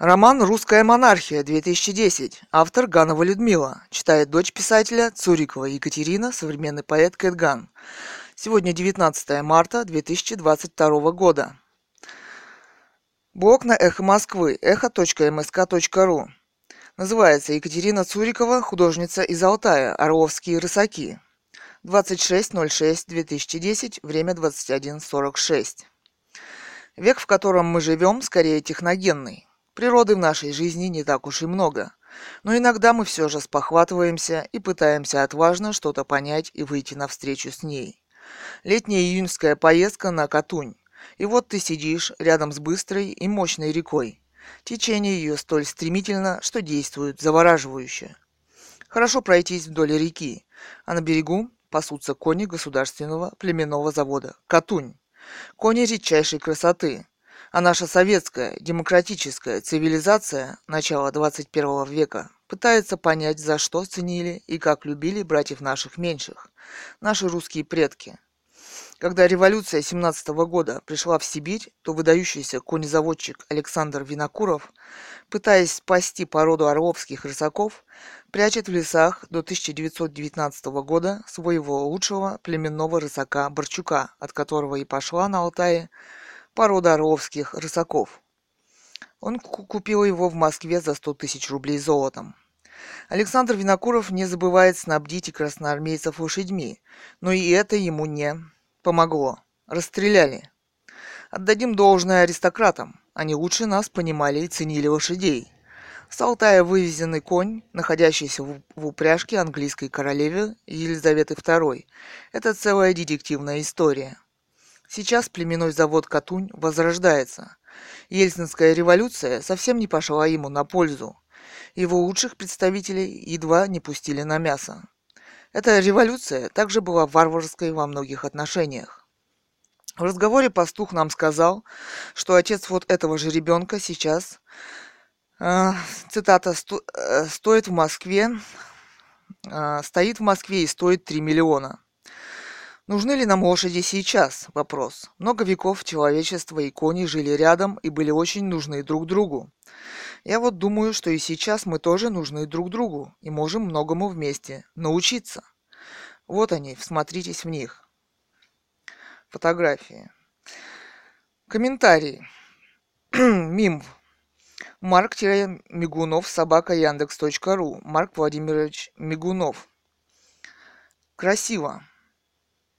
Роман «Русская монархия-2010», автор Ганова Людмила, читает дочь писателя Цурикова Екатерина, современный поэт Кэт Ган. Сегодня 19 марта 2022 года. Блог на Эхо Москвы, echo.msk.ru. Называется Екатерина Цурикова, художница из Алтая, «Орловские рысаки». 26.06.2010, время 21.46. Век, в котором мы живем, скорее техногенный. Природы в нашей жизни не так уж и много, но иногда мы все же спохватываемся и пытаемся отважно что-то понять и выйти навстречу с ней. Летняя июньская поездка на Катунь, и вот ты сидишь рядом с быстрой и мощной рекой. Течение ее столь стремительно, что действует завораживающе. Хорошо пройтись вдоль реки, а на берегу пасутся кони государственного племенного завода «Катунь». Кони редчайшей красоты. А наша советская, демократическая цивилизация начала 21 века пытается понять, за что ценили и как любили братьев наших меньших, наши русские предки. Когда революция 1917 года пришла в Сибирь, то выдающийся конезаводчик Александр Винокуров, пытаясь спасти породу орловских рысаков, прячет в лесах до 1919 года своего лучшего племенного рысака Борчука, от которого и пошла на Алтае порода орловских рысаков. Он купил его в Москве за 100 тысяч рублей золотом. Александр Винокуров не забывает снабдить и красноармейцев лошадьми, но и это ему не помогло. Расстреляли. Отдадим должное аристократам. Они лучше нас понимали и ценили лошадей. С Алтая вывезенный конь, находящийся в упряжке английской королевы Елизаветы II. Это целая детективная история. Сейчас племенной завод «Катунь» возрождается. Ельцинская революция совсем не пошла ему на пользу. Его лучших представителей едва не пустили на мясо. Эта революция также была варварской во многих отношениях. В разговоре пастух нам сказал, что отец вот этого же ребенка сейчас, цитата, стоит в Москве и стоит 3 миллиона. Нужны ли нам лошади сейчас? Вопрос. Много веков человечество и кони жили рядом и были очень нужны друг другу. Я вот думаю, что и сейчас мы тоже нужны друг другу и можем многому вместе научиться. Вот они, всмотритесь в них. Фотографии. Комментарии. Мим. Марк-Мигунов, @Яндекс.ру. Марк Владимирович Мигунов. Красиво.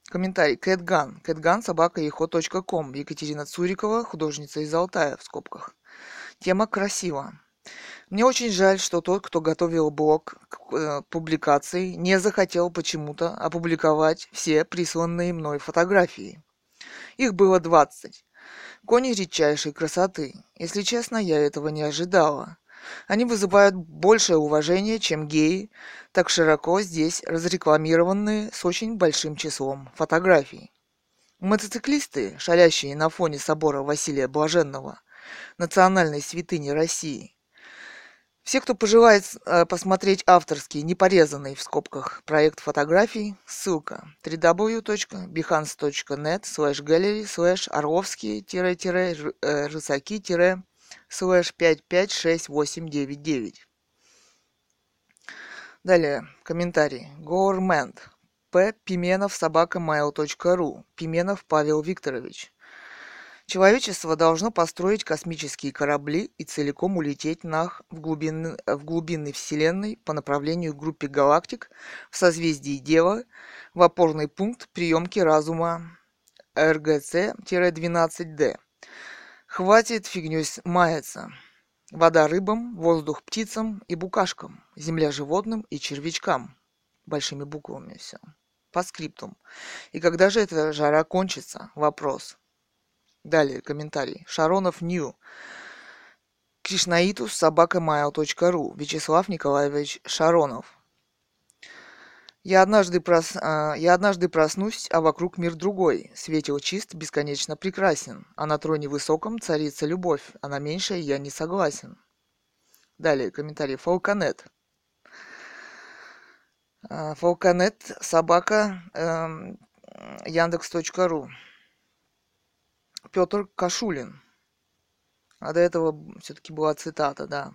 Комментарий. Кэт Ган. Кэтган @echo.com. Екатерина Цурикова, художница из Алтая, в скобках. Тема «Красиво». Мне очень жаль, что тот, кто готовил блог к публикации, не захотел почему-то опубликовать все присланные мной фотографии. Их было 20. Кони редчайшей красоты. Если честно, я этого не ожидала. Они вызывают большее уважение, чем геи, так широко здесь разрекламированные с очень большим числом фотографий. Мотоциклисты, шалящие на фоне собора Василия Блаженного, национальной святыни России. Все, кто пожелает посмотреть авторский, непорезанный в скобках проект фотографий, ссылка www.behance.net/gallery/орловские-рысаки-5568999. Далее, комментарий. Гоурмент. П. Пименов @mail.ru. Пименов Павел Викторович. Человечество должно построить космические корабли и целиком улететь в глубины Вселенной по направлению к группе галактик в созвездии Дева в опорный пункт приемки разума РГЦ-12Д. Хватит фигнёй маяться. Вода рыбам, воздух птицам и букашкам, земля животным и червячкам. Большими буквами все. По скриптум. И когда же эта жара кончится? Вопрос. Далее комментарий. Шаронов Нью. Кришнаитус @mail.ru. Вячеслав Николаевич Шаронов. Я однажды проснусь, а вокруг мир другой. Светил чист, бесконечно прекрасен. А на троне высоком царица любовь. А на меньшее я не согласен. Далее комментарий. Фалконет. Фалконет @Яндекс.ру. Петр Кашулин. А до этого все-таки была цитата, да.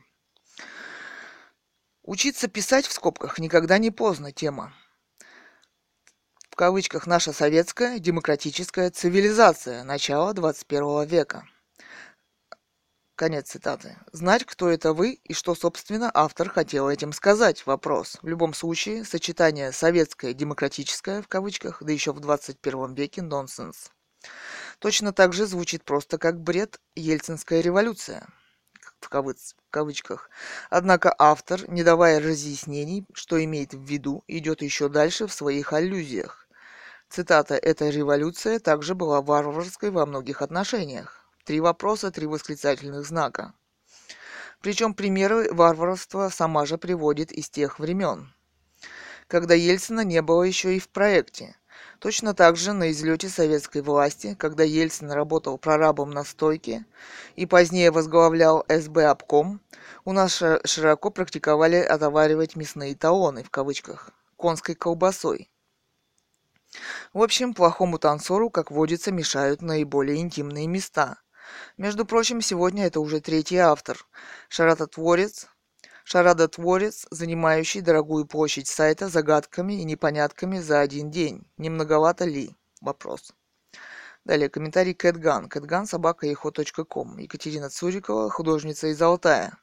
Учиться писать в скобках никогда не поздно, тема. В кавычках наша советская демократическая цивилизация начала 21 века. Конец цитаты. Знать, кто это вы и что, собственно, автор хотел этим сказать. Вопрос. В любом случае, сочетание советское демократическое в кавычках, да еще в 21 веке нонсенс. Точно так же звучит просто как бред «Ельцинская революция» в кавычках. Однако автор, не давая разъяснений, что имеет в виду, идет еще дальше в своих аллюзиях. Цитата «Эта революция также была варварской во многих отношениях». 3 вопроса, 3 восклицательных знака. Причем примеры варварства сама же приводит из тех времен, когда Ельцина не было еще и в проекте. Точно так же на излете советской власти, когда Ельцин работал прорабом на стойке и позднее возглавлял СБ обком, у нас широко практиковали отоваривать мясные талоны, в кавычках, конской колбасой. В общем, плохому танцору, как водится, мешают наиболее интимные места. Между прочим, сегодня это уже 3-й автор, шарадотворец, занимающий дорогую площадь сайта загадками и непонятками за один день. Не многовато ли? Вопрос. Далее комментарий Кэт Ган. Кэт Ган @eho.com. Екатерина Цурикова, художница из Алтая.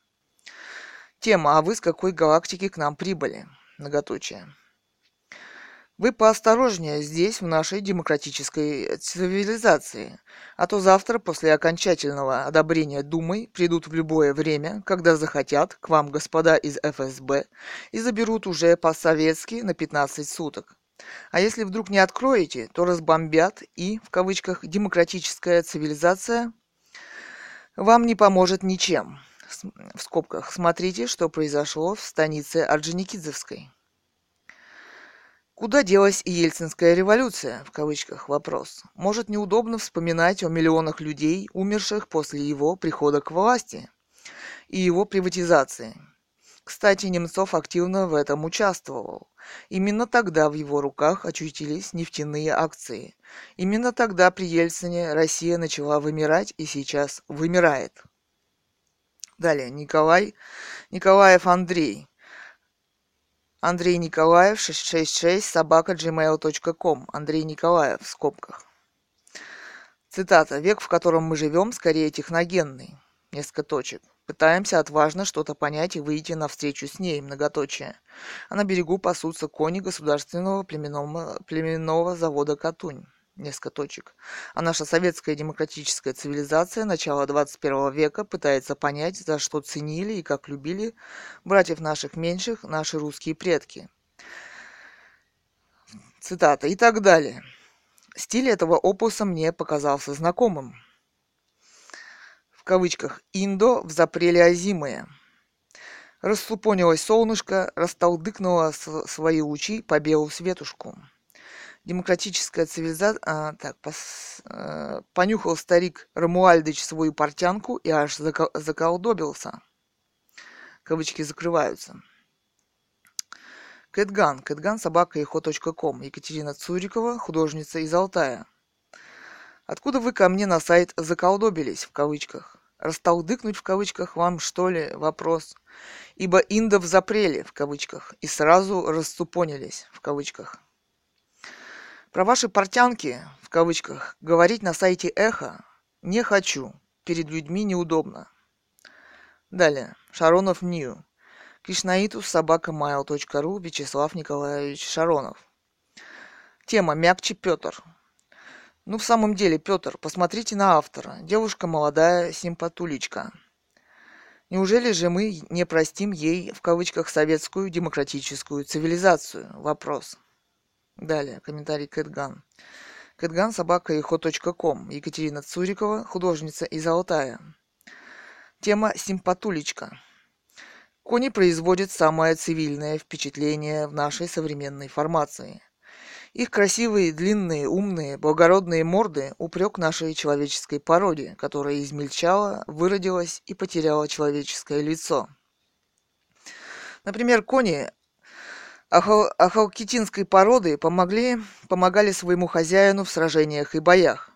Тема «А вы с какой галактики к нам прибыли?» Многоточие. Вы поосторожнее здесь, в нашей демократической цивилизации, а то завтра, после окончательного одобрения Думой, придут в любое время, когда захотят, к вам господа из ФСБ и заберут уже по-советски на 15 суток. А если вдруг не откроете, то разбомбят и, в кавычках, демократическая цивилизация вам не поможет ничем. В скобках смотрите, что произошло в станице Орджоникидзевской. Куда делась и Ельцинская революция? В кавычках вопрос. Может, неудобно вспоминать о миллионах людей, умерших после его прихода к власти и его приватизации. Кстати, Немцов активно в этом участвовал. Именно тогда в его руках очутились нефтяные акции. Именно тогда при Ельцине Россия начала вымирать и сейчас вымирает. Далее, Николаев Андрей. Андрей Николаев 666@gmail.com. Андрей Николаев в скобках. Цитата. «Век, в котором мы живем, скорее техногенный». Несколько точек. «Пытаемся отважно что-то понять и выйти навстречу с ней». Многоточие. А на берегу пасутся кони государственного племенного завода «Катунь». Несколько точек. А наша советская демократическая цивилизация начала 21 века пытается понять, за что ценили и как любили братьев наших меньших, наши русские предки. Цитата. И так далее. Стиль этого опуса мне показался знакомым. В кавычках. «Индо взапрели озимые». Расслупонилось солнышко, растолдыкнуло свои лучи по белу светушку. Демократическая цивилизация... Понюхал старик Рамуальдыч свою портянку и аж заколдобился. Кавычки закрываются. Кэтган. Кэтган @eho.com. Екатерина Цурикова, художница из Алтая. Откуда вы ко мне на сайт «заколдобились» в кавычках? Растолдыкнуть в кавычках вам, что ли, вопрос? Ибо индов запрели в кавычках и сразу расцупонились в кавычках. Про ваши портянки, в кавычках, говорить на сайте «Эхо» не хочу. Перед людьми неудобно. Далее. Шаронов Нью. krishnaituz@mail.ru. Вячеслав Николаевич Шаронов. Тема «Мягче Петр». Ну, в самом деле, Петр, посмотрите на автора. Девушка молодая, симпатуличка. Неужели же мы не простим ей, в кавычках, советскую демократическую цивилизацию? Вопрос. Далее, комментарий Кэтган. Кэтган @eho.com. Екатерина Цурикова, художница из Алтая. Тема «Симпатулечка». Кони производят самое цивильное впечатление в нашей современной формации. Их красивые, длинные, умные, благородные морды – упрек нашей человеческой породе, которая измельчала, выродилась и потеряла человеческое лицо. Например, кони – ахалкитинской породы помогали своему хозяину в сражениях и боях.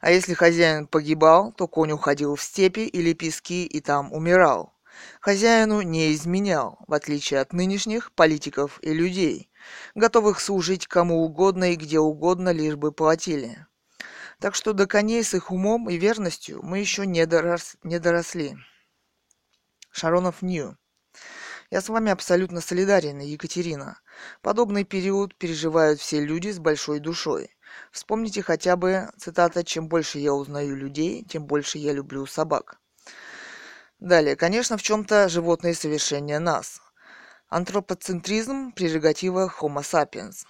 А если хозяин погибал, то конь уходил в степи или пески и там умирал. Хозяину не изменял, в отличие от нынешних политиков и людей, готовых служить кому угодно и где угодно, лишь бы платили. Так что до коней с их умом и верностью мы еще не доросли. Шаронов Нью. Я с вами абсолютно солидарен, Екатерина. Подобный период переживают все люди с большой душой. Вспомните хотя бы, цитата, «Чем больше я узнаю людей, тем больше я люблю собак». Далее, конечно, в чем-то животные совершеннее нас. Антропоцентризм, прерогатива Homo sapiens.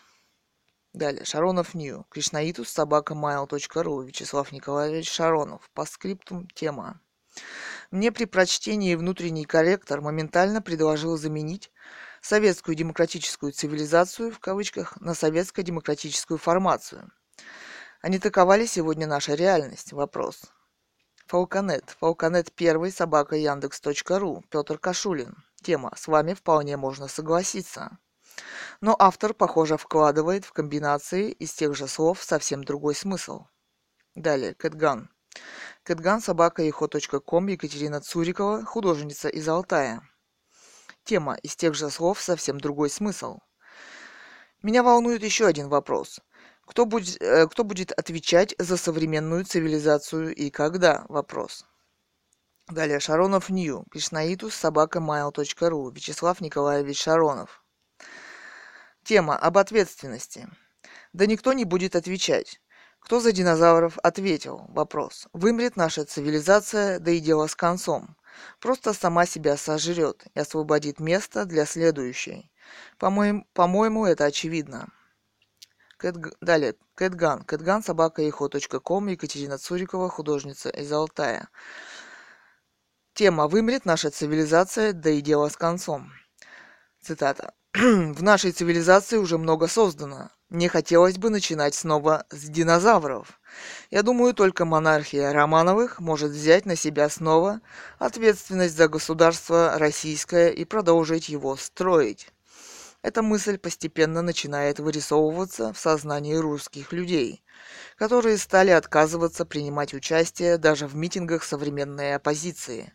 Далее, Шаронов Нью, Кришнаитус, @mail.ru, Вячеслав Николаевич Шаронов, по скриптум, тема. Мне при прочтении внутренний корректор моментально предложил заменить советскую демократическую цивилизацию, в кавычках, на советско-демократическую формацию. А не такова ли сегодня наша реальность? Вопрос. Фалконет. Фалконет1, @yandex.ru. Петр Кашулин. Тема. С вами вполне можно согласиться. Но автор, похоже, вкладывает в комбинации из тех же слов совсем другой смысл. Далее. Кэт Ган. Кэт Ган, @eho.com. Екатерина Цурикова, художница из Алтая. Тема. Из тех же слов совсем другой смысл. Меня волнует еще один вопрос. Кто будет отвечать за современную цивилизацию и когда? Вопрос. Далее. Шаронов Нью. Кришнаитус, @mail.ru. Вячеслав Николаевич Шаронов. Тема. Об ответственности. Да никто не будет отвечать. Кто за динозавров ответил? Вопрос. Вымрет наша цивилизация, да и дело с концом. Просто сама себя сожрет и освободит место для следующей. По-моему, это очевидно. Далее. Кэтган. Кэтган, @eho.com. Екатерина Цурикова, художница из Алтая. Тема «Вымрет наша цивилизация, да и дело с концом». Цитата. «В нашей цивилизации уже много создано. Не хотелось бы начинать снова с динозавров. Я думаю, только монархия Романовых может взять на себя снова ответственность за государство российское и продолжить его строить». Эта мысль постепенно начинает вырисовываться в сознании русских людей, которые стали отказываться принимать участие даже в митингах современной оппозиции,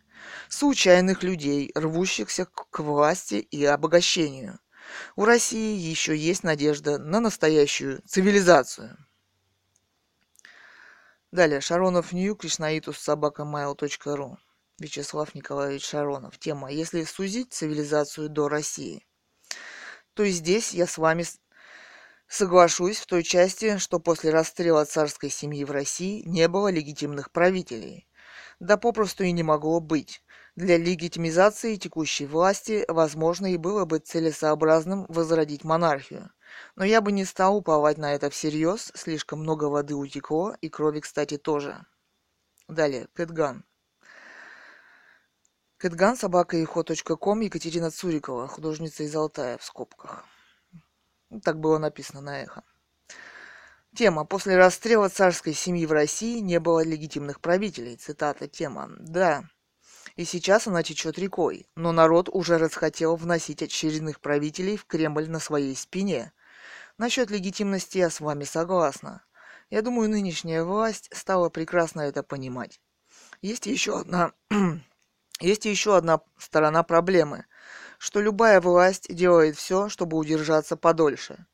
случайных людей, рвущихся к власти и обогащению. У России еще есть надежда на настоящую цивилизацию. Далее. Шаронов Нью, Кришнаитус, @mail.ru. Вячеслав Николаевич Шаронов. Тема «Если сузить цивилизацию до России», то и здесь я с вами соглашусь в той части, что после расстрела царской семьи в России не было легитимных правителей. Да попросту и не могло быть. Для легитимизации текущей власти, возможно, и было бы целесообразным возродить монархию. Но я бы не стал уповать на это всерьез, слишком много воды утекло, и крови, кстати, тоже. Далее, Кэтган. Кэтган, @eho.com. Екатерина Цурикова, художница из Алтая, в скобках. Так было написано на Эхо. Тема. После расстрела царской семьи в России не было легитимных правителей. Цитата. Тема. Да. И сейчас она течет рекой. Но народ уже расхотел вносить очередных правителей в Кремль на своей спине. Насчет легитимности я с вами согласна. Я думаю, нынешняя власть стала прекрасно это понимать. Есть еще одна сторона проблемы, что любая власть делает все, чтобы удержаться подольше,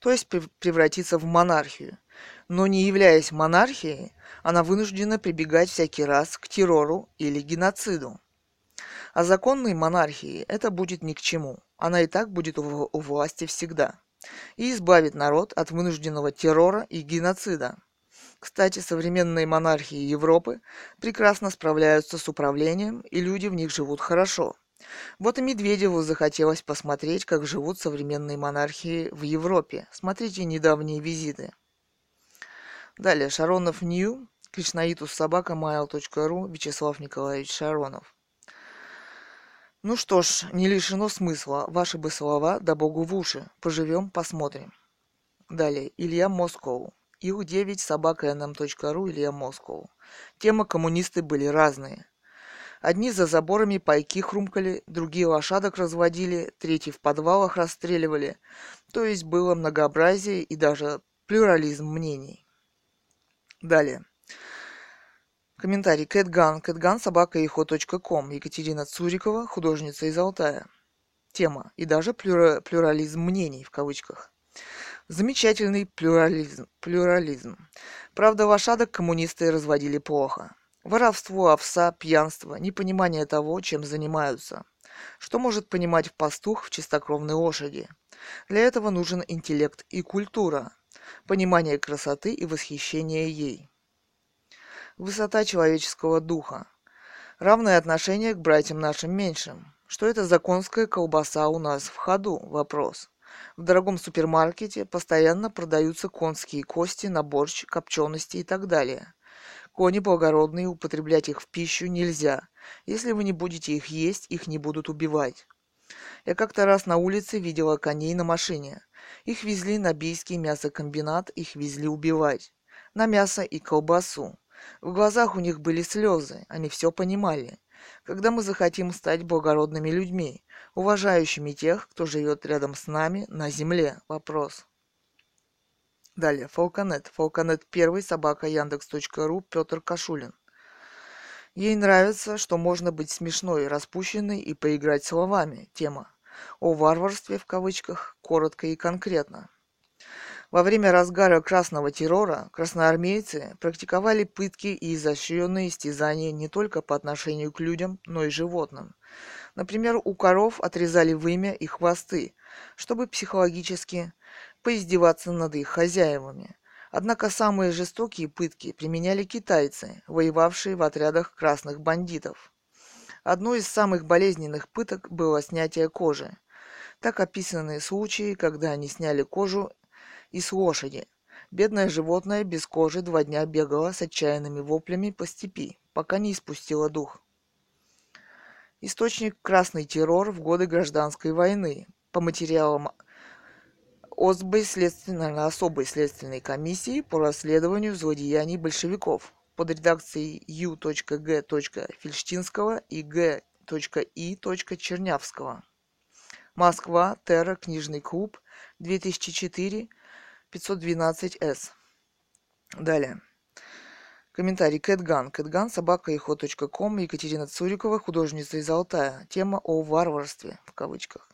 то есть превратиться в монархию. Но не являясь монархией, она вынуждена прибегать всякий раз к террору или геноциду. А законной монархии это будет ни к чему, она и так будет у власти всегда, и избавит народ от вынужденного террора и геноцида. Кстати, современные монархии Европы прекрасно справляются с управлением, и люди в них живут хорошо. Вот и Медведеву захотелось посмотреть, как живут современные монархии в Европе. Смотрите недавние визиты. Далее, Шаронов Нью, Кришнаитус, @mail.ru, Вячеслав Николаевич Шаронов. Ну что ж, не лишено смысла. Ваши бы слова, да богу в уши. Поживем, посмотрим. Далее, Илья Москов. Ил9, @nm.ru, Илья Москов. Тема «Коммунисты были разные». Одни за заборами пайки хрумкали, другие лошадок разводили, третьи в подвалах расстреливали. То есть было многообразие и даже плюрализм мнений. Далее. Комментарий Кэт Ган, katgan@eho.com. Екатерина Цурикова, художница из Алтая. Тема и даже плюрализм мнений в кавычках. Замечательный плюрализм. Правда, лошадок коммунисты разводили плохо. Воровство, овса, пьянство, непонимание того, чем занимаются. Что может понимать пастух в чистокровной лошади? Для этого нужен интеллект и культура, понимание красоты и восхищение ей. Высота человеческого духа. Равное отношение к братьям нашим меньшим. Что это за конская колбаса у нас в ходу? Вопрос. В дорогом супермаркете постоянно продаются конские кости на борщ, копчености и так далее. Кони благородные, употреблять их в пищу нельзя. Если вы не будете их есть, их не будут убивать. Я как-то раз на улице видела коней на машине. Их везли на Бийский мясокомбинат, их везли убивать. На мясо и колбасу. В глазах у них были слезы, они все понимали. Когда мы захотим стать благородными людьми, уважающими тех, кто живет рядом с нами на земле? Вопрос. Далее. Фалконет. Фалконет1 @yandex.ru Петр Кашулин. Ей нравится, что можно быть смешной, распущенной и поиграть словами. Тема. О варварстве в кавычках коротко и конкретно. Во время разгара красного террора красноармейцы практиковали пытки и изощренные истязания не только по отношению к людям, но и животным. Например, у коров отрезали вымя и хвосты, чтобы психологически поиздеваться над их хозяевами. Однако самые жестокие пытки применяли китайцы, воевавшие в отрядах красных бандитов. Одной из самых болезненных пыток было снятие кожи. Так описаны случаи, когда они сняли кожу и с лошади. Бедное животное без кожи 2 дня бегало с отчаянными воплями по степи, пока не испустило дух. Источник «Красный террор» в годы Гражданской войны. По материалам особой следственной комиссии по расследованию злодеяний большевиков под редакцией U.Г. Фельштинского и Г.И. Чернявского. Москва, Терра, книжный клуб, 2004, 512-С. Далее. Комментарий Кэт Ган, katgan@eho.com. Екатерина Цурикова, художница из Алтая. Тема о варварстве, в кавычках.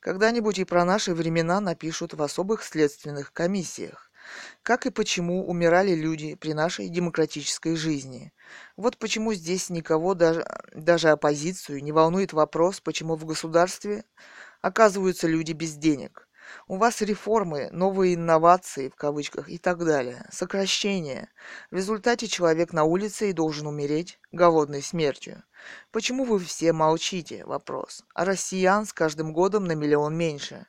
Когда-нибудь и про наши времена напишут в особых следственных комиссиях. Как и почему умирали люди при нашей демократической жизни. Вот почему здесь никого, даже оппозицию, не волнует вопрос, почему в государстве оказываются люди без денег. У вас реформы, новые инновации, в кавычках, и так далее, сокращения. В результате человек на улице и должен умереть голодной смертью. Почему вы все молчите? Вопрос. А россиян с каждым годом на миллион меньше.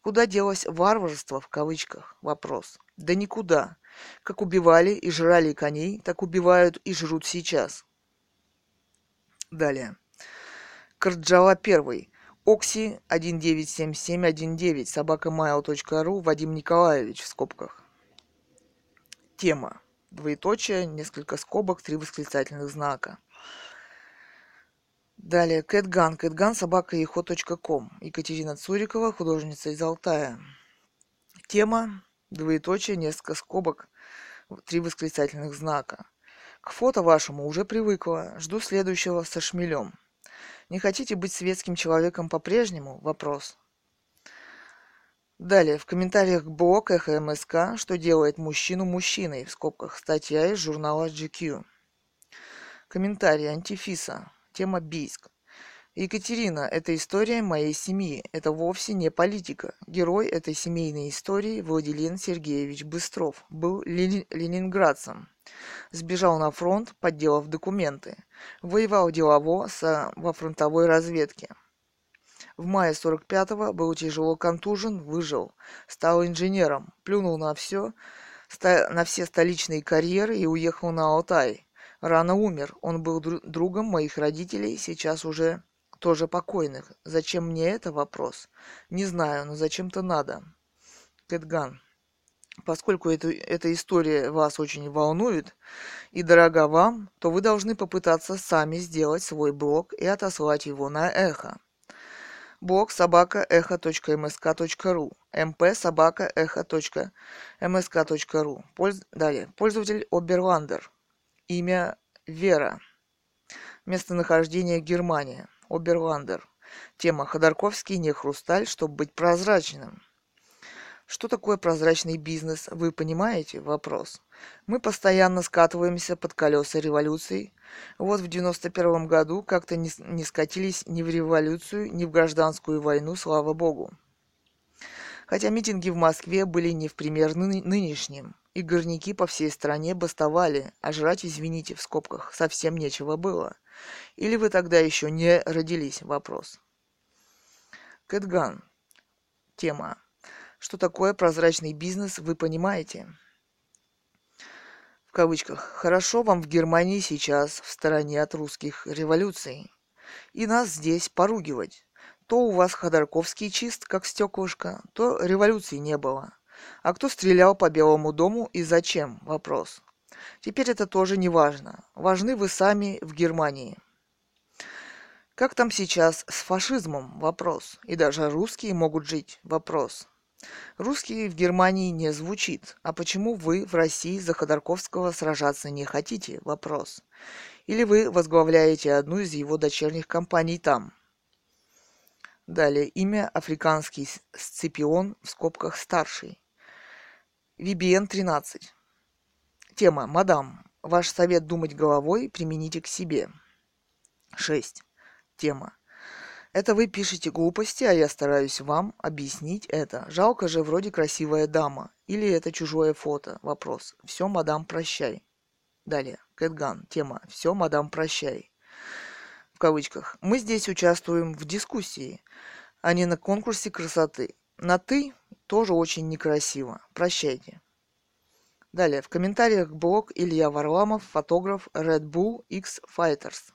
Куда делось варварство, в кавычках? Вопрос. Да никуда. Как убивали и жрали коней, так убивают и жрут сейчас. Далее. Карджала1. Окси 197719 @mail.ru Вадим Николаевич в скобках. Тема. Двоеточие, несколько скобок, 3 восклицательных знака. Далее. Кэт Ган, katgan@eho.com. Екатерина Цурикова, художница из Алтая. Тема. Двоеточие, несколько скобок, 3 восклицательных знака. К фото вашему уже привыкла. Жду следующего со шмелем. Не хотите быть светским человеком по-прежнему? Вопрос. Далее. В комментариях блог «Эхо МСК. Что делает мужчину мужчиной?» В скобках. Статья из журнала GQ. Комментарий Антифиса. Тема Бийск. Екатерина, это история моей семьи. Это вовсе не политика. Герой этой семейной истории Владилен Сергеевич Быстров был ленинградцем. Сбежал на фронт, подделав документы. Воевал делово во фронтовой разведке. В мае 45-го был тяжело контужен, выжил. Стал инженером. Плюнул на все столичные карьеры и уехал на Алтай. Рано умер. Он был другом моих родителей, сейчас уже тоже покойных. Зачем мне это? Вопрос. Не знаю, но зачем-то надо. Кэт Ган. Поскольку эта история вас очень волнует и дорога вам, то вы должны попытаться сами сделать свой блог и отослать его на эхо. Блог собака@эхо.msk.ру mp@эхо.msk.ру Далее. Пользователь Оберландер. Имя Вера. Местонахождение Германия. Оберландер. Тема «Ходорковский не хрусталь, чтобы быть прозрачным». Что такое прозрачный бизнес, вы понимаете? Вопрос. Мы постоянно скатываемся под колеса революций. Вот в 91-м году как-то не скатились ни в революцию, ни в гражданскую войну, слава богу. Хотя митинги в Москве были не в пример нынешним. И горняки по всей стране бастовали, а жрать, извините, в скобках, совсем нечего было. Или вы тогда еще не родились? Вопрос. Кэт Ган. Тема. Что такое прозрачный бизнес, вы понимаете? В кавычках. Хорошо вам в Германии сейчас, в стороне от русских революций. И нас здесь поругивать. То у вас Ходорковский чист, как стеклышко, то революции не было. А кто стрелял по Белому дому и зачем? Вопрос. Теперь это тоже не важно. Важны вы сами в Германии. Как там сейчас с фашизмом? Вопрос. И даже русские могут жить? Вопрос. Русские в Германии не звучит. А почему вы в России за Ходорковского сражаться не хотите? Вопрос. Или вы возглавляете одну из его дочерних компаний там? Далее. Имя африканский Сципион, в скобках старший. VBN 13. Тема. Мадам, ваш совет думать головой примените к себе. 6. Тема. Это вы пишете глупости, а я стараюсь вам объяснить это. Жалко же, вроде красивая дама. Или это чужое фото? Вопрос. Все, мадам, прощай. Далее. Кэт Ган. Тема. Все, мадам, прощай. В кавычках. Мы здесь участвуем в дискуссии, а не на конкурсе красоты. На «ты» тоже очень некрасиво. Прощайте. Далее. В комментариях блог Илья Варламов, фотограф Red Bull X Fighters.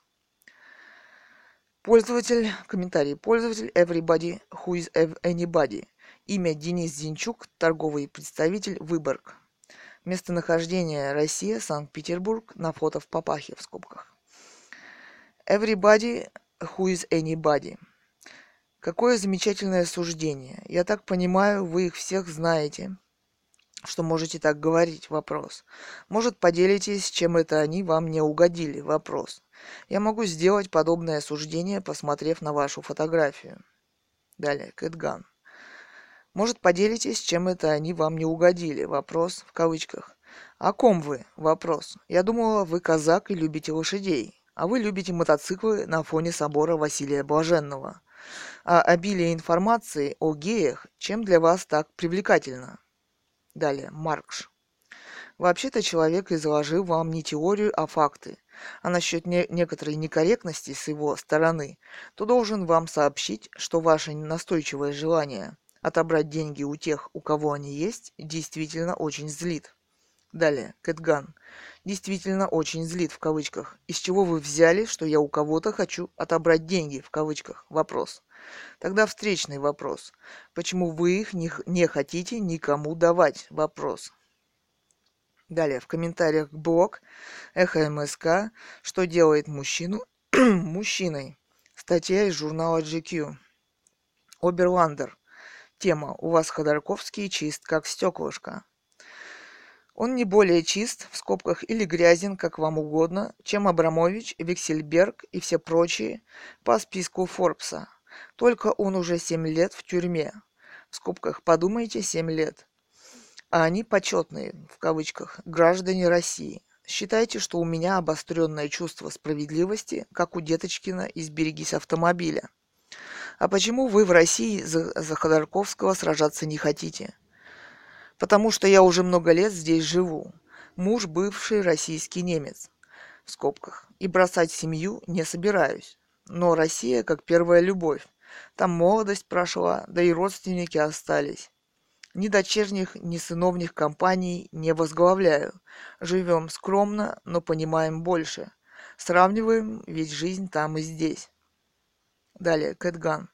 Пользователь, комментарий, пользователь Everybody Who Is Anybody. Имя Денис Зинчук, торговый представитель Выборг. Местонахождение Россия, Санкт-Петербург, на фото в папахе, в скобках. Everybody Who Is Anybody. Какое замечательное суждение. Я так понимаю, вы их всех знаете, что можете так говорить. Вопрос. Может, поделитесь, чем это они вам не угодили? Вопрос. Я могу сделать подобное суждение, посмотрев на вашу фотографию. Далее. Кэт Ган. Может, поделитесь, чем это они вам не угодили? Вопрос. В кавычках. О ком вы? Вопрос. Я думала, вы казак и любите лошадей. А вы любите мотоциклы на фоне собора Василия Блаженного. А обилие информации о геях чем для вас так привлекательно? Далее. Маркш. Вообще-то человек изложил вам не теорию, а факты. А насчет некоторой некорректности с его стороны, то должен вам сообщить, что ваше настойчивое желание отобрать деньги у тех, у кого они есть, действительно очень злит. Далее. Кэт Ган. Действительно очень злит, в кавычках. Из чего вы взяли, что я у кого-то хочу отобрать деньги, в кавычках? Вопрос. Тогда встречный вопрос. Почему вы их не хотите никому давать? Вопрос. Далее, в комментариях блог Эхо МСК «Что делает мужчину мужчиной?» Статья из журнала GQ. Оберландер. Тема «У вас Ходорковский чист, как стеклышко». Он не более чист, в скобках, или грязен, как вам угодно, чем Абрамович, Вексельберг и все прочие по списку Форбса. Только он уже 7 лет в тюрьме. В скобках «Подумайте, 7 лет». А они почетные, в кавычках, граждане России. Считайте, что у меня обостренное чувство справедливости, как у Деточкина из «Берегись автомобиля». А почему вы в России за Ходорковского сражаться не хотите? Потому что я уже много лет здесь живу. Муж бывший российский немец, в скобках. И бросать семью не собираюсь. Но Россия как первая любовь. Там молодость прошла, да и родственники остались. Ни дочерних, ни сыновних компаний не возглавляю. Живем скромно, но понимаем больше. Сравниваем, ведь жизнь там и здесь. Далее, Кэт Ган.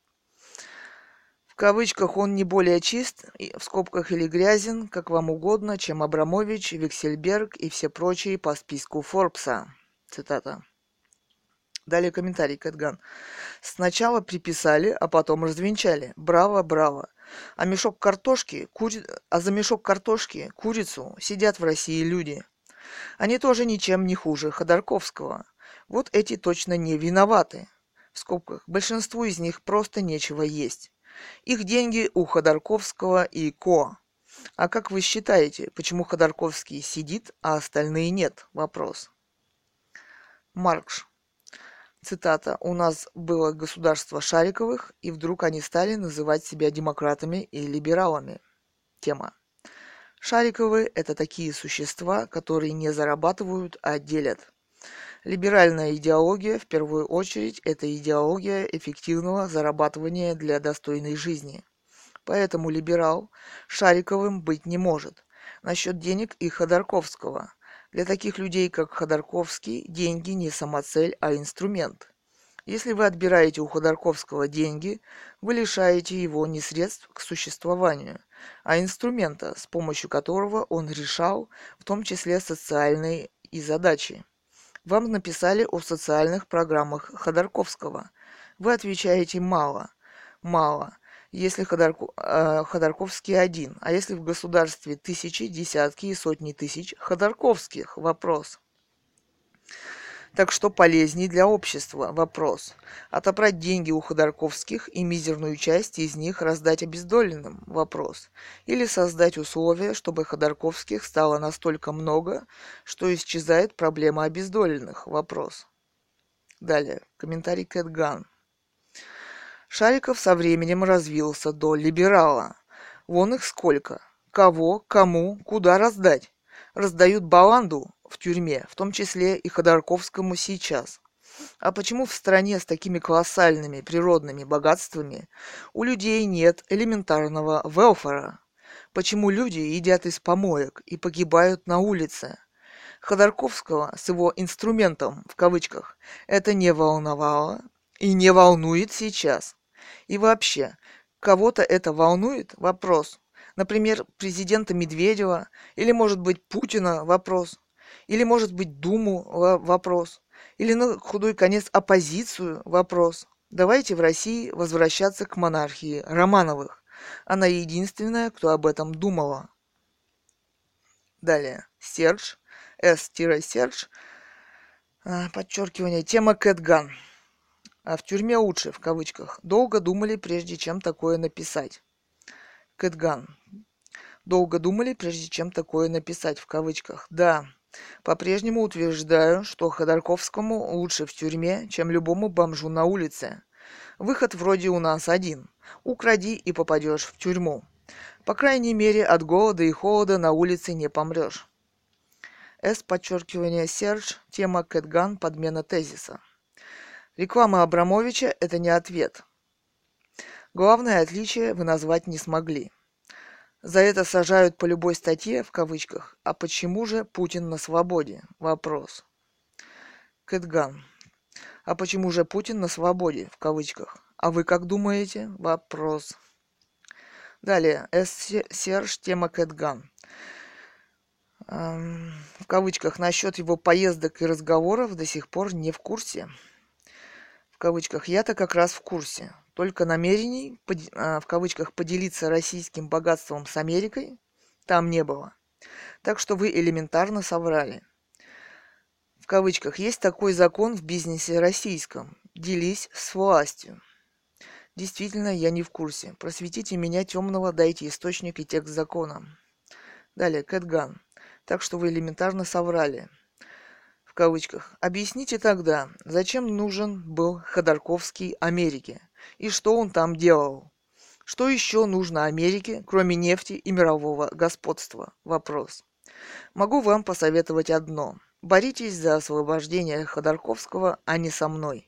В кавычках он не более чист, в скобках или грязен, как вам угодно, чем Абрамович, Вексельберг и все прочие по списку Форбса. Цитата. Далее комментарий, Кэт Ган. Сначала приписали, а потом развенчали. Браво, браво. А за мешок картошки курицу сидят в России люди. Они тоже ничем не хуже Ходорковского. Вот эти точно не виноваты. В скобках, большинству из них просто нечего есть. Их деньги у Ходорковского и Ко. А как вы считаете, почему Ходорковский сидит, а остальные нет? Вопрос. Маркш. Цитата. «У нас было государство Шариковых, и вдруг они стали называть себя демократами и либералами». Тема. Шариковы – это такие существа, которые не зарабатывают, а делят. Либеральная идеология, в первую очередь, это идеология эффективного зарабатывания для достойной жизни. Поэтому либерал Шариковым быть не может. Насчет денег и Ходорковского. Для таких людей, как Ходорковский, деньги не самоцель, а инструмент. Если вы отбираете у Ходорковского деньги, вы лишаете его не средств к существованию, а инструмента, с помощью которого он решал, в том числе социальные и задачи. Вам написали о социальных программах Ходорковского. Вы отвечаете «мало». «Мало», если Ходорковский один. А если в государстве тысячи, десятки и сотни тысяч Ходорковских? Вопрос. Так что полезней для общества? Вопрос. Отобрать деньги у Ходорковских и мизерную часть из них раздать обездоленным? Вопрос. Или создать условия, чтобы Ходорковских стало настолько много, что исчезает проблема обездоленных? Вопрос. Далее. Комментарий Кэт Ган. Шариков со временем развился до либерала. Вон их сколько. Кого, кому, куда раздать? Раздают баланду. В тюрьме, в том числе и Ходорковскому сейчас. А почему в стране с такими колоссальными природными богатствами у людей нет элементарного велфора? Почему люди едят из помоек и погибают на улице? Ходорковского с его «инструментом» в кавычках это не волновало и не волнует сейчас. И вообще, кого-то это волнует? Вопрос. Например, президента Медведева или, может быть, Путина? Вопрос. Или, может быть, Думу? Вопрос. Или, на худой конец, оппозицию? Вопрос. Давайте в России возвращаться к монархии Романовых. Она единственная, кто об этом думала. Далее. Серж. С-Серж. Подчеркивание. Тема Кэтган. А в тюрьме лучше, в кавычках. Долго думали, прежде чем такое написать. Кэтган. Долго думали, прежде чем такое написать, в кавычках. Да. По-прежнему утверждаю, что Ходорковскому лучше в тюрьме, чем любому бомжу на улице. Выход вроде у нас один. Укради и попадешь в тюрьму. По крайней мере, от голода и холода на улице не помрешь. С. Подчеркивание Серж. Тема Кэтган. Подмена тезиса. Реклама Абрамовича – это не ответ. Главное отличие вы назвать не смогли. За это сажают по любой статье, в кавычках, а почему же Путин на свободе? Вопрос. Кэтган. А почему же Путин на свободе, в кавычках? А вы как думаете? Вопрос. Далее. Серж. Тема Кэтган. В кавычках. Насчет его поездок и разговоров до сих пор не в курсе. В кавычках. Я-то как раз в курсе. Только намерений, в кавычках, поделиться российским богатством с Америкой там не было. Так что вы элементарно соврали. В кавычках, есть такой закон в бизнесе российском. Делись с властью. Действительно, я не в курсе. Просветите меня, темного, дайте источник и текст закона. Далее, Кэтган. Так что вы элементарно соврали. В кавычках. Объясните тогда, зачем нужен был Ходорковский Америке? И что он там делал? Что еще нужно Америке, кроме нефти и мирового господства? Вопрос. Могу вам посоветовать одно. Боритесь за освобождение Ходорковского, а не со мной.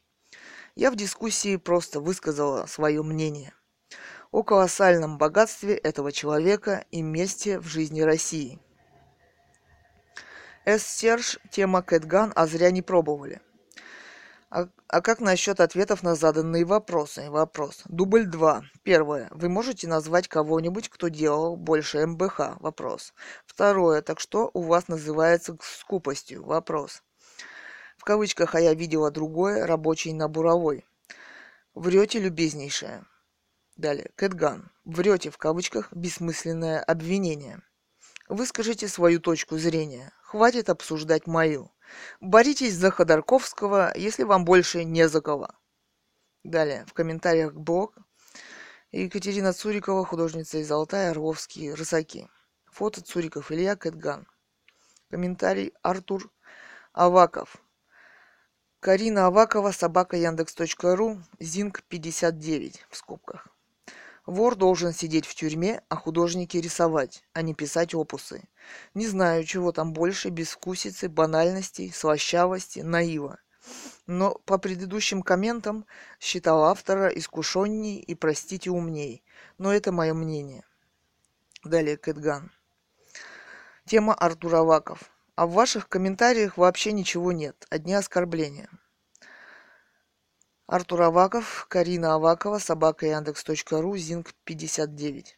Я в дискуссии просто высказала свое мнение о колоссальном богатстве этого человека и месте в жизни России. С. Серж. Тема Кэтган. А зря не пробовали. А как насчет ответов на заданные вопросы? Вопрос. Дубль 2. Первое. Вы можете назвать кого-нибудь, кто делал больше МБХ? Вопрос. Второе. Так что у вас называется скупостью? Вопрос. В кавычках, а я видела другое, рабочий на буровой. Врете, любезнейшее. Далее. Кэтган. Врете, в кавычках, бессмысленное обвинение. Выскажите свою точку зрения. Хватит обсуждать мою. Боритесь за Ходорковского, если вам больше не за кого. Далее, в комментариях блог. Екатерина Цурикова, художница из Алтая, Орловские рысаки. Фото Цуриков Илья, Кэт Ган. Комментарий Артур Аваков. Карина Авакова, собака Яндекс.ру, Зинг 59 в скобках. Вор должен сидеть в тюрьме, а художники рисовать, а не писать опусы. Не знаю, чего там больше, безвкусицы, банальностей, слащавости, наива. Но по предыдущим комментам считал автора искушенней и, простите, умней. Но это мое мнение. Далее Кэт Ган. Тема Артур Аваков. А в ваших комментариях вообще ничего нет, одни оскорбления. Артур Аваков, Карина Авакова, собака Яндекс.ру, Зинг 59.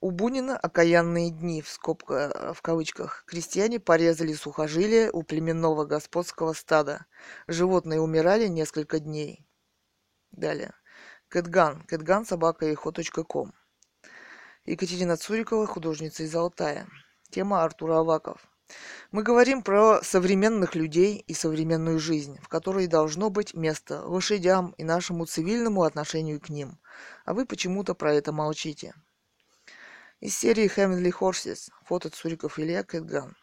У Бунина окаянные дни, в кавычках. Крестьяне порезали сухожилия у племенного господского стада. Животные умирали несколько дней. Далее. Кэтган. Кэтган, собака eho.com. Екатерина Цурикова, художница из Алтая. Тема Артур Аваков. Мы говорим про современных людей и современную жизнь, в которой должно быть место лошадям и нашему цивильному отношению к ним. А вы почему-то про это молчите. Из серии Heavenly Horses. Фото Цуриков Илья, Кэт Ган.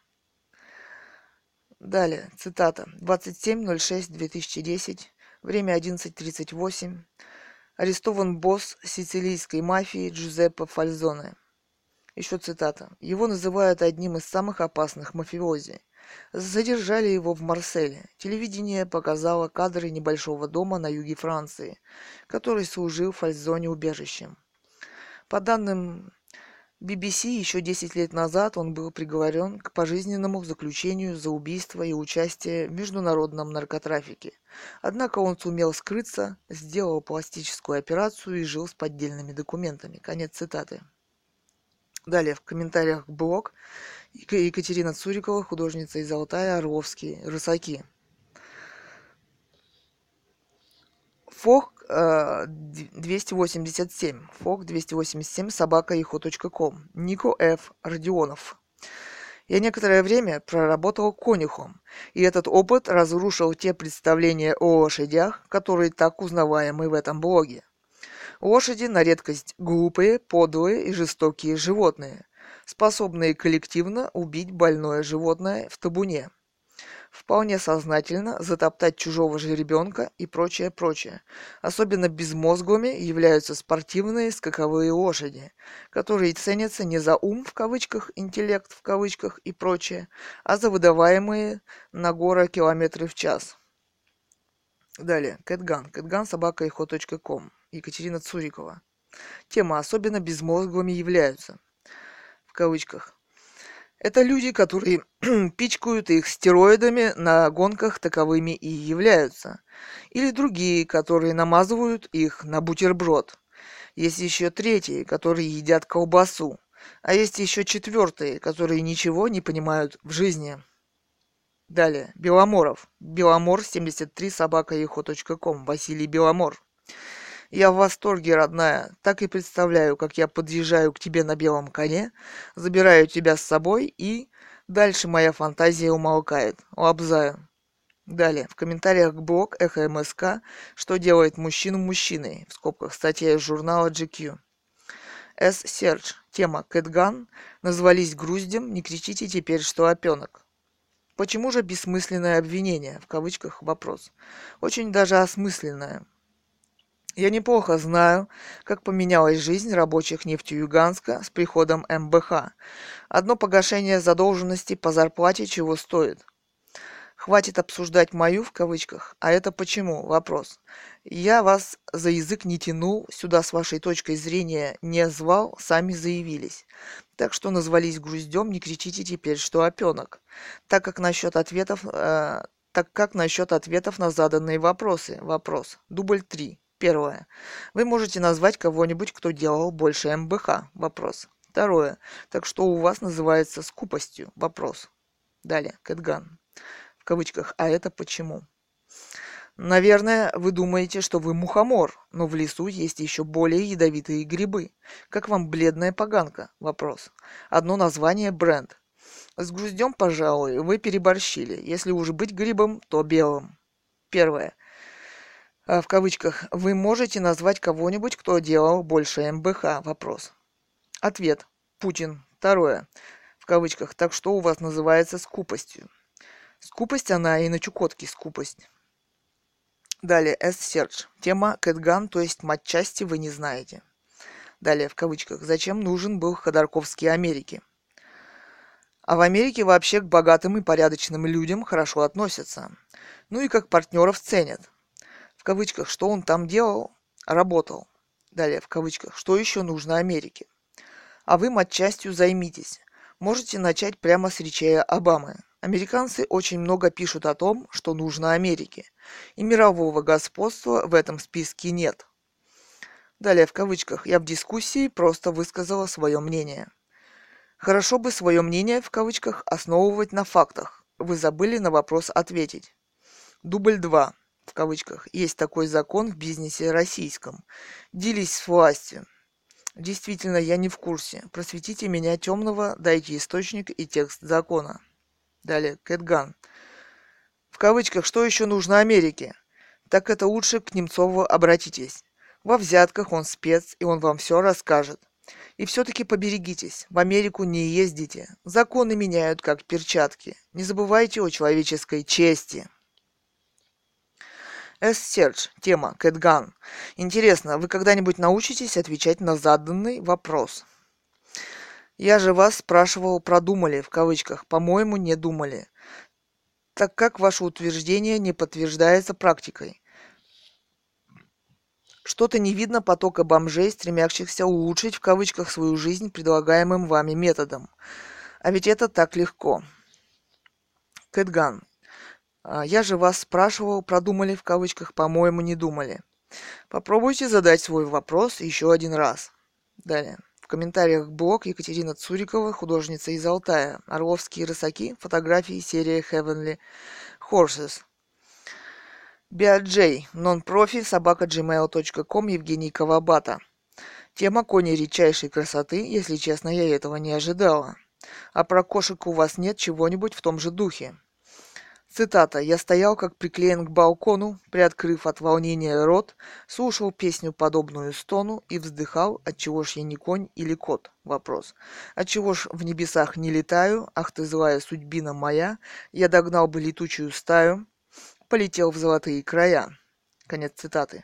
Далее. Цитата. 27.06.2010. Время 11.38. Арестован босс сицилийской мафии Джузеппе Фальзоне. Еще цитата. Его называют одним из самых опасных мафиози. Задержали его в Марселе. Телевидение показало кадры небольшого дома на юге Франции, который служил Фальзоне убежищем. По данным BBC, еще 10 лет назад он был приговорен к пожизненному заключению за убийство и участие в международном наркотрафике. Однако он сумел скрыться, сделал пластическую операцию и жил с поддельными документами. Конец цитаты. Далее в комментариях блог Екатерина Цурикова, художница из Алтая, Орловские рысаки. Фок 287, собака eho.com. Нико Ф. Родионов. Я некоторое время проработал конюхом, и этот опыт разрушил те представления о лошадях, которые так узнаваемы в этом блоге. Лошади на редкость глупые, подлые и жестокие животные, способные коллективно убить больное животное в табуне, вполне сознательно затоптать чужого жеребенка и прочее. Особенно безмозглыми являются спортивные скаковые лошади, которые ценятся не за ум в кавычках, интеллект в кавычках и прочее, а за выдаваемые на горы километры в час. Далее. Кэтган. Кэтган, собака eho.com. Екатерина Цурикова. Тема «Особенно безмозглыми являются» в кавычках. Это люди, которые пичкают их стероидами на гонках, таковыми и являются. Или другие, которые намазывают их на бутерброд. Есть еще третьи, которые едят колбасу. А есть еще четвертые, которые ничего не понимают в жизни. Далее. Беломоров. Беломор 73 собака eho.com. Василий Беломор. Я в восторге, родная. Так и представляю, как я подъезжаю к тебе на белом коне, забираю тебя с собой и... Дальше моя фантазия умолкает. Лобзаю. Далее. В комментариях блог Эхо МСК «Что делает мужчину мужчиной» в скобках статья из журнала GQ. С. Серж. Тема «Кэтган. Назвались груздем. Не кричите теперь, что опенок». Почему же бессмысленное обвинение? В кавычках вопрос. Очень даже осмысленное. Я неплохо знаю, как поменялась жизнь рабочих Нефтеюганска с приходом МБХ. Одно погашение задолженности по зарплате чего стоит. Хватит обсуждать мою, в кавычках, а это почему? Вопрос. Я вас за язык не тянул, сюда с вашей точкой зрения не звал, сами заявились. Так что назвались груздем, не кричите теперь, что опенок. Так как насчет ответов на заданные вопросы? Вопрос. Дубль 3. Первое. Вы можете назвать кого-нибудь, кто делал больше МБХ? Вопрос. Второе. Так что у вас называется скупостью? Вопрос. Далее. Кэтган. В кавычках. А это почему? Наверное, вы думаете, что вы мухомор, но в лесу есть еще более ядовитые грибы. Как вам бледная поганка? Вопрос. Одно название – бренд. С груздем, пожалуй, вы переборщили. Если уж быть грибом, то белым. Первое. В кавычках. Вы можете назвать кого-нибудь, кто делал больше МБХ? Вопрос. Ответ. Путин. Второе. В кавычках. Так что у вас называется скупостью? Скупость она и на Чукотке скупость. Далее. С-сердж. Тема Кэт Ган, то есть матчасти, вы не знаете. Далее. В кавычках. Зачем нужен был Ходорковский Америке? А в Америке вообще к богатым и порядочным людям хорошо относятся. Ну и как партнеров ценят. В кавычках, что он там делал? Работал. Далее, в кавычках, что еще нужно Америке? А вы матчастью займитесь. Можете начать прямо с речей Обамы. Американцы очень много пишут о том, что нужно Америке. И мирового господства в этом списке нет. Далее, в кавычках, я в дискуссии просто высказала свое мнение. Хорошо бы свое мнение, в кавычках, основывать на фактах. Вы забыли на вопрос ответить. Дубль 2, в кавычках, есть такой закон в бизнесе российском. Делись с властью. Действительно, я не в курсе. Просветите меня, темного, дайте источник и текст закона. Далее, Кэт Ган. В кавычках, что еще нужно Америке? Так это лучше к Немцову обратитесь. Во взятках он спец, и он вам все расскажет. И все-таки поберегитесь, в Америку не ездите. Законы меняют как перчатки. Не забывайте о человеческой чести. С-сердж. Тема. Кэт Ган. Интересно, вы когда-нибудь научитесь отвечать на заданный вопрос? Я же вас спрашивал про «думали», в кавычках. По-моему, не думали. Так как ваше утверждение не подтверждается практикой. Что-то не видно потока бомжей, стремящихся улучшить, в кавычках, свою жизнь предлагаемым вами методом. А ведь это так легко. Кэт Ган. Я же вас спрашивал, продумали, в кавычках, по-моему, не думали. Попробуйте задать свой вопрос еще один раз. Далее. В комментариях блог Екатерина Цурикова, художница из Алтая. Орловские рысаки. Фотографии серии Heavenly Horses. BJ, нон-профи, @gmail.com, Евгений Кавабата. Тема «Кони редчайшей красоты», если честно, я этого не ожидала. А про кошек у вас нет чего-нибудь в том же духе. Цитата. «Я стоял, как приклеен к балкону, приоткрыв от волнения рот, слушал песню, подобную стону, и вздыхал, отчего ж я не конь или кот?» Вопрос. «Отчего ж в небесах не летаю? Ах ты злая судьбина моя! Я догнал бы летучую стаю». Полетел в золотые края. Конец цитаты.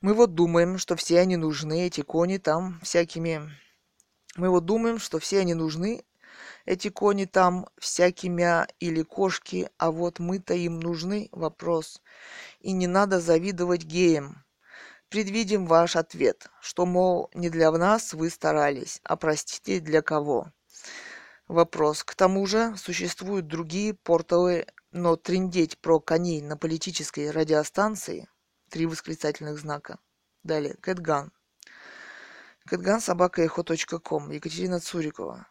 Мы вот думаем, что все они нужны, эти кони там всякими или кошки, а вот мы-то им нужны? Вопрос. И не надо завидовать геям. Предвидим ваш ответ, что, мол, не для нас вы старались, а простите, для кого? Вопрос. К тому же существуют другие порталы. Но трындеть про коней на политической радиостанции. 3!! Далее. Кэт Ган. Кэт Ган, @echo.com. Екатерина Цурикова.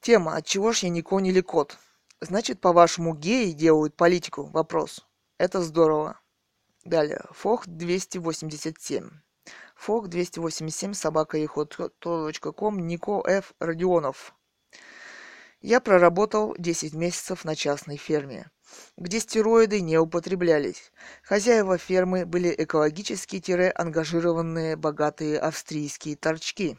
Тема. Отчего ж я не конь или кот? Значит, по-вашему, геи делают политику? Вопрос. Это здорово. Далее. Фох 287. Фох 287, @echo.com. Нико Ф. Родионов. Я проработал 10 месяцев на частной ферме, где стероиды не употреблялись. Хозяева фермы были экологически-ангажированные богатые австрийские торчки.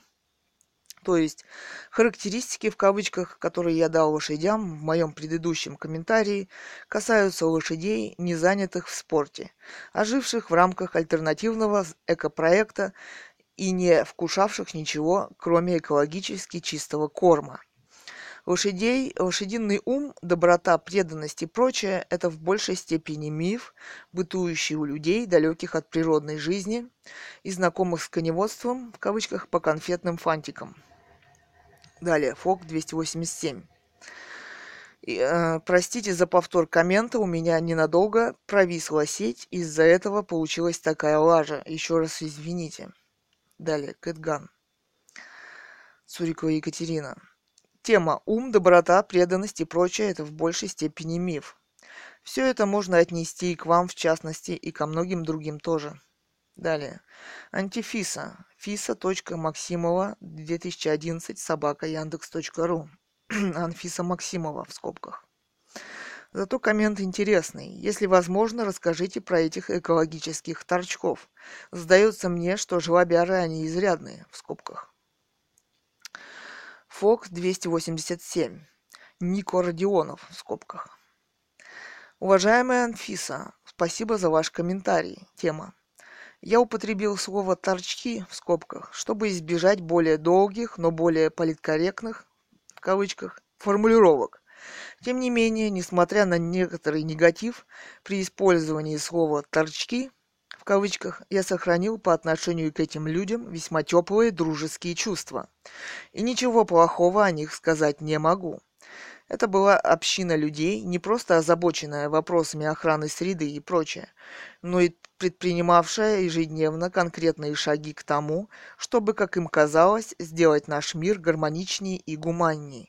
То есть характеристики, в кавычках, которые я дал лошадям в моем предыдущем комментарии, касаются лошадей, не занятых в спорте, а живших в рамках альтернативного экопроекта и не вкушавших ничего, кроме экологически чистого корма. Лошадей, лошадиный ум, доброта, преданность и прочее – это в большей степени миф, бытующий у людей, далеких от природной жизни и знакомых с коневодством, в кавычках, по конфетным фантикам. Далее, Фок 287. Простите за повтор коммента, у меня ненадолго провисла сеть, из-за этого получилась такая лажа. Еще раз извините. Далее, Кэт Ган. Цурикова Екатерина. Тема «Ум, доброта, преданность и прочее» – это в большей степени миф. Все это можно отнести и к вам, в частности, и ко многим другим тоже. Далее. Антифиса. Фиса.Максимова 2011 @Яндекс.ру. Анфиса Максимова в скобках. Зато коммент интересный. Если возможно, расскажите про этих экологических торчков. Сдается мне, что жлобяры они изрядные, в скобках. Фокс 287. Нико Родионов, в скобках. Уважаемая Анфиса, спасибо за ваш комментарий. Тема. Я употребил слово «торчки» в скобках, чтобы избежать более долгих, но более политкорректных, в кавычках, формулировок. Тем не менее, несмотря на некоторый негатив, при использовании слова «торчки», в кавычках, я сохранил по отношению к этим людям весьма теплые дружеские чувства. И ничего плохого о них сказать не могу. Это была община людей, не просто озабоченная вопросами охраны среды и прочее, но и предпринимавшая ежедневно конкретные шаги к тому, чтобы, как им казалось, сделать наш мир гармоничнее и гуманнее.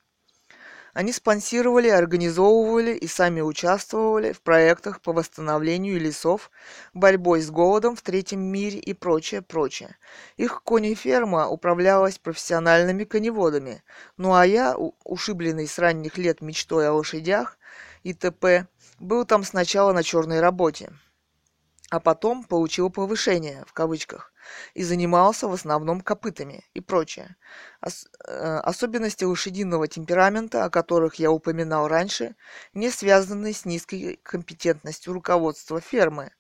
Они спонсировали, организовывали и сами участвовали в проектах по восстановлению лесов, борьбой с голодом в третьем мире и прочее, прочее. Их кониферма управлялась профессиональными коневодами, ну а я, ушибленный с ранних лет мечтой о лошадях и т.п., был там сначала на черной работе, а потом получил повышение, в кавычках, и занимался в основном копытами и прочее. Особенности лошадиного темперамента, о которых я упоминал раньше, не связаны с низкой компетентностью руководства фермы.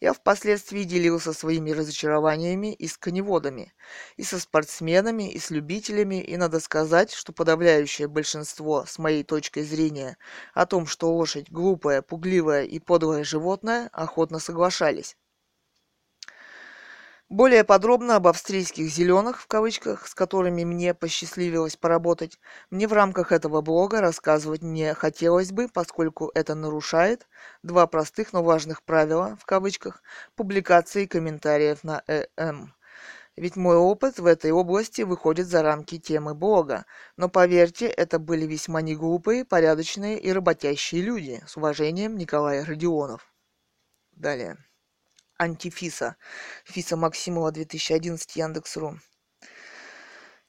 Я впоследствии делился своими разочарованиями и с коневодами, и со спортсменами, и с любителями, и надо сказать, что подавляющее большинство, с моей точки зрения, о том, что лошадь глупая, пугливая и подлое животное, охотно соглашались. Более подробно об австрийских «зеленых», в кавычках, с которыми мне посчастливилось поработать, мне в рамках этого блога рассказывать не хотелось бы, поскольку это нарушает два простых, но важных правила, в кавычках, публикации комментариев на ЭМ. Ведь мой опыт в этой области выходит за рамки темы блога, но поверьте, это были весьма неглупые, порядочные и работящие люди. С уважением, Николай Родионов. Далее. Антифиса. Фиса Максимова 2011 Яндекс.ру.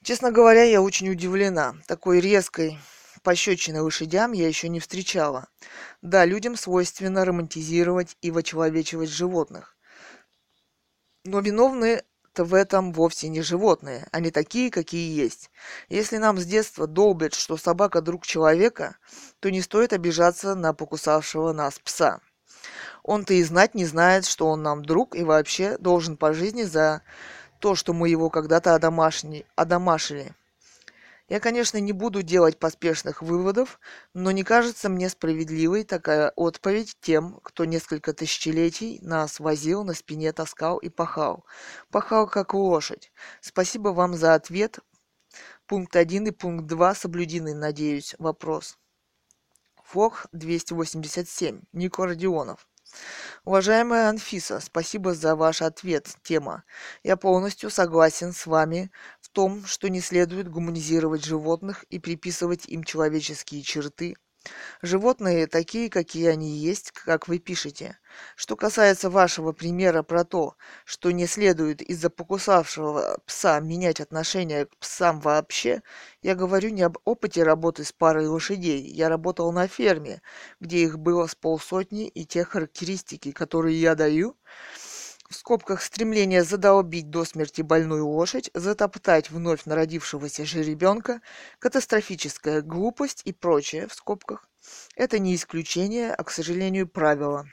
Честно говоря, я очень удивлена. Такой резкой пощечины лошадям я еще не встречала. Да, людям свойственно романтизировать и вочеловечивать животных. Но виновны в этом вовсе не животные. Они такие, какие есть. Если нам с детства долбят, что собака друг человека, то не стоит обижаться на покусавшего нас пса. Он-то и знать не знает, что он нам друг и вообще должен по жизни за то, что мы его когда-то одомашили. Я, конечно, не буду делать поспешных выводов, но не кажется мне справедливой такая отповедь тем, кто несколько тысячелетий нас возил, на спине таскал и пахал. Пахал как лошадь. Спасибо вам за ответ. Пункт 1 и пункт 2 соблюдены, надеюсь. Вопрос. Фок 287. Нико Родионов. Уважаемая Анфиса, спасибо за ваш ответ. Тема. Я полностью согласен с вами в том, что не следует гуманизировать животных и приписывать им человеческие черты. Животные такие, какие они есть, как вы пишете. Что касается вашего примера про то, что не следует из-за покусавшего пса менять отношение к псам вообще, я говорю не об опыте работы с парой лошадей. Я работал на ферме, где их было с полсотни, и те характеристики, которые я даю, в скобках стремление задолбить до смерти больную лошадь, затоптать вновь народившегося жеребенка, катастрофическая глупость и прочее, в скобках, это не исключение, а, к сожалению, правило.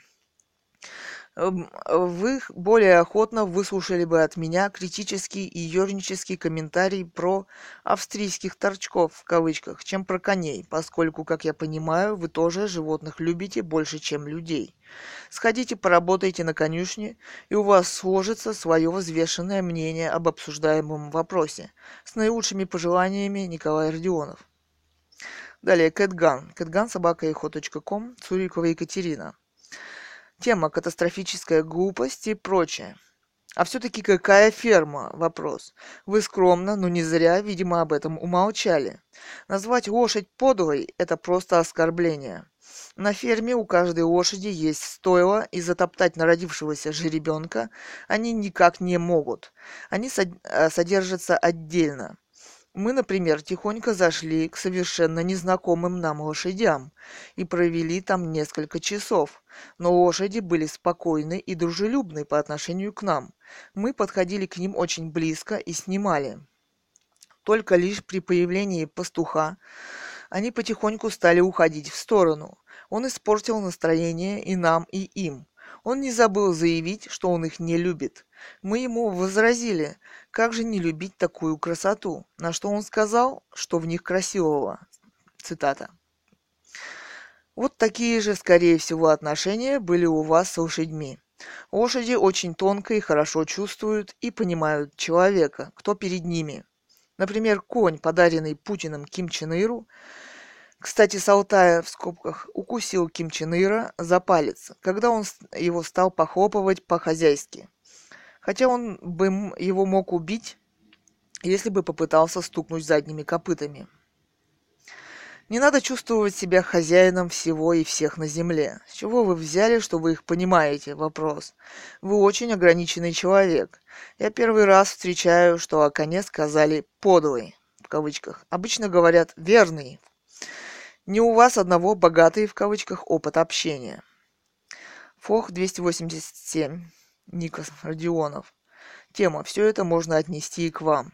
Вы более охотно выслушали бы от меня критический и ёрнический комментарий про «австрийских торчков», в кавычках, чем про коней, поскольку, как я понимаю, вы тоже животных любите больше, чем людей. Сходите, поработайте на конюшне, и у вас сложится свое взвешенное мнение об обсуждаемом вопросе. С наилучшими пожеланиями, Николай Родионов. Далее, Кэт Ган. Кэт Ган, @eho.com, Цурикова Екатерина. Тема «Катастрофическая глупость» и прочее. А все-таки какая ферма? Вопрос. Вы скромно, но не зря, видимо, об этом умолчали. Назвать лошадь подлой – это просто оскорбление. На ферме у каждой лошади есть стойло, и затоптать народившегося жеребенка они никак не могут. Они содержатся отдельно. Мы, например, тихонько зашли к совершенно незнакомым нам лошадям и провели там несколько часов, но лошади были спокойны и дружелюбны по отношению к нам. Мы подходили к ним очень близко и снимали. Только лишь при появлении пастуха они потихоньку стали уходить в сторону. Он испортил настроение и нам, и им. Он не забыл заявить, что он их не любит. Мы ему возразили, как же не любить такую красоту, на что он сказал, что в них красивого. Цитата. Вот такие же, скорее всего, отношения были у вас с лошадьми. Лошади очень тонко и хорошо чувствуют и понимают человека, кто перед ними. Например, конь, подаренный Путиным Ким Чен Иру, кстати, с Алтая в скобках укусил Ким Чен Ира за палец, когда он его стал похлопывать по-хозяйски. Хотя он бы его мог убить, если бы попытался стукнуть задними копытами. Не надо чувствовать себя хозяином всего и всех на земле. С чего вы взяли, что вы их понимаете? Вопрос. Вы очень ограниченный человек. Я первый раз встречаю, что о коне сказали «подлый», в кавычках. Обычно говорят «верный». Не у вас одного «богатый», в кавычках, опыт общения. Фох 287. Николай Родионов. Тема. Все это можно отнести и к вам.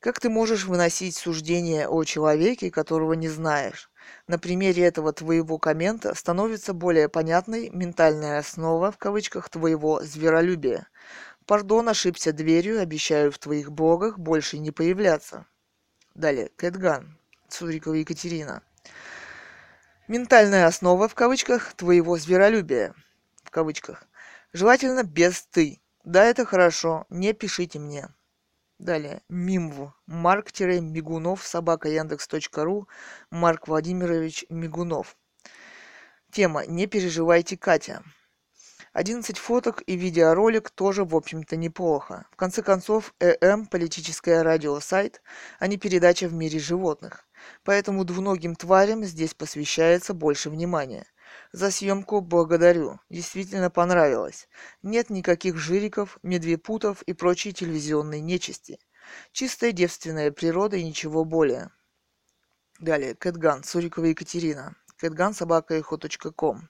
Как ты можешь выносить суждение о человеке, которого не знаешь? На примере этого твоего коммента становится более понятной ментальная основа, в кавычках, твоего зверолюбия. Пардон, ошибся дверью, обещаю в твоих блогах больше не появляться. Далее. Кэт Ган. Цурикова Екатерина. Ментальная основа, в кавычках, твоего зверолюбия, в кавычках. Желательно без «ты». Да, это хорошо. Не пишите мне. Далее. Мимв. Марк-Мигунов. @Яндекс.ру. Марк Владимирович Мигунов. Тема. Не переживайте, Катя. 11 фоток и видеоролик тоже, в общем-то, неплохо. В конце концов, политическое радиосайт, а не передача в мире животных. Поэтому двуногим тварям здесь посвящается больше внимания. За съемку благодарю. Действительно понравилось. Нет никаких жириков, медвепутов и прочей телевизионной нечисти. Чистая девственная природа и ничего более. Далее. Кэтган. Сурикова Екатерина. Кэтган @eho.com.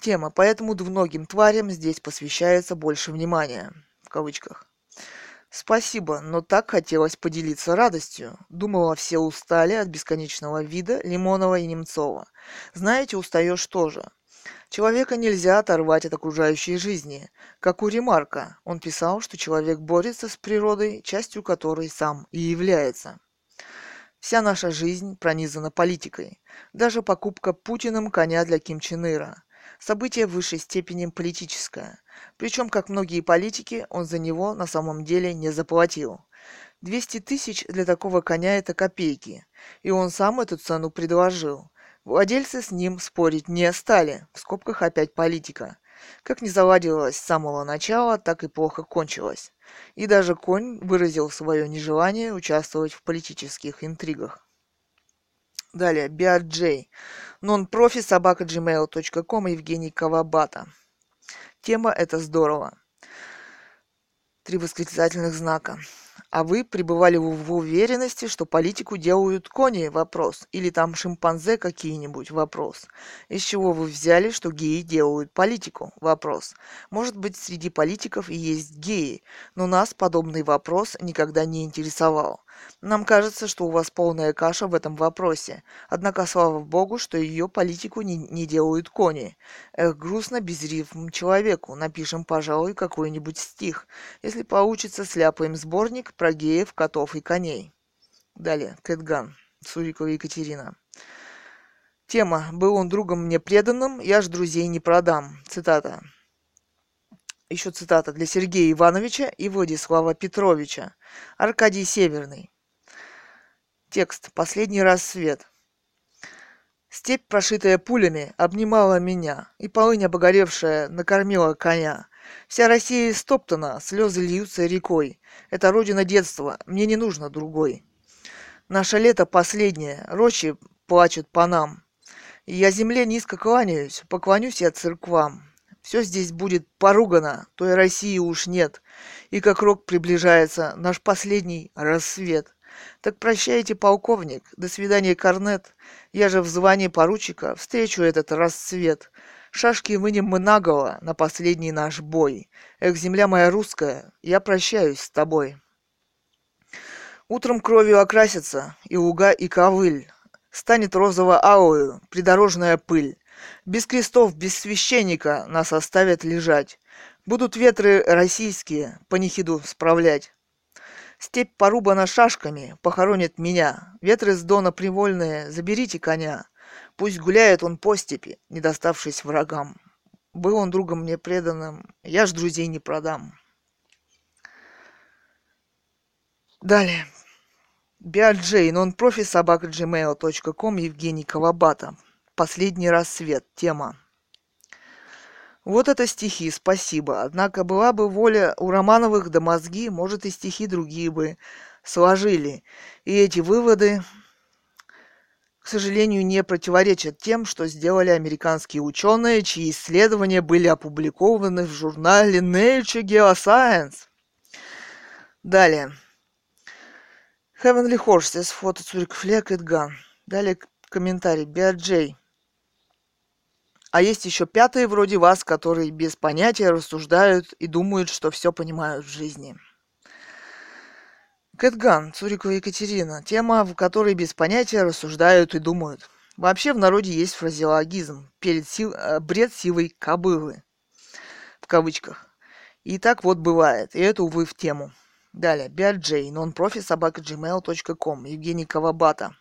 Тема. Поэтому двуногим тварям здесь посвящается больше внимания. В кавычках. Спасибо, но так хотелось поделиться радостью. Думала, все устали от бесконечного вида Лимонова и Немцова. Знаете, устаешь тоже. Человека нельзя оторвать от окружающей жизни. Как у Ремарка, он писал, что человек борется с природой, частью которой сам и является. Вся наша жизнь пронизана политикой. Даже покупка Путиным коня для Ким Чен Ира. Событие в высшей степени политическое. Причем, как многие политики, он за него на самом деле не заплатил. 200 тысяч для такого коня – это копейки. И он сам эту цену предложил. Владельцы с ним спорить не стали. В скобках опять политика. Как не заладилось с самого начала, так и плохо кончилось. И даже конь выразил свое нежелание участвовать в политических интригах. Далее. BRJ. Нонпрофи @gmail.com. Евгений Кавабата. Тема «Это здорово». 3!! А вы пребывали в уверенности, что политику делают кони? Вопрос. Или там шимпанзе какие-нибудь? Вопрос. Из чего вы взяли, что геи делают политику? Вопрос. Может быть, среди политиков и есть геи, но нас подобный вопрос никогда не интересовал. Нам кажется, что у вас полная каша в этом вопросе. Однако, слава богу, что ее политику не делают кони. Эх, грустно без рифм человеку. Напишем, пожалуй, какой-нибудь стих. Если получится, сляпаем сборник про геев, котов и коней. Далее. Кэтган. Сурикова Екатерина. Тема. «Был он другом мне преданным, я ж друзей не продам». Цитата. Еще цитата для Сергея Ивановича и Владислава Петровича. Аркадий Северный. Текст. «Последний рассвет». Степь, прошитая пулями, обнимала меня, и полынь обгоревшая накормила коня. Вся Россия истоптана, слезы льются рекой. Это родина детства, мне не нужно другой. Наше лето последнее, рощи плачут по нам. И я земле низко кланяюсь, поклонюсь я церквам. Все здесь будет поругано, той России уж нет. И как рок приближается наш последний рассвет. Так прощайте, полковник, до свидания, корнет. Я же в звании поручика встречу этот расцвет. Шашки вынем мы наголо на последний наш бой. Эх, земля моя русская, я прощаюсь с тобой. Утром кровью окрасятся и луга, и ковыль. Станет розово-алую придорожная пыль. Без крестов, без священника нас оставят лежать. Будут ветры российские панихиду справлять. Степь порубана шашками, похоронит меня. Ветры с дона привольные, заберите коня. Пусть гуляет он по степи, не доставшись врагам. Был он другом мне преданным, я ж друзей не продам. Далее. Биаджей, нонпрофи собака@gmail.com, Евгений Колобата. «Последний рассвет», тема. Вот это стихи, спасибо. Однако была бы воля у Романовых да мозги, может, и стихи другие бы сложили. И эти выводы, к сожалению, не противоречат тем, что сделали американские ученые, чьи исследования были опубликованы в журнале Nature Geoscience. Далее. Heavenly Horses, фото Цурикова Кэт Ган. Далее комментарий Биаджей. А есть еще пятые вроде вас, которые без понятия рассуждают и думают, что все понимают в жизни. Кэт Ган, Цурикова Екатерина. Тема, в которой без понятия рассуждают и думают. Вообще в народе есть фразеологизм «бред сивой кобылы» в кавычках. И так вот бывает. И это, увы, в тему. Далее. Биаджей, нонпрофи собака@gmail.com, Евгений Колобата.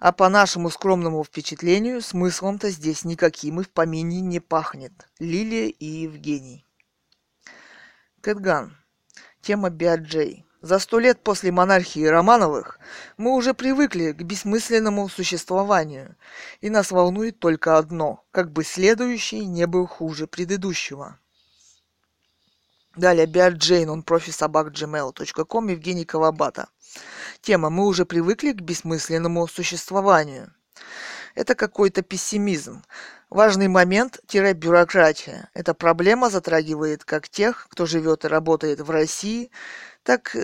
А по нашему скромному впечатлению, смыслом-то здесь никаким и в помине не пахнет. Лилия и Евгений. Кэт Ган. Тема Биаджей. За 100 лет после монархии Романовых мы уже привыкли к бессмысленному существованию. И нас волнует только одно, как бы следующий не был хуже предыдущего. Далее, Биаджей, nonprofi@gmail.com, Евгений Колобата. Тема «Мы уже привыкли к бессмысленному существованию». Это какой-то пессимизм. Важный момент – бюрократия. Эта проблема затрагивает как тех, кто живет и работает в России, так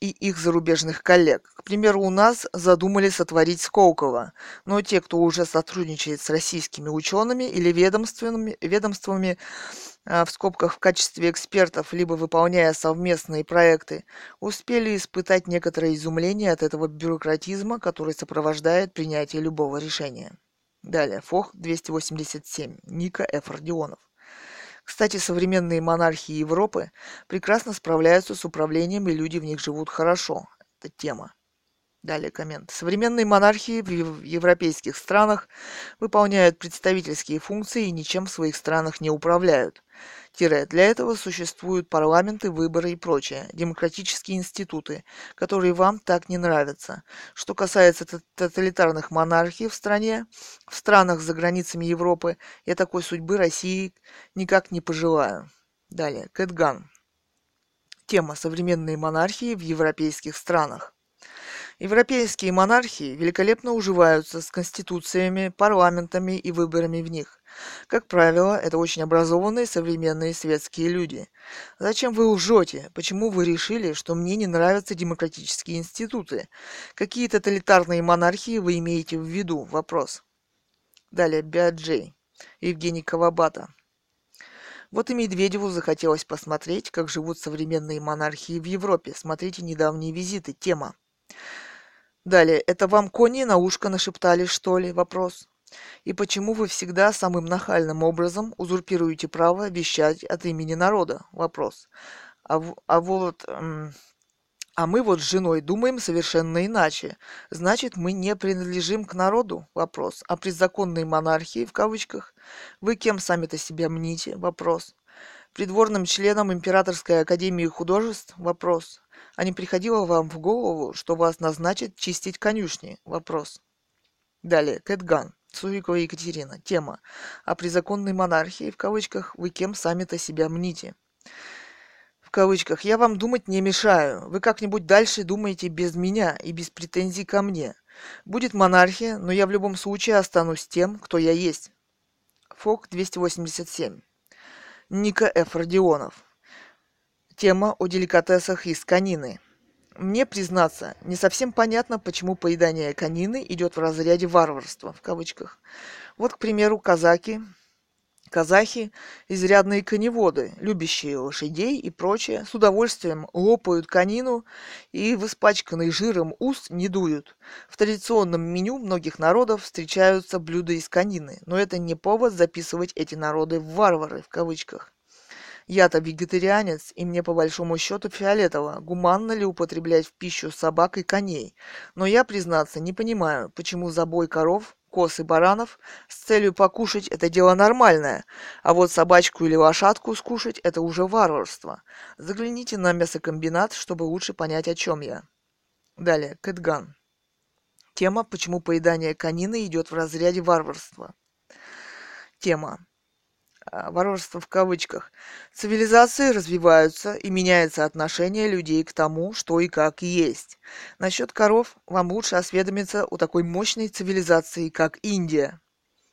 и их зарубежных коллег. К примеру, у нас задумали сотворить Сколково, но те, кто уже сотрудничает с российскими учеными или ведомствами в скобках в качестве экспертов, либо выполняя совместные проекты, успели испытать некоторое изумление от этого бюрократизма, который сопровождает принятие любого решения. Далее, ФОХ 287, Ника Ф. Родионов. Кстати, современные монархии Европы прекрасно справляются с управлением, и люди в них живут хорошо. Это тема. Далее коммент. Современные монархии в европейских странах выполняют представительские функции и ничем в своих странах не управляют. Для этого существуют парламенты, выборы и прочее, демократические институты, которые вам так не нравятся. Что касается тоталитарных монархий в странах за границами Европы, я такой судьбы России никак не пожелаю. Далее. Кэт Ган. Тема «Современные монархии в европейских странах». Европейские монархии великолепно уживаются с конституциями, парламентами и выборами в них. Как правило, это очень образованные современные светские люди. Зачем вы лжете? Почему вы решили, что мне не нравятся демократические институты? Какие тоталитарные монархии вы имеете в виду? Вопрос. Далее, Биаджей, Евгений Колобата. Вот и Медведеву захотелось посмотреть, как живут современные монархии в Европе. Смотрите недавние визиты. Тема. Далее. Это вам кони на ушко нашептали, что ли? Вопрос. И почему вы всегда самым нахальным образом узурпируете право вещать от имени народа? Вопрос. А мы вот с женой думаем совершенно иначе. Значит, мы не принадлежим к народу? Вопрос. А при законной монархии, в кавычках, вы кем сами-то себя мните? Вопрос. Придворным членом Императорской академии художеств? Вопрос. А не приходило вам в голову, что вас назначат чистить конюшни? Вопрос. Далее. Кэт Ган. Цурикова Екатерина. Тема. А при законной монархии, в кавычках, вы кем сами-то себя мните? В кавычках. Я вам думать не мешаю. Вы как-нибудь дальше думаете без меня и без претензий ко мне. Будет монархия, но я в любом случае останусь тем, кто я есть. Фок 287. Ника Ф. Родионов. Тема о деликатесах из конины. Мне, признаться, не совсем понятно, почему поедание конины идет в разряде варварства, в кавычках. Вот, к примеру, казахи, изрядные коневоды, любящие лошадей и прочее, с удовольствием лопают конину и в испачканный жиром уст не дуют. В традиционном меню многих народов встречаются блюда из конины, но это не повод записывать эти народы в варвары, в кавычках. Я-то вегетарианец, и мне по большому счету фиолетово, гуманно ли употреблять в пищу собак и коней. Но я, признаться, не понимаю, почему забой коров, коз и баранов с целью покушать – это дело нормальное, а вот собачку или лошадку скушать – это уже варварство. Загляните на мясокомбинат, чтобы лучше понять, о чем я. Далее, Кэт Ган. Тема «Почему поедание конины идет в разряде варварства». Тема. Варварство в кавычках. Цивилизации развиваются и меняется отношение людей к тому, что и как есть. Насчет коров вам лучше осведомиться у такой мощной цивилизации, как Индия.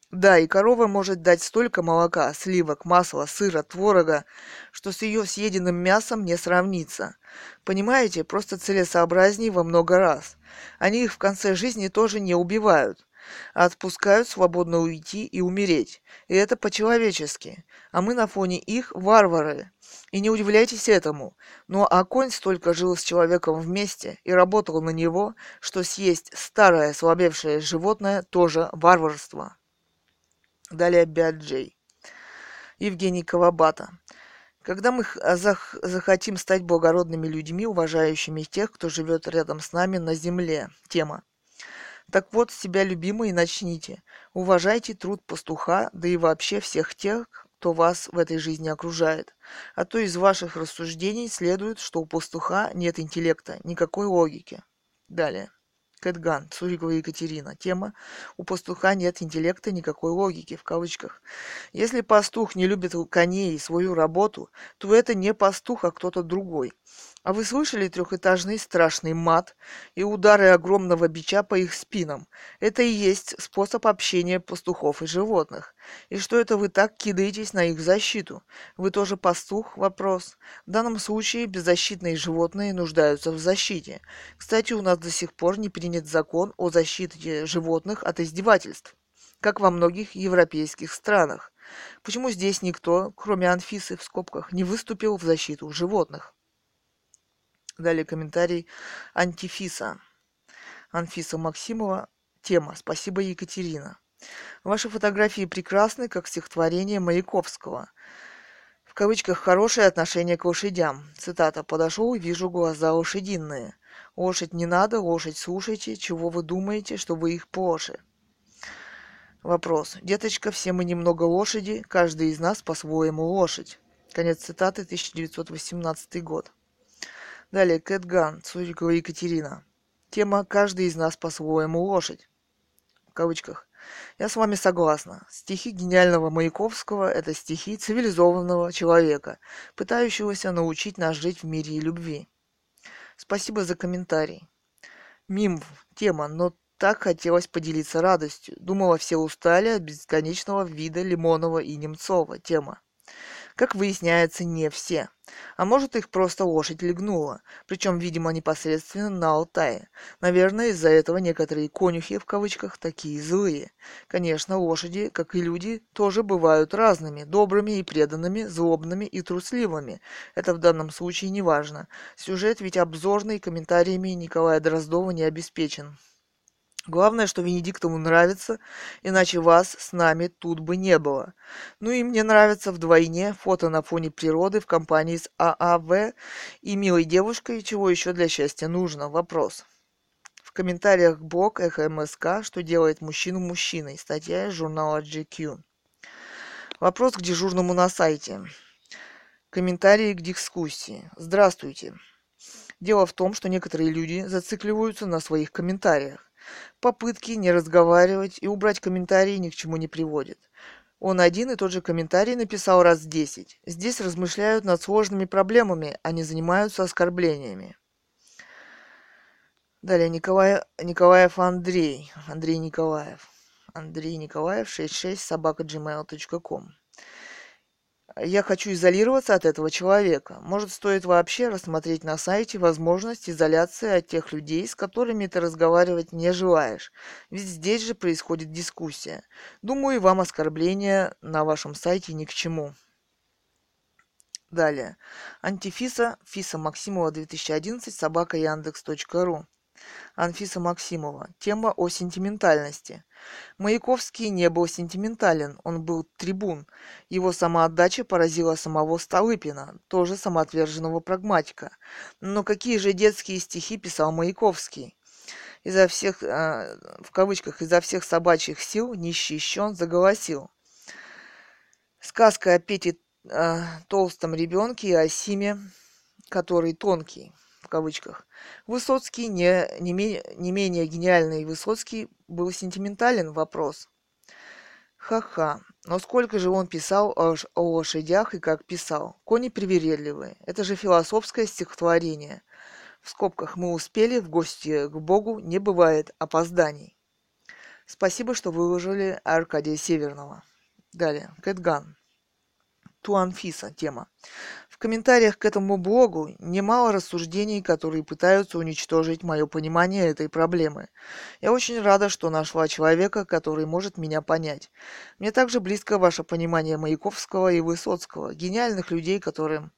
Да, и корова может дать столько молока, сливок, масла, сыра, творога, что с ее съеденным мясом не сравнится. Понимаете, просто целесообразней во много раз. Они их в конце жизни тоже не убивают. А отпускают свободно уйти и умереть. И это по-человечески. А мы на фоне их варвары. И не удивляйтесь этому. Но а конь столько жил с человеком вместе и работал на него, что съесть старое ослабевшее животное тоже варварство. Далее Биаджей. Евгений Кавабата. Когда мы захотим стать благородными людьми, уважающими тех, кто живет рядом с нами на земле. Тема. Так вот, себя любимые начните. Уважайте труд пастуха, да и вообще всех тех, кто вас в этой жизни окружает. А то из ваших рассуждений следует, что у пастуха нет интеллекта, никакой логики. Далее. Кэт Ган, Цурикова Екатерина. Тема «У пастуха нет интеллекта, никакой логики» в кавычках. Если пастух не любит коней и свою работу, то это не пастух, а кто-то другой. А вы слышали трехэтажный страшный мат и удары огромного бича по их спинам? Это и есть способ общения пастухов и животных. И что это вы так кидаетесь на их защиту? Вы тоже пастух? Вопрос. В данном случае беззащитные животные нуждаются в защите. Кстати, у нас до сих пор не принят закон о защите животных от издевательств, как во многих европейских странах. Почему здесь никто, кроме Анфисы в скобках, не выступил в защиту животных? Далее комментарий Антифиса. Анфиса Максимова. Тема. Спасибо, Екатерина. Ваши фотографии прекрасны, как стихотворение Маяковского. В кавычках «хорошее отношение к лошадям». Цитата. «Подошел и вижу глаза лошадиные. Лошадь не надо, лошадь слушайте. Чего вы думаете, что вы их плоши?» Вопрос. «Деточка, все мы немного лошади, каждый из нас по-своему лошадь». Конец цитаты, 1918 год. Далее, Кэт Ган, Цурикова Екатерина. Тема «Каждый из нас по-своему лошадь». В кавычках. Я с вами согласна. Стихи гениального Маяковского – это стихи цивилизованного человека, пытающегося научить нас жить в мире и любви. Спасибо за комментарий. Мимв. Тема «Но так хотелось поделиться радостью». Думала, все устали от бесконечного вида Лимонова и Немцова. Тема. Как выясняется, не все. А может, их просто лошадь легнула, причем, видимо, непосредственно на Алтае. Наверное, из-за этого некоторые «конюхи» в кавычках такие злые. Конечно, лошади, как и люди, тоже бывают разными, добрыми и преданными, злобными и трусливыми. Это в данном случае не важно. Сюжет ведь обзорный, комментариями Николая Дроздова не обеспечен. Главное, что Венедиктову нравится, иначе вас с нами тут бы не было. Ну и мне нравится вдвойне фото на фоне природы в компании с ААВ и милой девушкой, чего еще для счастья нужно. Вопрос. В комментариях блог «Эхо МСК. Что делает мужчину мужчиной?» Статья из журнала GQ. Вопрос к дежурному на сайте. Комментарии к дискуссии. Здравствуйте. Дело в том, что некоторые люди зацикливаются на своих комментариях. Попытки не разговаривать и убрать комментарии ни к чему не приводят. Он один и тот же комментарий написал раз 10. Здесь размышляют над сложными проблемами, а не занимаются оскорблениями. Далее Николаев Андрей. Андрей Николаев 66@gmail.com. Я хочу изолироваться от этого человека. Может, стоит вообще рассмотреть на сайте возможность изоляции от тех людей, с которыми ты разговаривать не желаешь. Ведь здесь же происходит дискуссия. Думаю, вам оскорбления на вашем сайте ни к чему. Далее. Антифиса Фиса Максимова 2011 @yandex.ru. Анфиса Максимова. Тема о сентиментальности. Маяковский не был сентиментален, он был трибун. Его самоотдача поразила самого Столыпина, тоже самоотверженного прагматика. Но какие же детские стихи писал Маяковский? Изо всех, в кавычках, изо всех собачьих сил нищий щен заголосил. Сказка о Пете толстом ребенке и о Симе, который тонкий. В кавычках. Высоцкий, не менее гениальный Высоцкий, был сентиментален? Вопрос. Ха-ха. Но сколько же он писал о лошадях и как писал? Кони привередливые. Это же философское стихотворение. В скобках мы успели, в гости к Богу не бывает опозданий. Спасибо, что выложили Аркадия Северного. Далее. Кэт Ган. Туанфиса. Тема. В комментариях к этому блогу немало рассуждений, которые пытаются уничтожить мое понимание этой проблемы. Я очень рада, что нашла человека, который может меня понять. Мне также близко ваше понимание Маяковского и Высоцкого, гениальных людей, которые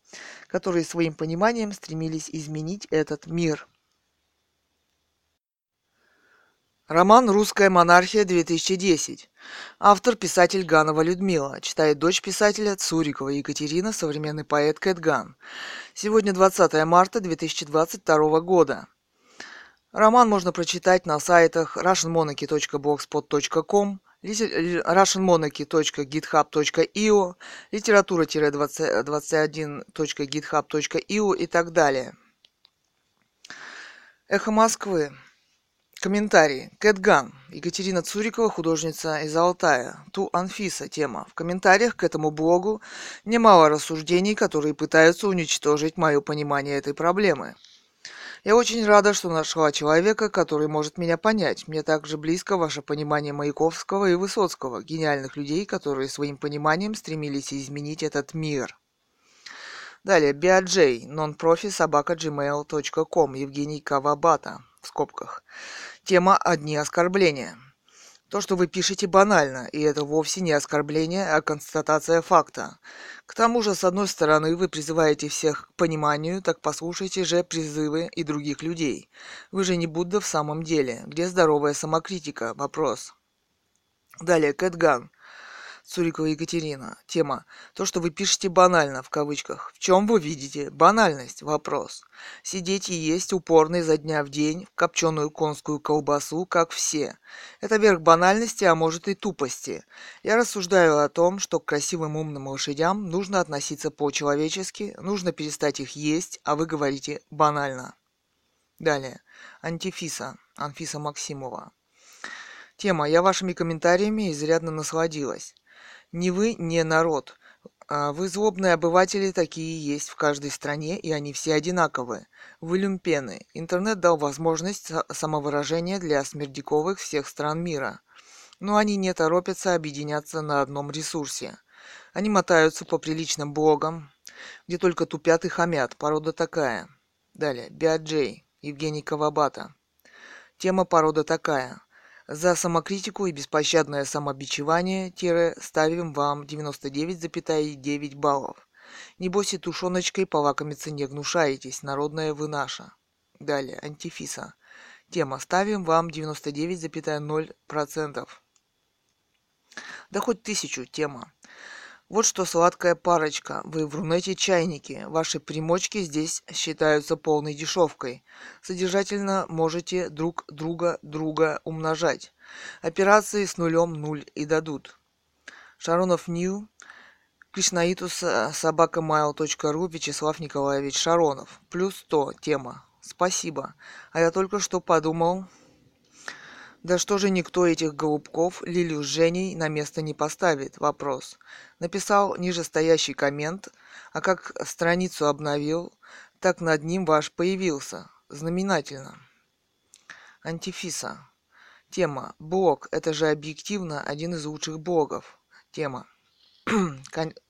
своим пониманием стремились изменить этот мир. Роман «Русская монархия» 2010. Автор – писатель Ганова Людмила. Читает дочь писателя Цурикова Екатерина, современный поэт Кэт Ган. Сегодня 20 марта 2022 года. Роман можно прочитать на сайтах russianmonarchy.blogspot.com, russianmonarchy.github.io, literatura-21.github.io и так далее. Эхо Москвы. Комментарии. Кэт Ган. Екатерина Цурикова, художница из Алтая. Ту Анфиса. Тема. В комментариях к этому блогу немало рассуждений, которые пытаются уничтожить мое понимание этой проблемы. Я очень рада, что нашла человека, который может меня понять. Мне также близко ваше понимание Маяковского и Высоцкого, гениальных людей, которые своим пониманием стремились изменить этот мир. Далее. Биаджей. nonprofi@gmail.com. Евгений Кавабата. В скобках. Тема «Одни оскорбления». То, что вы пишете, банально, и это вовсе не оскорбление, а констатация факта. К тому же, с одной стороны, вы призываете всех к пониманию, так послушайте же призывы и других людей. Вы же не Будда в самом деле. Где здоровая самокритика? Вопрос. Далее, Кэт Ган. Цурикова Екатерина. Тема. То, что вы пишете, банально, в кавычках. В чем вы видите банальность? Вопрос. Сидеть и есть упорно изо дня в день в копченую конскую колбасу, как все. Это верх банальности, а может и тупости. Я рассуждаю о том, что к красивым умным лошадям нужно относиться по-человечески, нужно перестать их есть, а вы говорите банально. Далее. Антифиса. Анфиса Максимова. Тема. Я вашими комментариями изрядно насладилась. Ни вы, ни народ. Вы злобные обыватели, такие есть в каждой стране, и они все одинаковые. Вы люмпены. Интернет дал возможность самовыражения для смердяковых всех стран мира. Но они не торопятся объединяться на одном ресурсе. Они мотаются по приличным блогам, где только тупят и хамят. Порода такая. Далее. Биаджей. Евгений Кавабата. Тема «Порода такая». За самокритику и беспощадное самобичевание - ставим вам 99,9 баллов. Небось и тушеночкой полакомиться не гнушаетесь, народная вы наша. Далее, антифиса. Тема. Ставим вам 99,0%. Да хоть 1000, тема. Вот что, сладкая парочка, вы в Рунете чайники, ваши примочки здесь считаются полной дешевкой. Содержательно можете друг друга умножать. Операции с нулем нуль и дадут. Шаронов Нью, krishnaituz@mail.ru, Вячеслав Николаевич Шаронов. Плюс 100, тема. Спасибо. А я только что подумал... Да что же никто этих голубков, Лилю с Женей, на место не поставит? Вопрос. Написал нижестоящий коммент, а как страницу обновил, так над ним ваш появился. Знаменательно. Антифиса. Тема. Бог. Это же объективно один из лучших богов. Тема.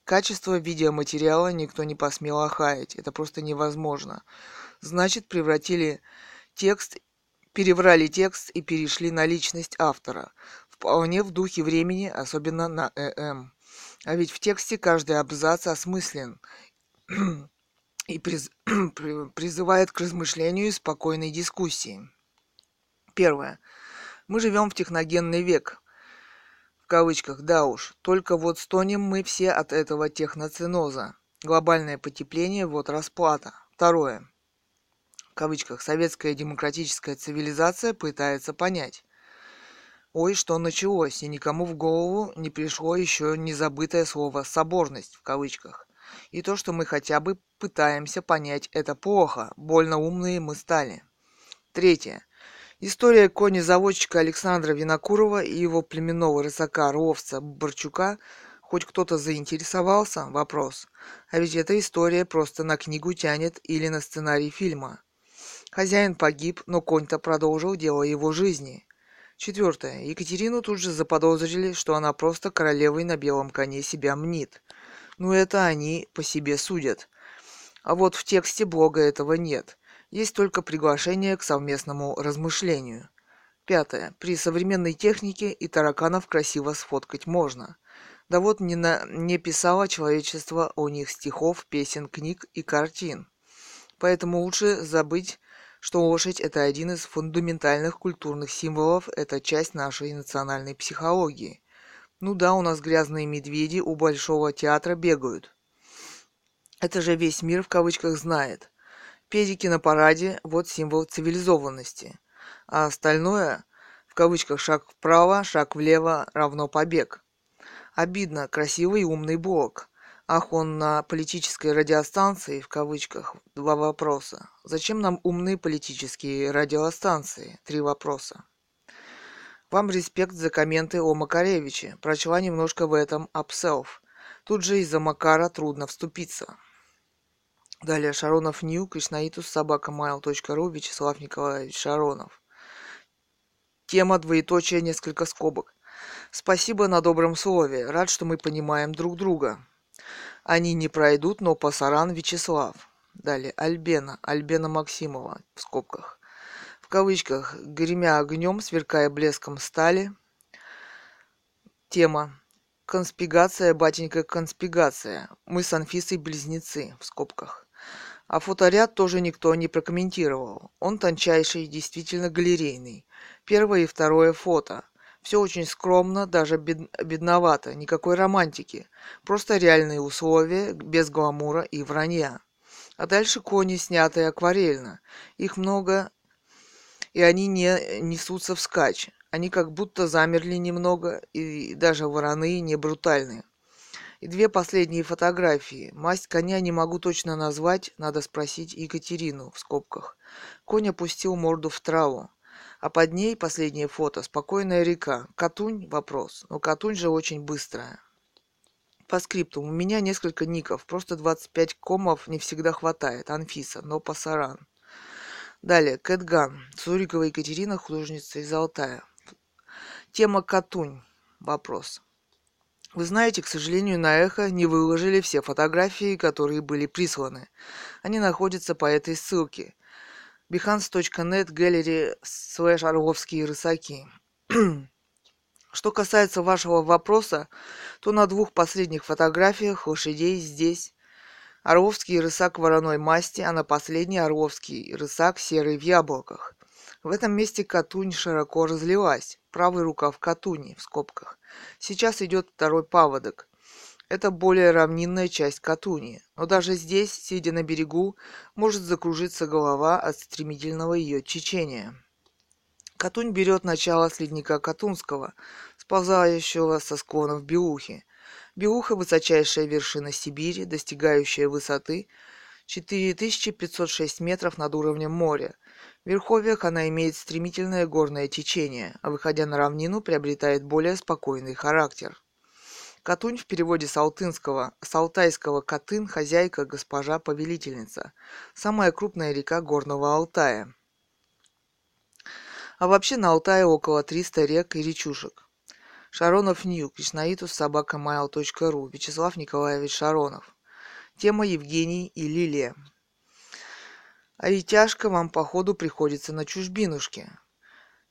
Качество видеоматериала никто не посмел охаять. Это просто невозможно. Значит, переврали текст и перешли на личность автора. Вполне в духе времени, особенно на ЭМ. А ведь в тексте каждый абзац осмыслен и призывает к размышлению и спокойной дискуссии. Первое. Мы живем в техногенный век. В кавычках, да уж. Только вот стонем мы все от этого техноциноза. Глобальное потепление – вот расплата. Второе. В кавычках, советская демократическая цивилизация пытается понять. Ой, что началось, и никому в голову не пришло еще незабытое слово «соборность» в кавычках. И то, что мы хотя бы пытаемся понять, это плохо, больно умные мы стали. Третье. История конезаводчика Александра Винокурова и его племенного рысака Орловца Борчука хоть кто-то заинтересовался? Вопрос. А ведь эта история просто на книгу тянет или на сценарий фильма. Хозяин погиб, но конь-то продолжил дело его жизни. Четвертое. Екатерину тут же заподозрили, что она просто королевой на белом коне себя мнит. Ну это они по себе судят. А вот в тексте блога этого нет. Есть только приглашение к совместному размышлению. Пятое. При современной технике и тараканов красиво сфоткать можно. Да вот не писало человечество о них стихов, песен, книг и картин. Поэтому лучше забыть, что лошадь – это один из фундаментальных культурных символов, это часть нашей национальной психологии. Ну да, у нас грязные медведи у Большого театра бегают. Это же весь мир в кавычках знает. Педики на параде – вот символ цивилизованности. А остальное – в кавычках шаг вправо, шаг влево равно побег. Обидно, красивый и умный блог. Ах, он на политической радиостанции, в кавычках, два вопроса. Зачем нам умные политические радиостанции? Три вопроса. Вам респект за комменты о Макаревиче. Прочла немножко в этом апселф. Тут же из-за Макара трудно вступиться. Далее Шаронов Нью, krishnayitus@mail.ru, Вячеслав Николаевич Шаронов. Тема двоеточие, несколько скобок. Спасибо на добром слове. Рад, что мы понимаем друг друга. Они не пройдут, но пасаран Вячеслав. Далее Альбена Максимова, в скобках. В кавычках, гремя огнем, сверкая блеском стали. Тема. Конспигация, батенька, конспигация. Мы с Анфисой близнецы, в скобках. А фоторяд тоже никто не прокомментировал. Он тончайший, действительно галерейный. Первое и второе фото. Все очень скромно, даже бедновато, никакой романтики. Просто реальные условия, без гламура и вранья. А дальше кони, снятые акварельно. Их много, и они не несутся вскачь. Они как будто замерли немного, и даже вороны не брутальны. И две последние фотографии. Масть коня не могу точно назвать, надо спросить Екатерину, в скобках. Конь опустил морду в траву. А под ней последнее фото. Спокойная река. Катунь? Вопрос. Но Катунь же очень быстрая. По скрипту. У меня несколько ников. Просто 25 комов не всегда хватает. Анфиса. Но пасаран. Далее. Кэт Ган. Цурикова Екатерина, художница из Алтая. Тема Катунь. Вопрос. Вы знаете, к сожалению, на Эхо не выложили все фотографии, которые были присланы. Они находятся по этой ссылке. behance.net/Орловские рысаки. Что касается вашего вопроса, то на двух последних фотографиях лошадей здесь. Орловский рысак вороной масти, а на последний Орловский рысак серый в яблоках. В этом месте Катунь широко разлилась. Правый рукав Катуни, в скобках. Сейчас идет второй паводок. Это более равнинная часть Катуни, но даже здесь, сидя на берегу, может закружиться голова от стремительного ее течения. Катунь берет начало с ледника Катунского, сползающего со склонов Белухи. Белуха – высочайшая вершина Сибири, достигающая высоты 4506 метров над уровнем моря. В верховьях она имеет стремительное горное течение, а выходя на равнину, приобретает более спокойный характер. Катунь в переводе с алтайского «катын» – хозяйка, госпожа, повелительница. Самая крупная река горного Алтая. а вообще на Алтае около 300 рек и речушек. Шаронов Нью, krishnayitus@mail.ru, Вячеслав Николаевич Шаронов. Тема Евгений и Лилия. А и тяжко вам, походу, приходится на чужбинушке.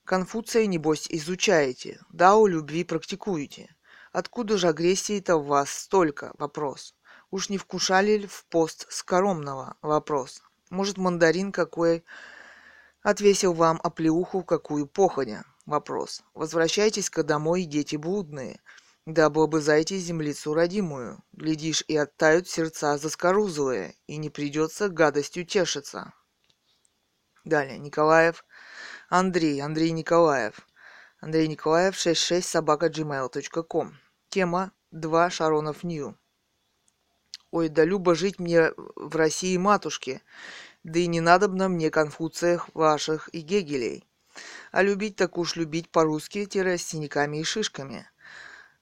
Конфуция, небось, изучаете, дао любви практикуете. Откуда же агрессии-то в вас столько? Вопрос. Уж не вкушали ли в пост скоромного? Вопрос. Может, мандарин какой отвесил вам оплеуху, какую походя? Вопрос. Возвращайтесь-ка домой, дети блудные, да облобызайте землицу родимую. Глядишь, и оттают сердца заскорузлые, и не придется гадостью тешиться. Далее. Николаев. Андрей Николаев. Андрей Николаев 66@gmail.com. Тема 2 Шаронов Нью. Ой, да любо жить мне в России матушке, да и не надобно мне конфуциях ваших и гегелей. А любить так уж любить по-русски тире с синяками и шишками.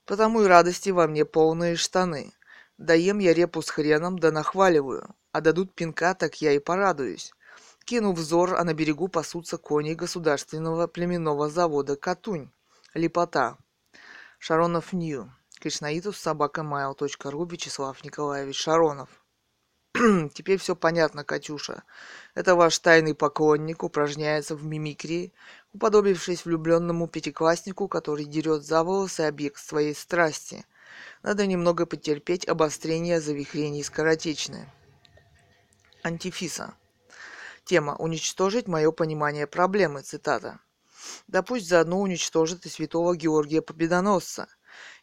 Потому и радости во мне полные штаны. Даем я репу с хреном, да нахваливаю, а дадут пинка, так я и порадуюсь. Кину взор, а на берегу пасутся кони государственного племенного завода «Катунь». Лепота. Шаронов Нью. krishnayitus@mail.ru. Вячеслав Николаевич Шаронов. Теперь все понятно, Катюша. Это ваш тайный поклонник упражняется в мимикрии, уподобившись влюбленному пятикласснику, который дерет за волосы объект своей страсти. Надо немного потерпеть обострение завихрений скоротечное. Антифиса. Тема «Уничтожить мое понимание проблемы», цитата. Да пусть заодно уничтожит и святого Георгия Победоносца,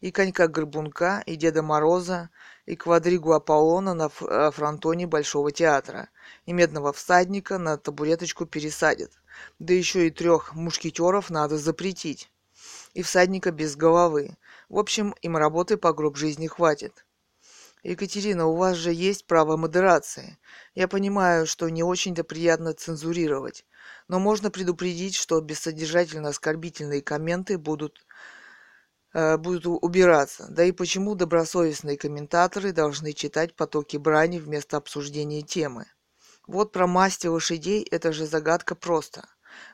и конька Горбунка, и Деда Мороза, и квадригу Аполлона на фронтоне Большого театра, и медного всадника на табуреточку пересадит, да еще и 3 мушкетеров надо запретить, и всадника без головы. В общем, им работы по гроб жизни хватит. Екатерина, у вас же есть право модерации. Я понимаю, что не очень-то приятно цензурировать, но можно предупредить, что бессодержательно-оскорбительные комменты будут убираться. Да и почему добросовестные комментаторы должны читать потоки брани вместо обсуждения темы? Вот про масти лошадей – это же загадка просто.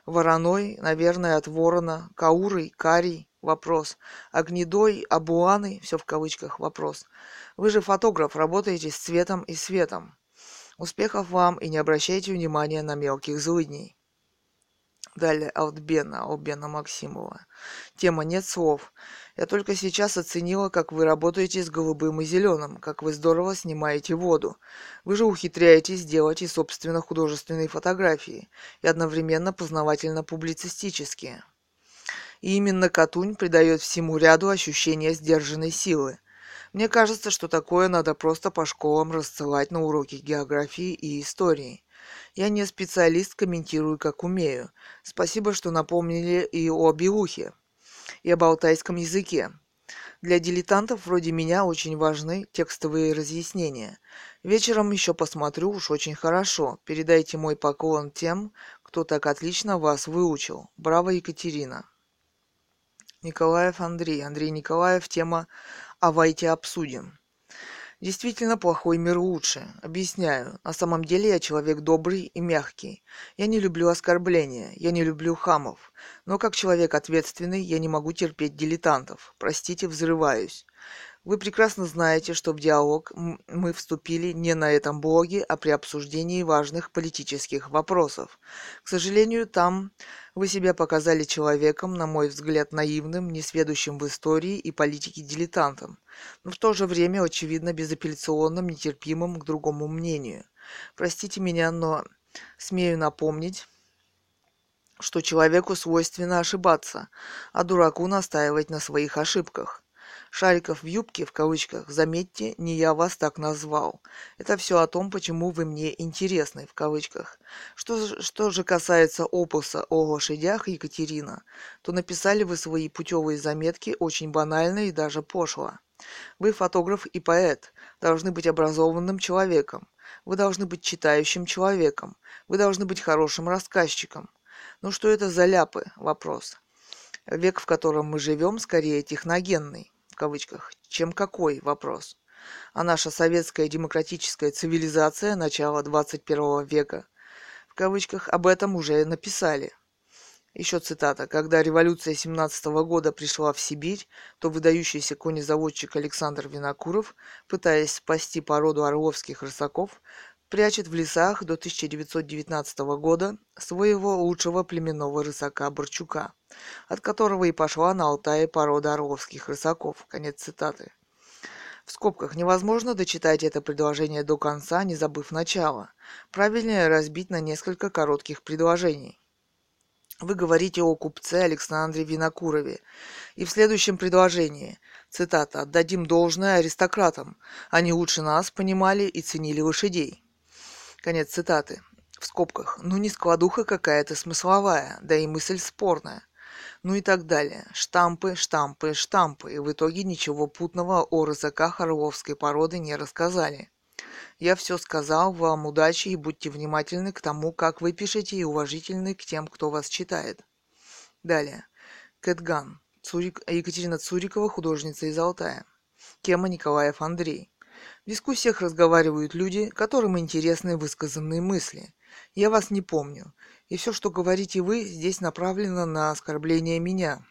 Вороной, наверное, от ворона, каурой, карий. Вопрос. Огнедой, абуаны, все в кавычках, вопрос. Вы же фотограф, работаете с цветом и светом. Успехов вам и не обращайте внимания на мелких злыдней. Далее Албена Максимова. Тема «Нет слов». Я только сейчас оценила, как вы работаете с голубым и зеленым, как вы здорово снимаете воду. Вы же ухитряетесь делать и, собственно, художественные фотографии, и одновременно познавательно-публицистические. И именно Катунь придает всему ряду ощущение сдержанной силы. Мне кажется, что такое надо просто по школам рассылать на уроки географии и истории. Я не специалист, комментирую как умею. Спасибо, что напомнили и о белухе, и об алтайском языке. Для дилетантов вроде меня очень важны текстовые разъяснения. Вечером еще посмотрю, уж очень хорошо. Передайте мой поклон тем, кто так отлично вас выучил. Браво, Екатерина. Николаев Андрей Николаев, тема «Авайте обсудим». Действительно, плохой мир лучше. Объясняю. На самом деле я человек добрый и мягкий. Я не люблю оскорбления, я не люблю хамов. Но как человек ответственный, я не могу терпеть дилетантов. Простите, взрываюсь. Вы прекрасно знаете, что в диалог мы вступили не на этом блоге, а при обсуждении важных политических вопросов. К сожалению, там вы себя показали человеком, на мой взгляд, наивным, несведущим в истории и политике дилетантом, но в то же время, очевидно, безапелляционным, нетерпимым к другому мнению. Простите меня, но смею напомнить, что человеку свойственно ошибаться, а дураку настаивать на своих ошибках. «Шариков в юбке», в кавычках, заметьте, не я вас так назвал. Это все о том, почему вы мне интересны, в кавычках. Что же касается опуса о лошадях, Екатерина, то написали вы свои путевые заметки очень банально и даже пошло. Вы фотограф и поэт, должны быть образованным человеком, вы должны быть читающим человеком, вы должны быть хорошим рассказчиком. Ну что это за ляпы? Вопрос. Век, в котором мы живем, скорее техногенный. В кавычках, чем какой вопрос? А наша советская демократическая цивилизация начала 21 века, в кавычках, об этом уже написали. Еще цитата. «Когда революция 1917 года пришла в Сибирь, то выдающийся конезаводчик Александр Винокуров, пытаясь спасти породу орловских рысаков, прячет в лесах до 1919 года своего лучшего племенного рысака Борчука, от которого и пошла на Алтае порода орловских рысаков». Конец цитаты. В скобках невозможно дочитать это предложение до конца, не забыв начала. Правильнее разбить на несколько коротких предложений. Вы говорите о купце Александре Винокурове. И в следующем предложении, цитата, «отдадим должное аристократам. Они лучше нас понимали и ценили лошадей». Конец цитаты. В скобках. Ну не складуха какая-то смысловая, да и мысль спорная. Ну и так далее. Штампы, штампы, штампы. И в итоге ничего путного о рысаках орловской породы не рассказали. Я все сказал, вам удачи и будьте внимательны к тому, как вы пишете, и уважительны к тем, кто вас читает. Далее. Кэт Ган. Екатерина Цурикова, художница из Алтая. Тема Николаев Андрей. В дискуссиях разговаривают люди, которым интересны высказанные мысли. Я вас не помню. И все, что говорите вы, здесь направлено на оскорбление меня,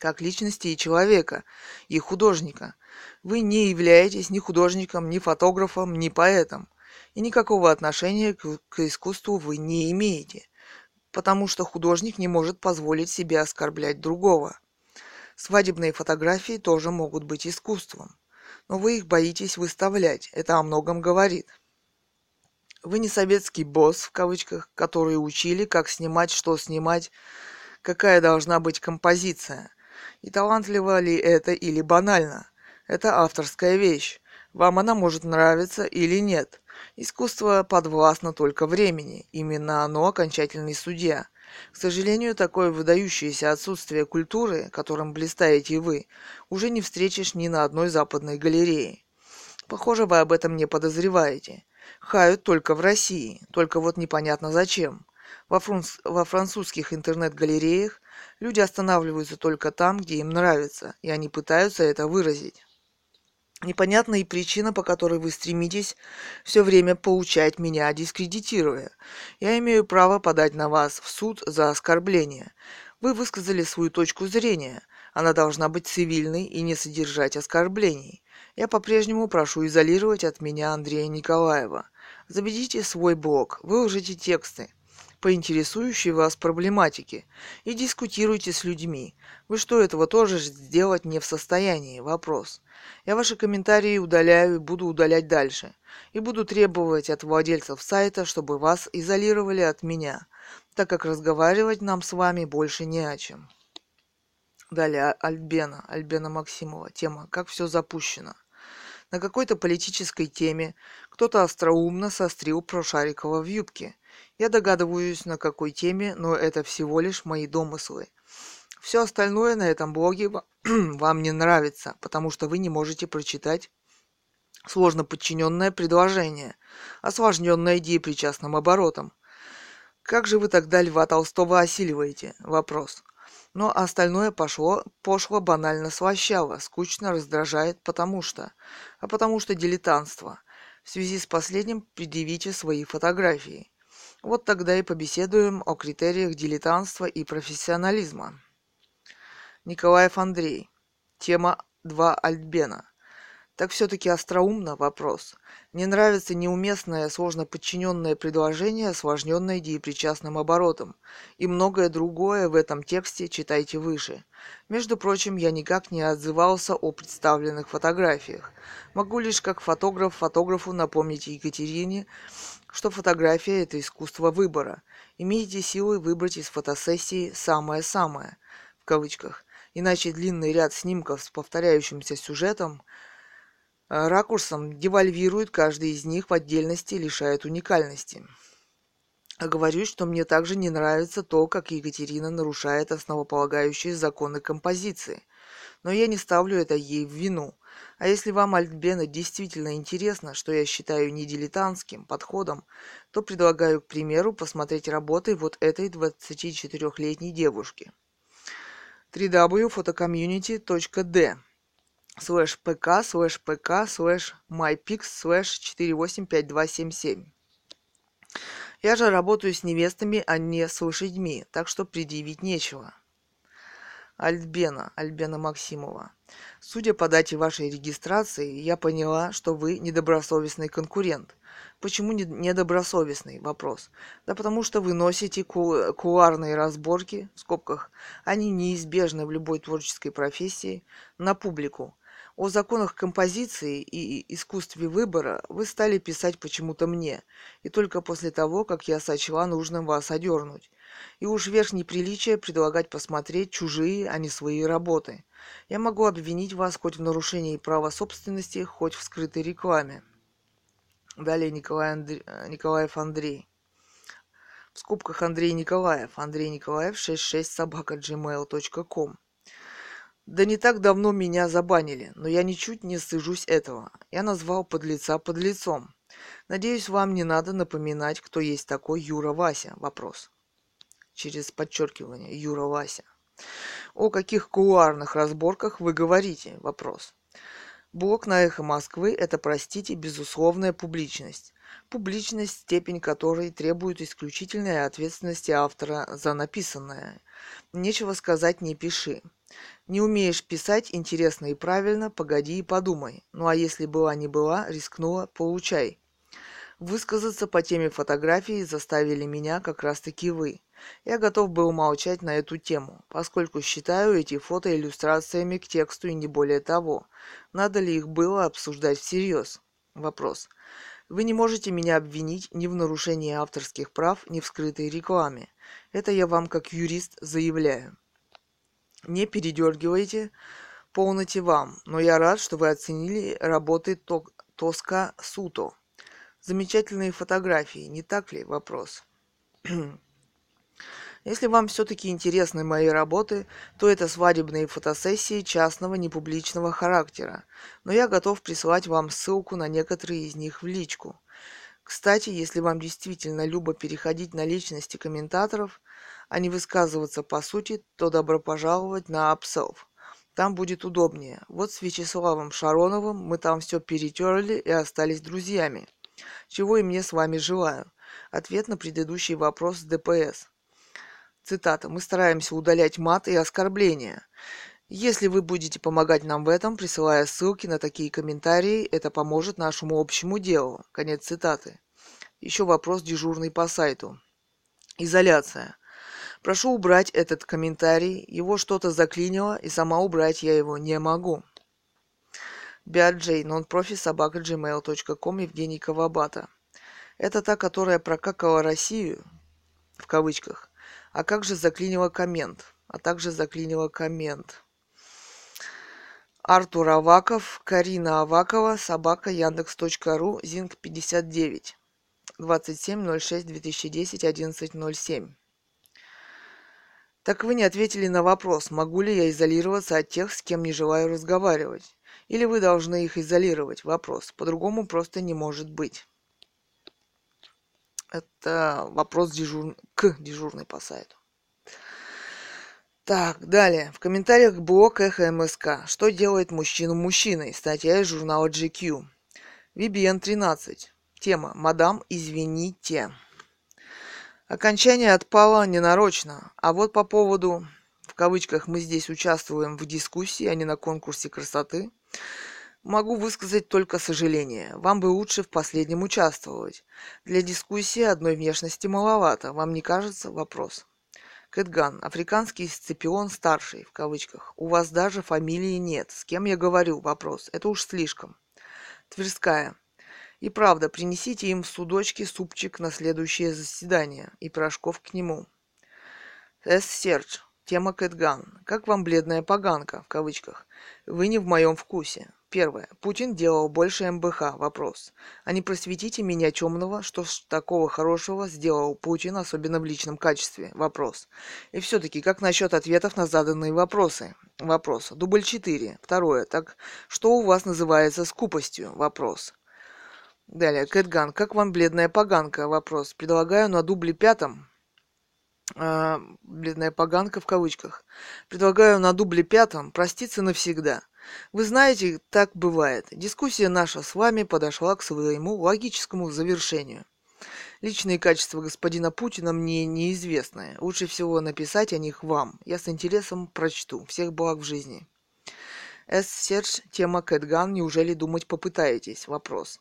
как личности и человека, и художника. Вы не являетесь ни художником, ни фотографом, ни поэтом. И никакого отношения к искусству вы не имеете, потому что художник не может позволить себе оскорблять другого. Свадебные фотографии тоже могут быть искусством, но вы их боитесь выставлять, это о многом говорит. Вы не советский босс, в кавычках, который учили, как снимать, что снимать, какая должна быть композиция. И талантливо ли это или банально. Это авторская вещь. Вам она может нравиться или нет. Искусство подвластно только времени. Именно оно окончательный судья. К сожалению, такое выдающееся отсутствие культуры, которым блистаете вы, уже не встретишь ни на одной западной галерее. Похоже, вы об этом не подозреваете. Хают только в России, только вот непонятно зачем. Во французских интернет-галереях люди останавливаются только там, где им нравится, и они пытаются это выразить. Непонятна и причина, по которой вы стремитесь все время поучать меня, дискредитируя. Я имею право подать на вас в суд за оскорбление. Вы высказали свою точку зрения. Она должна быть цивильной и не содержать оскорблений. Я по-прежнему прошу изолировать от меня Андрея Николаева. Заведите свой блог, выложите тексты по интересующей вас проблематике и дискутируйте с людьми. Вы что, этого тоже сделать не в состоянии? Вопрос. Я ваши комментарии удаляю и буду удалять дальше. И буду требовать от владельцев сайта, чтобы вас изолировали от меня, так как разговаривать нам с вами больше не о чем. Далее Альбена Максимова. Тема «Как все запущено». На какой-то политической теме кто-то остроумно сострил про Шарикова в юбке. Я догадываюсь, на какой теме, но это всего лишь мои домыслы. Все остальное на этом блоге вам не нравится, потому что вы не можете прочитать сложно подчиненное предложение, осложненное деепричастным оборотом. Как же вы тогда Льва Толстого осиливаете? Вопрос. Но остальное пошло банально слащаво, скучно, раздражает, потому что дилетантство. В связи с последним предъявите свои фотографии. Вот тогда и побеседуем о критериях дилетантства и профессионализма. Николаев Андрей. Тема 2 Альтбена. Так все-таки остроумно вопрос. Не нравится неуместное, сложно подчиненное предложение, осложненное деепричастным оборотом. И многое другое в этом тексте читайте выше. Между прочим, я никак не отзывался о представленных фотографиях. Могу лишь как фотограф фотографу напомнить Екатерине, что фотография – это искусство выбора. Имейте силы выбрать из фотосессии «самое-самое», в кавычках. Иначе длинный ряд снимков с повторяющимся сюжетом ракурсом девальвирует каждый из них в отдельности и лишает уникальности. Говорю, что мне также не нравится то, как Екатерина нарушает основополагающие законы композиции. Но я не ставлю это ей в вину. А если вам, Альтбена, действительно интересно, что я считаю не дилетантским подходом, то предлагаю, к примеру, посмотреть работы вот этой 24-летней девушки. www.photocommunity.d/pk/mypix/485277 Я же работаю с невестами, а не с лошадьми, так что предъявить нечего. Альбена Максимова. Судя по дате вашей регистрации, я поняла, что вы недобросовестный конкурент. Почему недобросовестный? Вопрос. Да потому что вы носите кулуарные разборки, в скобках, они неизбежны в любой творческой профессии, на публику. О законах композиции и искусстве выбора вы стали писать почему-то мне, и только после того, как я сочла нужным вас одернуть. И уж верх неприличия предлагать посмотреть чужие, а не свои работы. Я могу обвинить вас хоть в нарушении права собственности, хоть в скрытой рекламе. Далее Николаев Андрей. В скобках Андрей Николаев 66@gmail.com. Да не так давно меня забанили, но я ничуть не стыжусь этого. Я назвал подлеца подлецом. Надеюсь, вам не надо напоминать, кто есть такой Юра Вася. Вопрос. Через подчеркивание. Юра Вася. О каких кулуарных разборках вы говорите? Вопрос. Блог на Эхо Москвы – это, простите, безусловная публичность. Публичность, степень которой требует исключительной ответственности автора за написанное. Нечего сказать «не пиши». Не умеешь писать интересно и правильно, погоди и подумай. Ну а если была не была, рискнула, получай. Высказаться по теме фотографии заставили меня как раз-таки вы. Я готов был молчать на эту тему, поскольку считаю эти фото иллюстрациями к тексту и не более того. Надо ли их было обсуждать всерьез? Вопрос. Вы не можете меня обвинить ни в нарушении авторских прав, ни в скрытой рекламе. Это я вам как юрист заявляю. Не передергивайте, полноте вам, но я рад, что вы оценили работы Тоска Суто. Замечательные фотографии, не так ли? Вопрос. Если вам все-таки интересны мои работы, то это свадебные фотосессии частного непубличного характера, но я готов прислать вам ссылку на некоторые из них в личку. Кстати, если вам действительно любо переходить на личности комментаторов, а не высказываться по сути, то добро пожаловать на Апселф. Там будет удобнее. Вот с Вячеславом Шароновым мы там все перетерли и остались друзьями. Чего и мне с вами желаю. Ответ на предыдущий вопрос с ДПС. Цитата. Мы стараемся удалять мат и оскорбления. Если вы будете помогать нам в этом, присылая ссылки на такие комментарии, это поможет нашему общему делу. Конец цитаты. Еще вопрос дежурный по сайту. Изоляция. Прошу убрать этот комментарий, его что-то заклинило, и сама убрать я его не могу. Биаджей, nonprofit@gmail.com, Евгений Кавабата. Это та, которая прокакала Россию, в кавычках, а также заклинила коммент. Артур Аваков, Карина Авакова, @yandex.ru, Зинг 59, 27.06.2010, 11.07. Так вы не ответили на вопрос, могу ли я изолироваться от тех, с кем не желаю разговаривать. Или вы должны их изолировать? Вопрос. По-другому просто не может быть. Это вопрос дежурный по сайту. Так, далее. В комментариях блог Эхо МСК. Что делает мужчину мужчиной? Статья из журнала GQ. VBN 13. Тема. Мадам, извините. Окончание отпало ненарочно, а вот по поводу, в кавычках, мы здесь участвуем в дискуссии, а не на конкурсе красоты, могу высказать только сожаление. Вам бы лучше в последнем участвовать. Для дискуссии одной внешности маловато, вам не кажется? Вопрос. Кэт Ган, африканский Сципион старший, в кавычках, у вас даже фамилии нет, с кем я говорю? Вопрос. Это уж слишком. Тверская. И правда, принесите им в судочке супчик на следующее заседание и пирожков к нему. Серж. Тема Кэтган. Как вам бледная поганка, в кавычках? Вы не в моем вкусе. Первое. Путин делал больше МБХ. Вопрос. А не просветите меня темного, что ж такого хорошего сделал Путин, особенно в личном качестве? Вопрос. И все-таки, как насчет ответов на заданные вопросы? Вопрос. Дубль 4. Второе. Так что у вас называется скупостью? Вопрос. Далее. Кэтган. Как вам бледная поганка? Вопрос. Предлагаю на дубле 5. Бледная поганка в кавычках. Предлагаю на дубле 5 проститься навсегда. Вы знаете, так бывает. Дискуссия наша с вами подошла к своему логическому завершению. Личные качества господина Путина мне неизвестны. Лучше всего написать о них вам. Я с интересом прочту. Всех благ в жизни. С. Серж. Тема Кэт Ган. Неужели думать попытаетесь? Вопрос.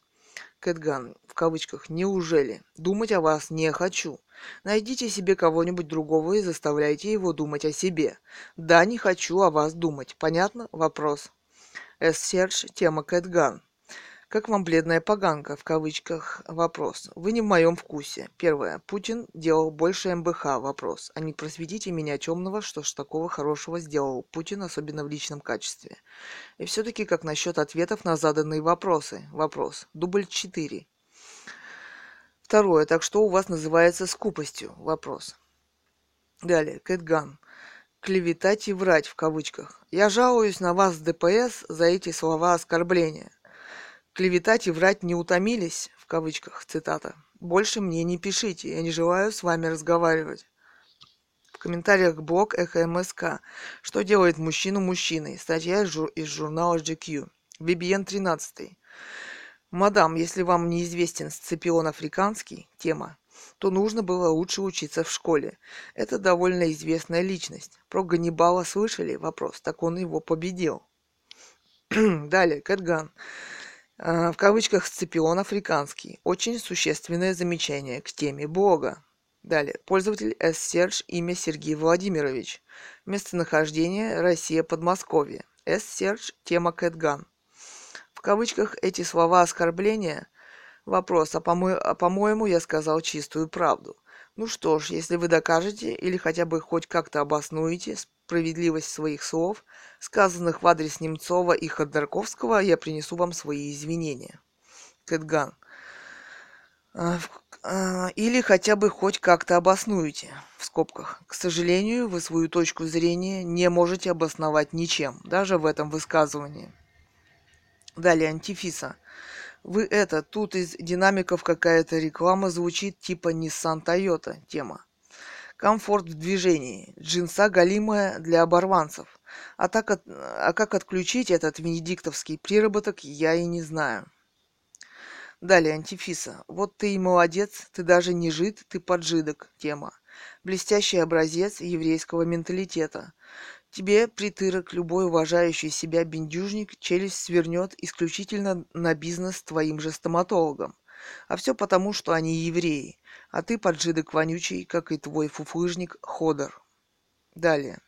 Кэт Ган. В кавычках. Неужели? Думать о вас не хочу. Найдите себе кого-нибудь другого и заставляйте его думать о себе. Да, не хочу о вас думать. Понятно? Вопрос. С. Серж. Тема Кэт Ган. Как вам бледная поганка, в кавычках, вопрос. Вы не в моем вкусе. Первое. Путин делал больше МБХ, вопрос. А не просветите меня, темного, что ж такого хорошего сделал Путин, особенно в личном качестве. И все-таки как насчет ответов на заданные вопросы, вопрос. Дубль 4. Второе. Так что у вас называется скупостью, вопрос. Далее. Кэт Ган. Клеветать и врать, в кавычках. Я жалуюсь на вас, ДПС, за эти слова оскорбления. Клеветать и врать не утомились, в кавычках, цитата. Больше мне не пишите, я не желаю с вами разговаривать. В комментариях блог Эхо МСК. Что делает мужчину мужчиной? Статья из журнала GQ. VBN 13. Мадам, если вам неизвестен Сципион Африканский, тема, то нужно было лучше учиться в школе. Это довольно известная личность. Про Ганнибала слышали? Вопрос. Так он его победил. Далее, Кэт Ган. В кавычках «Сципион Африканский». Очень существенное замечание к теме блога. Далее. Пользователь С. Серж. Имя Сергей Владимирович. Местонахождение Россия Подмосковье. С. Серж. Тема Кэт Ган. В кавычках «Эти слова оскорбления». Вопрос. А по-моему, я сказал чистую правду. Ну что ж, если вы докажете или хотя бы хоть как-то обоснуете справедливость своих слов, сказанных в адрес Немцова и Ходорковского, я принесу вам свои извинения. Кэт Ган. Или хотя бы хоть как-то обоснуете, в скобках. К сожалению, вы свою точку зрения не можете обосновать ничем, даже в этом высказывании. Далее, Антифиса. Вы это, тут из динамиков какая-то реклама звучит типа Nissan Toyota, тема. Комфорт в движении. Джинса голимая для оборванцев. А как отключить этот венедиктовский приработок, я и не знаю. Далее, Антифиса. Вот ты и молодец, ты даже не жид, ты поджидок, тема. Блестящий образец еврейского менталитета. Тебе, притырок, любой уважающий себя бендюжник челюсть свернет исключительно на бизнес с твоим же стоматологом. А все потому, что они евреи. А ты, поджидок вонючий, как и твой фуфлыжник Ходор. Далее.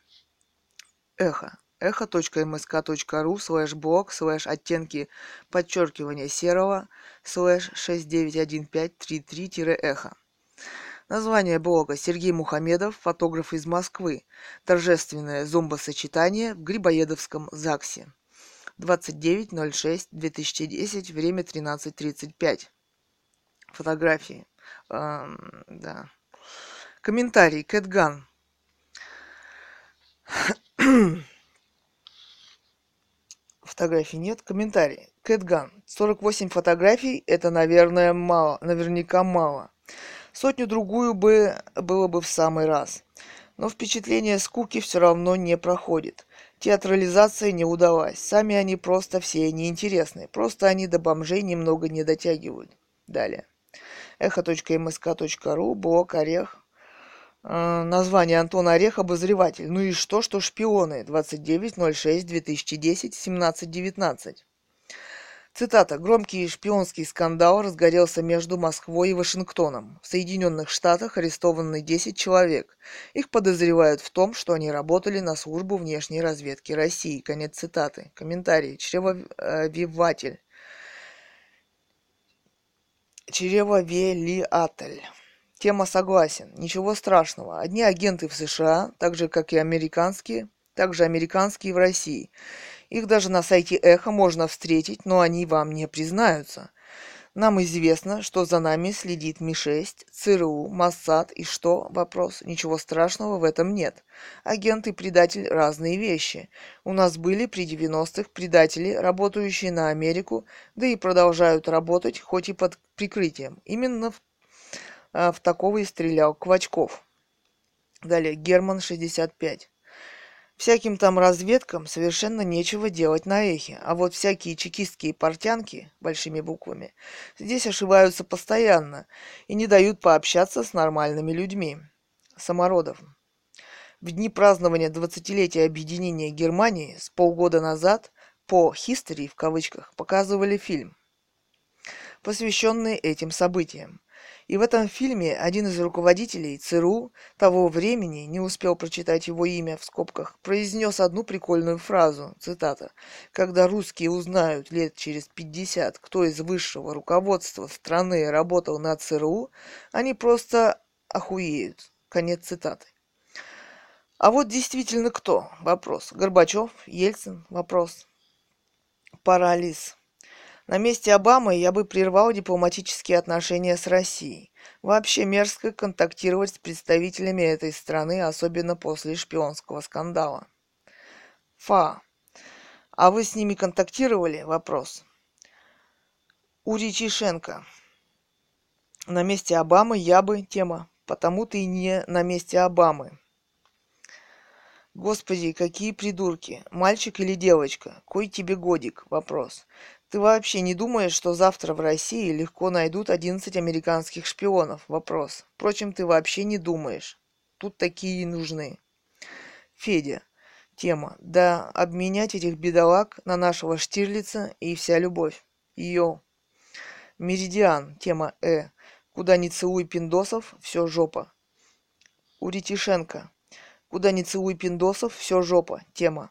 Эхо. Эхо.msk.ру/blog/оттенки_серого/691533-эхо. Название блога Сергей Мухамедов, фотограф из Москвы. Торжественное зомбосочетание в Грибоедовском ЗАГСе. 29.06.2010, время 13:35. Фотографии. Да. Комментарий. Кэт Ган. Фотографий нет. Комментарий. Кэт Ган. 48 фотографий. Это, наверное, мало. Наверняка мало. Сотню-другую было бы в самый раз. Но впечатление скуки все равно не проходит. Театрализация не удалась. Сами они просто все неинтересны. Просто они до бомжей немного не дотягивают. Далее. Эхо.мск.ру, блог Орех. Название Антон Орех, обозреватель. Ну и что, что шпионы? 29.06.2010, 17.19. Цитата. Громкий шпионский скандал разгорелся между Москвой и Вашингтоном. В Соединенных Штатах арестованы 10 человек. Их подозревают в том, что они работали на службу внешней разведки России. Конец цитаты. Комментарий. Чревовиватель. Чревовелиатель. Тема согласен. Ничего страшного. Одни агенты в США, так же как и американские, также американские в России. Их даже на сайте Эхо можно встретить, но они вам не признаются. Нам известно, что за нами следит МИ-6, ЦРУ, Моссад и что? Вопрос. Ничего страшного в этом нет. Агент и предатель – разные вещи. У нас были при 90-х предатели, работающие на Америку, да и продолжают работать, хоть и под прикрытием. Именно в такого и стрелял Квачков. Далее. Герман 65. Всяким там разведкам совершенно нечего делать на Эхе, а вот всякие чекистские портянки, большими буквами, здесь ошибаются постоянно и не дают пообщаться с нормальными людьми. Самородов. В дни празднования 20-летия объединения Германии с полгода назад по «History» в кавычках показывали фильм, посвященный этим событиям. И в этом фильме один из руководителей ЦРУ того времени, не успел прочитать его имя в скобках, произнес одну прикольную фразу, цитата, «Когда русские узнают лет через 50, кто из высшего руководства страны работал на ЦРУ, они просто охуеют». Конец цитаты. А вот действительно кто? Вопрос. Горбачев, Ельцин? Вопрос. Парализ. На месте Обамы я бы прервал дипломатические отношения с Россией. Вообще мерзко контактировать с представителями этой страны, особенно после шпионского скандала. Фа. А вы с ними контактировали? Вопрос. Уричишенко. На месте Обамы я бы... Тема. Потому ты и не на месте Обамы. Господи, какие придурки. Мальчик или девочка? Кой тебе годик? Вопрос. Ты вообще не думаешь, что завтра в России легко найдут 11 американских шпионов? Вопрос. Впрочем, ты вообще не думаешь. Тут такие и нужны. Федя. Тема. Да, обменять этих бедолаг на нашего Штирлица и вся любовь. Йо. Меридиан. Тема. Куда не целуй пиндосов, все жопа. Уритишенко. Куда не целуй пиндосов, все жопа. Тема.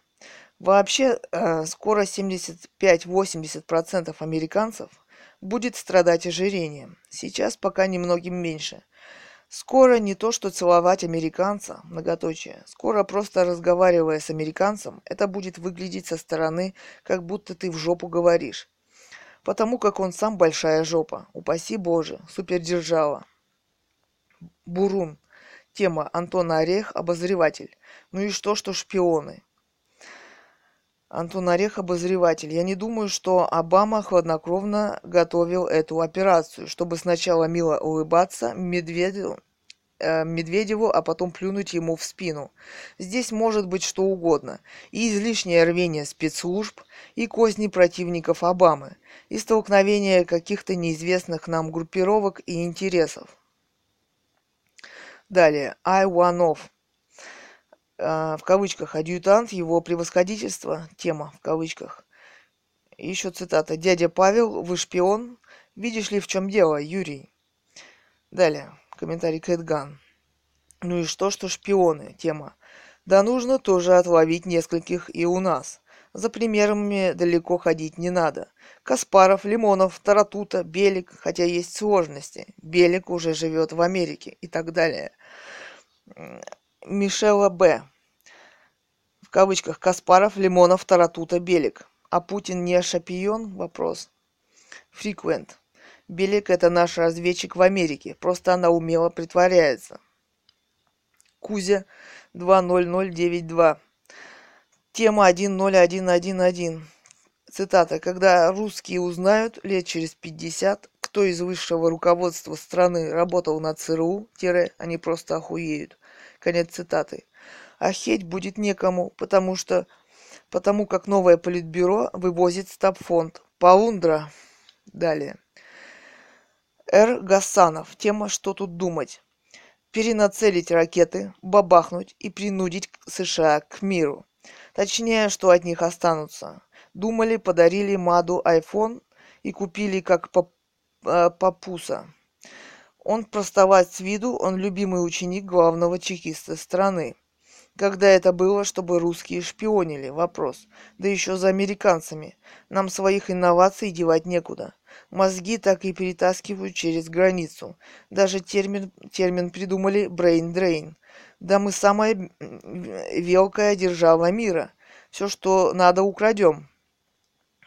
Вообще, скоро 75-80% американцев будет страдать ожирением. Сейчас пока немногим меньше. Скоро не то, что целовать американца, многоточие. Скоро просто разговаривая с американцем, это будет выглядеть со стороны, как будто ты в жопу говоришь. Потому как он сам большая жопа. Упаси Боже, супердержава. Бурун. Тема Антона Орех, обозреватель. Ну и что шпионы? Антон Орех, обозреватель. Я не думаю, что Обама хладнокровно готовил эту операцию, чтобы сначала мило улыбаться Медведеву, а потом плюнуть ему в спину. Здесь может быть что угодно. И излишнее рвение спецслужб, и козни противников Обамы, и столкновение каких-то неизвестных нам группировок и интересов. Далее. Айванов. В кавычках, адъютант, его превосходительство, тема, в кавычках. Еще цитата. «Дядя Павел, вы шпион? Видишь ли, в чем дело, Юрий?» Далее. Комментарий Кэт Ган. «Ну и что шпионы?» Тема. «Да нужно тоже отловить нескольких и у нас. За примерами далеко ходить не надо. Каспаров, Лимонов, Таратута, Белик, хотя есть сложности. Белик уже живет в Америке» и так далее. Мишела Б. В кавычках Каспаров, Лимонов, Таратута, Белик. А Путин не шпион? Вопрос. Фриквент. Белик это наш разведчик в Америке. Просто она умело притворяется. Кузя 20092. Тема 10111. Цитата. Когда русские узнают лет через 50, кто из высшего руководства страны работал на ЦРУ, они просто охуеют. Конец цитаты. Охеть будет некому, потому как новое политбюро вывозит стабфонд. Паундра. Далее. Р. Гасанов. Тема «Что тут думать?» Перенацелить ракеты, бабахнуть и принудить США к миру. Точнее, что от них останутся. Думали, подарили Маду iPhone и купили как папуса. Он простоват с виду, он любимый ученик главного чекиста страны. Когда это было, чтобы русские шпионили? Вопрос. Да еще за американцами. Нам своих инноваций девать некуда. Мозги так и перетаскивают через границу. Даже термин придумали «brain drain». Да мы самая великая держава мира. Все, что надо, украдем.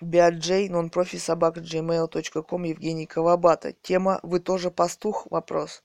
Биаджей, nonprofit@gmail.com, Евгений Кавабата. Тема «Вы тоже пастух?» Вопрос.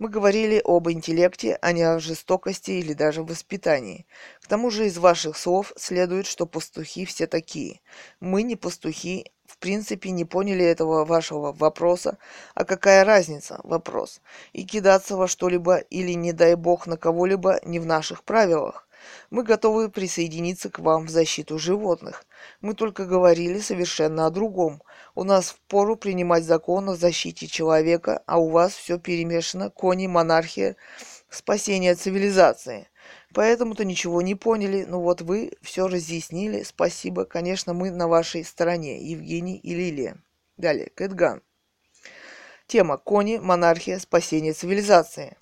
Мы говорили об интеллекте, а не о жестокости или даже воспитании. К тому же из ваших слов следует, что пастухи все такие. Мы не пастухи, в принципе не поняли этого вашего вопроса. А какая разница? Вопрос. И кидаться во что-либо или, не дай бог, на кого-либо не в наших правилах. Мы готовы присоединиться к вам в защиту животных. Мы только говорили совершенно о другом. У нас впору принимать закон о защите человека, а у вас все перемешано, кони, монархия, спасение цивилизации. Поэтому-то ничего не поняли, но вот вы все разъяснили. Спасибо, конечно, мы на вашей стороне, Евгений и Лилия. Далее, Кэт Ган. Тема «Кони, монархия, спасение цивилизации».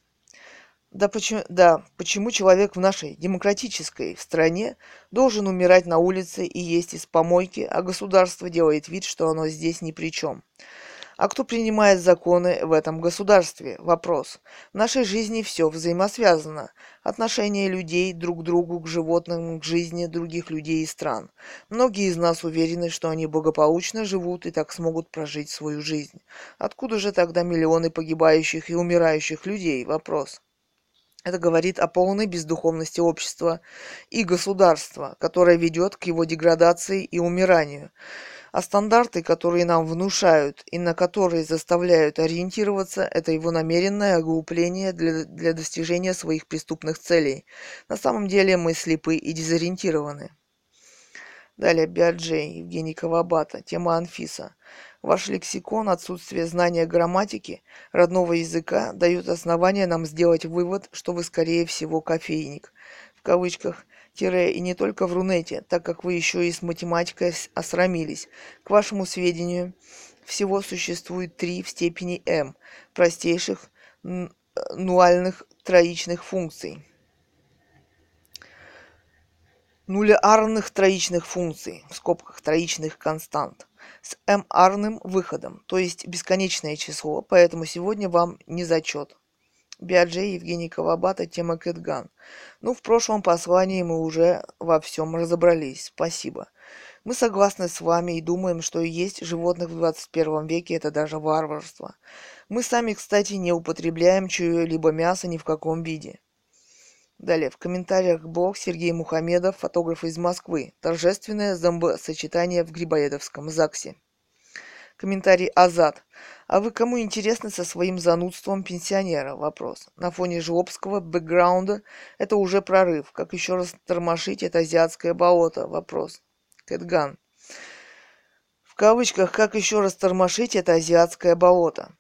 Да, почему человек в нашей демократической стране должен умирать на улице и есть из помойки, а государство делает вид, что оно здесь ни при чем? А кто принимает законы в этом государстве? Вопрос. В нашей жизни все взаимосвязано. Отношение людей друг к другу, к животным, к жизни других людей и стран. Многие из нас уверены, что они благополучно живут и так смогут прожить свою жизнь. Откуда же тогда миллионы погибающих и умирающих людей? Вопрос. Это говорит о полной бездуховности общества и государства, которое ведет к его деградации и умиранию. А стандарты, которые нам внушают и на которые заставляют ориентироваться, это его намеренное оглупление для достижения своих преступных целей. На самом деле мы слепы и дезориентированы. Далее, Биаджей, Евгений Кавабата, тема Анфиса. Ваш лексикон, отсутствие знания грамматики, родного языка дают основания нам сделать вывод, что вы, скорее всего, кофейник. В кавычках. И не только в Рунете, так как вы еще и с математикой осрамились. К вашему сведению, всего существует 3 в степени m простейших нуальных троичных функций. Нулярных троичных функций, в скобках троичных констант, с m-арным выходом, то есть бесконечное число, поэтому сегодня вам не зачет. Биаджей, Евгений Кавабата, тема Кэт Ган. В прошлом послании мы уже во всем разобрались. Спасибо. Мы согласны с вами и думаем, что есть животных в 21 веке, это даже варварство. Мы сами, кстати, не употребляем чье-либо мясо ни в каком виде. Далее, в комментариях блог Сергей Мухамедов, фотограф из Москвы. Торжественное зомбосочетание в Грибоедовском ЗАГСе. Комментарий Азат. А вы кому интересны со своим занудством пенсионера? Вопрос. На фоне жлобского бэкграунда это уже прорыв. Как еще раз тормошить это азиатское болото? Вопрос. Кэт Ган. В кавычках, как еще раз тормошить это азиатское болото?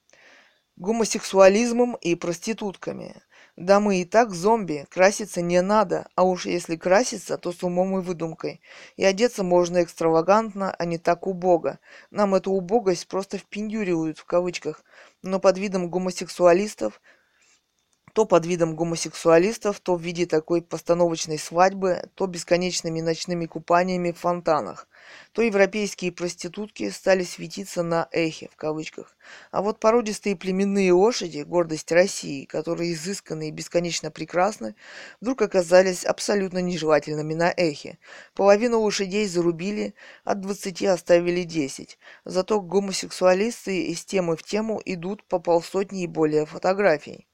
Гомосексуализмом и проститутками. Да мы и так зомби, краситься не надо, а уж если краситься, то с умом и выдумкой. И одеться можно экстравагантно, а не так убого. Нам эту убогость просто впендюривают, в кавычках, но под видом гомосексуалистов, то в виде такой постановочной свадьбы, то бесконечными ночными купаниями в фонтанах. То европейские проститутки стали светиться на эхе, в кавычках. А вот породистые племенные лошади, гордость России, которые изысканы и бесконечно прекрасны, вдруг оказались абсолютно нежелательными на эхе. Половину лошадей зарубили, от 20 оставили 10. Зато гомосексуалисты из темы в тему идут по полсотни и более фотографий.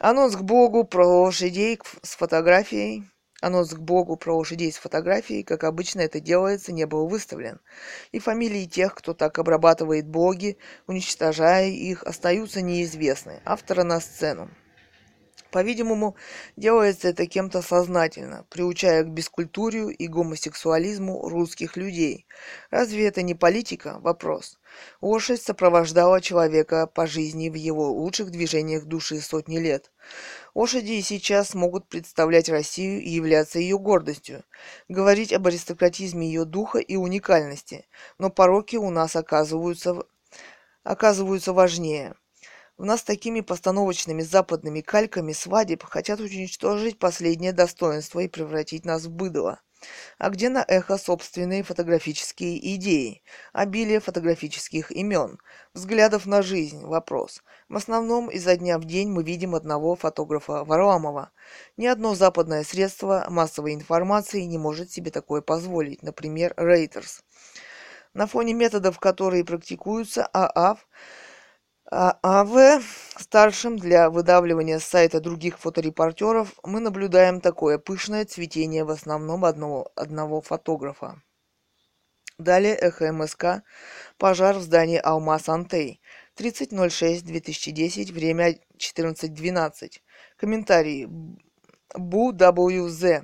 Анонс к блогу про лошадей с фотографией, как обычно это делается, не был выставлен. И фамилии тех, кто так обрабатывает блоги, уничтожая их, остаются неизвестны. Автора на сцену. По-видимому, делается это кем-то сознательно, приучая к бескультурию и гомосексуализму русских людей. Разве это не политика? Вопрос. Лошадь сопровождала человека по жизни в его лучших движениях души сотни лет. Лошади и сейчас могут представлять Россию и являться ее гордостью, говорить об аристократизме ее духа и уникальности, но пороки у нас оказываются важнее. В нас такими постановочными западными кальками свадеб хотят уничтожить последнее достоинство и превратить нас в быдло. А где на эхо собственные фотографические идеи? Обилие фотографических имен, взглядов на жизнь, вопрос. В основном изо дня в день мы видим одного фотографа Варламова. Ни одно западное средство массовой информации не может себе такое позволить, например, Reuters. На фоне методов, которые практикуются, ААВ старшим для выдавливания с сайта других фоторепортеров, мы наблюдаем такое пышное цветение в основном одного фотографа. Далее Эхо МСК. Пожар в здании Алмаз-Антей. 30.06.2010. Время 14.12. Комментарии. БУ ВЗ.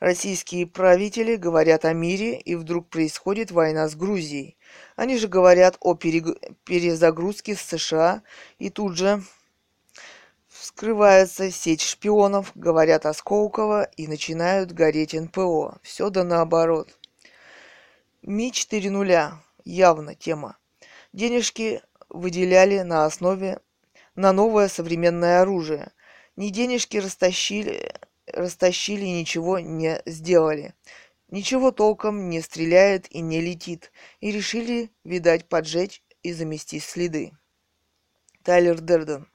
Российские правители говорят о мире, и вдруг происходит война с Грузией. Они же говорят о перезагрузке с США, и тут же вскрывается сеть шпионов, говорят о Сколково, и начинают гореть НПО. Все да наоборот. Ми-4.0. Явно тема. Денежки выделяли на новое современное оружие. Не денежки растащили и ничего не сделали. Ничего толком не стреляет и не летит. И решили, видать, поджечь и замести следы. Тайлер Дерден.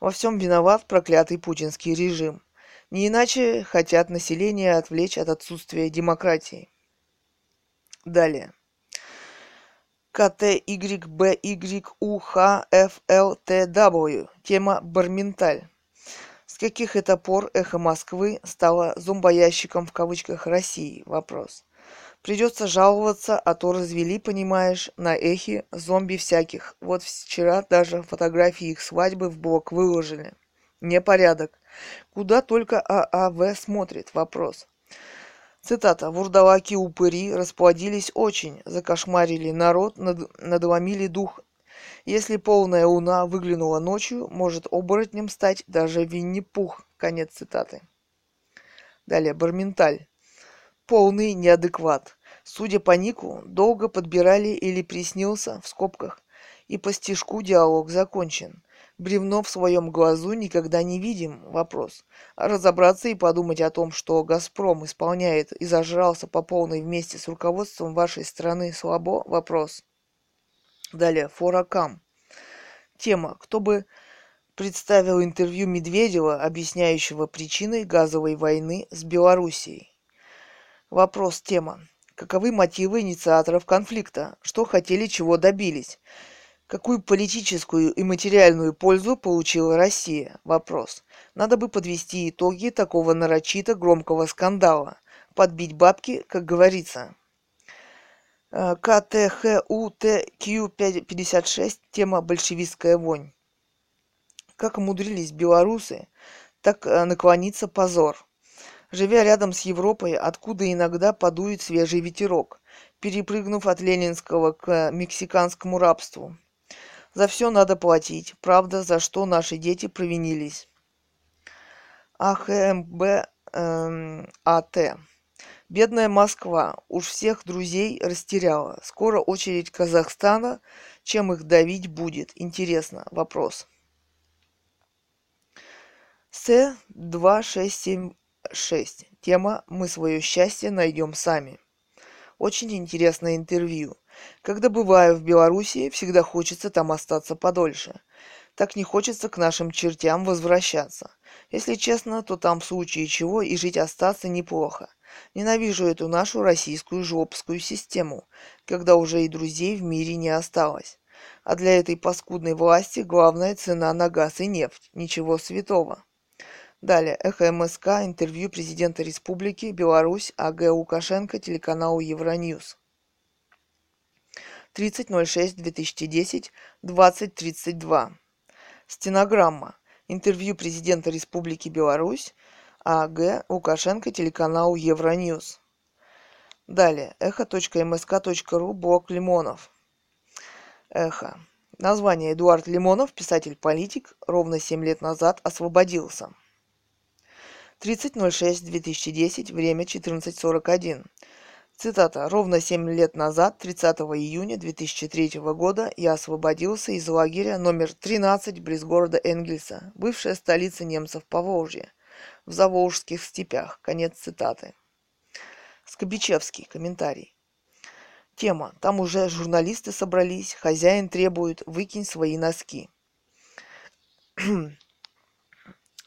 Во всем виноват проклятый путинский режим. Не иначе хотят население отвлечь от отсутствия демократии. Далее. КТYБYУХФЛТW. Тема «Барменталь». С каких это пор «Эхо Москвы» стало «зомбоящиком» в кавычках России? Вопрос. Придется жаловаться, а то развели, понимаешь, на эхе зомби всяких. Вот вчера даже фотографии их свадьбы в блог выложили. Непорядок. Куда только ААВ смотрит? Вопрос. Цитата. «Вурдалаки-упыри расплодились очень, закошмарили народ, надломили дух. Если полная луна выглянула ночью, может оборотнем стать даже Винни-Пух». Конец цитаты. Далее. Барменталь. Полный неадекват. Судя по нику, долго подбирали или приснился, в скобках, и по стишку диалог закончен. Бревно в своем глазу никогда не видим. Вопрос. Разобраться и подумать о том, что «Газпром» исполняет и зажрался по полной вместе с руководством вашей страны, слабо? Вопрос. Далее. Форакам. Тема. Кто бы представил интервью Медведева, объясняющего причины газовой войны с Белоруссией? Вопрос. Тема. Каковы мотивы инициаторов конфликта? Что хотели, чего добились? Какую политическую и материальную пользу получила Россия? Вопрос. Надо бы подвести итоги такого нарочито громкого скандала. Подбить бабки, как говорится. КТХУТК56. Тема «Большевистская вонь». Как умудрились белорусы так наклониться позор? Живя рядом с Европой, откуда иногда подует свежий ветерок, перепрыгнув от ленинского к мексиканскому рабству. За все надо платить, правда, за что наши дети провинились. АХМБАТ. Бедная Москва уж всех друзей растеряла. Скоро очередь Казахстана. Чем их давить будет? Интересно. Вопрос. С2676. Тема «Мы свое счастье найдем сами». Очень интересное интервью. Когда бываю в Белоруссии, всегда хочется там остаться подольше. Так не хочется к нашим чертям возвращаться. Если честно, то там в случае чего и жить остаться неплохо. Ненавижу эту нашу российскую жлобскую систему, когда уже и друзей в мире не осталось. А для этой паскудной власти главная цена на газ и нефть. Ничего святого. Далее. Эхо МСК. Интервью президента Республики Беларусь А.Г. Лукашенко телеканалу Евроньюз. 30.06.2010. 20.32. Стенограмма. Интервью президента Республики Беларусь А.Г. Лукашенко телеканалу Евроньюз. Далее. Эхо.мск.ру. Блог Лимонов. Эхо. Название. Эдуард Лимонов, писатель-политик, ровно 7 лет назад освободился. 30.06.2010, время 14.41. Цитата. «Ровно 7 лет назад, 30 июня 2003 года, я освободился из лагеря номер 13 близ города Энгельса, бывшая столица немцев Поволжья, в Заволжских степях». Конец цитаты. Скобичевский. Комментарий. Тема. Там уже журналисты собрались, хозяин требует, выкинь свои носки.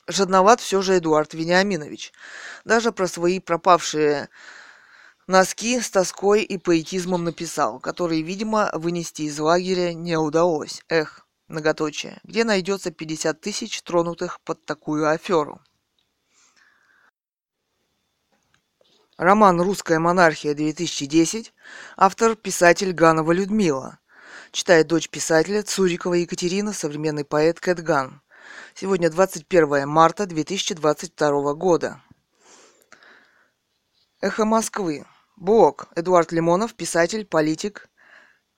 Жадноват все же Эдуард Вениаминович. Даже про свои пропавшие носки с тоской и поэтизмом написал, которые, видимо, вынести из лагеря не удалось. Эх, многоточие. Где найдется 50 000 тронутых под такую аферу? Роман «Русская монархия-2010». Автор писатель Ганова Людмила. Читает дочь писателя Цурикова Екатерина, современный поэт Кэт Ган. Сегодня 21 марта 2022 года. Эхо Москвы. Блок. Эдуард Лимонов, писатель, политик.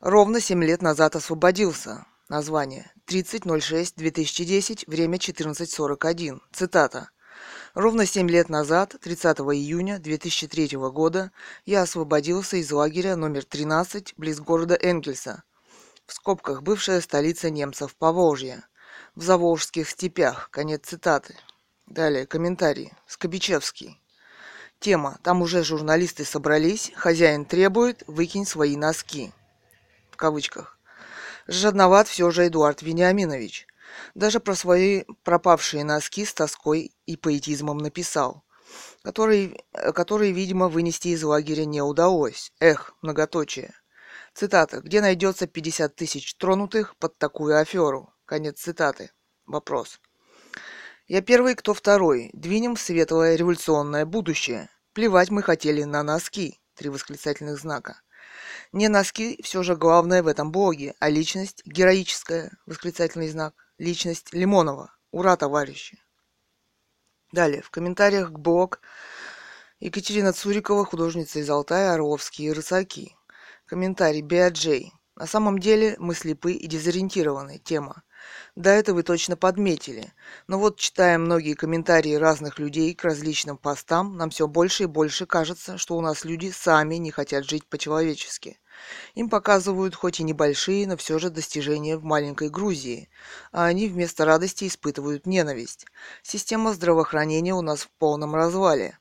Ровно 7 лет назад освободился. Название. 30.06.2010. Время 14.41. Цитата. Ровно 7 лет назад, 30 июня 2003 года, я освободился из лагеря номер 13 близ города Энгельса, в скобках бывшая столица немцев Поволжья, в Заволжских степях. Конец цитаты. Далее комментарий. Скобичевский. Тема. Там уже журналисты собрались. Хозяин требует. Выкинь свои носки. В кавычках. Жадноват все же Эдуард Вениаминович. Даже про свои пропавшие носки с тоской и поэтизмом написал, которые, видимо, вынести из лагеря не удалось. Эх, многоточие. Цитата. Где найдется 50 тысяч тронутых под такую аферу? Конец цитаты. Вопрос. Я первый, кто второй. Двинем в светлое революционное будущее. Плевать мы хотели на носки. 3 восклицательных знака. Не носки все же главное в этом блоге, а личность героическая, восклицательный знак, личность Лимонова. Ура, товарищи! Далее, в комментариях к блог Екатерина Цурикова, художница из Алтая, Орловские рысаки. Комментарий Биаджей. На самом деле мы слепы и дезориентированы. Тема. Да, это вы точно подметили. Но вот, читая многие комментарии разных людей к различным постам, нам все больше и больше кажется, что у нас люди сами не хотят жить по-человечески. Им показывают хоть и небольшие, но все же достижения в маленькой Грузии, а они вместо радости испытывают ненависть. Система здравоохранения у нас в полном развале,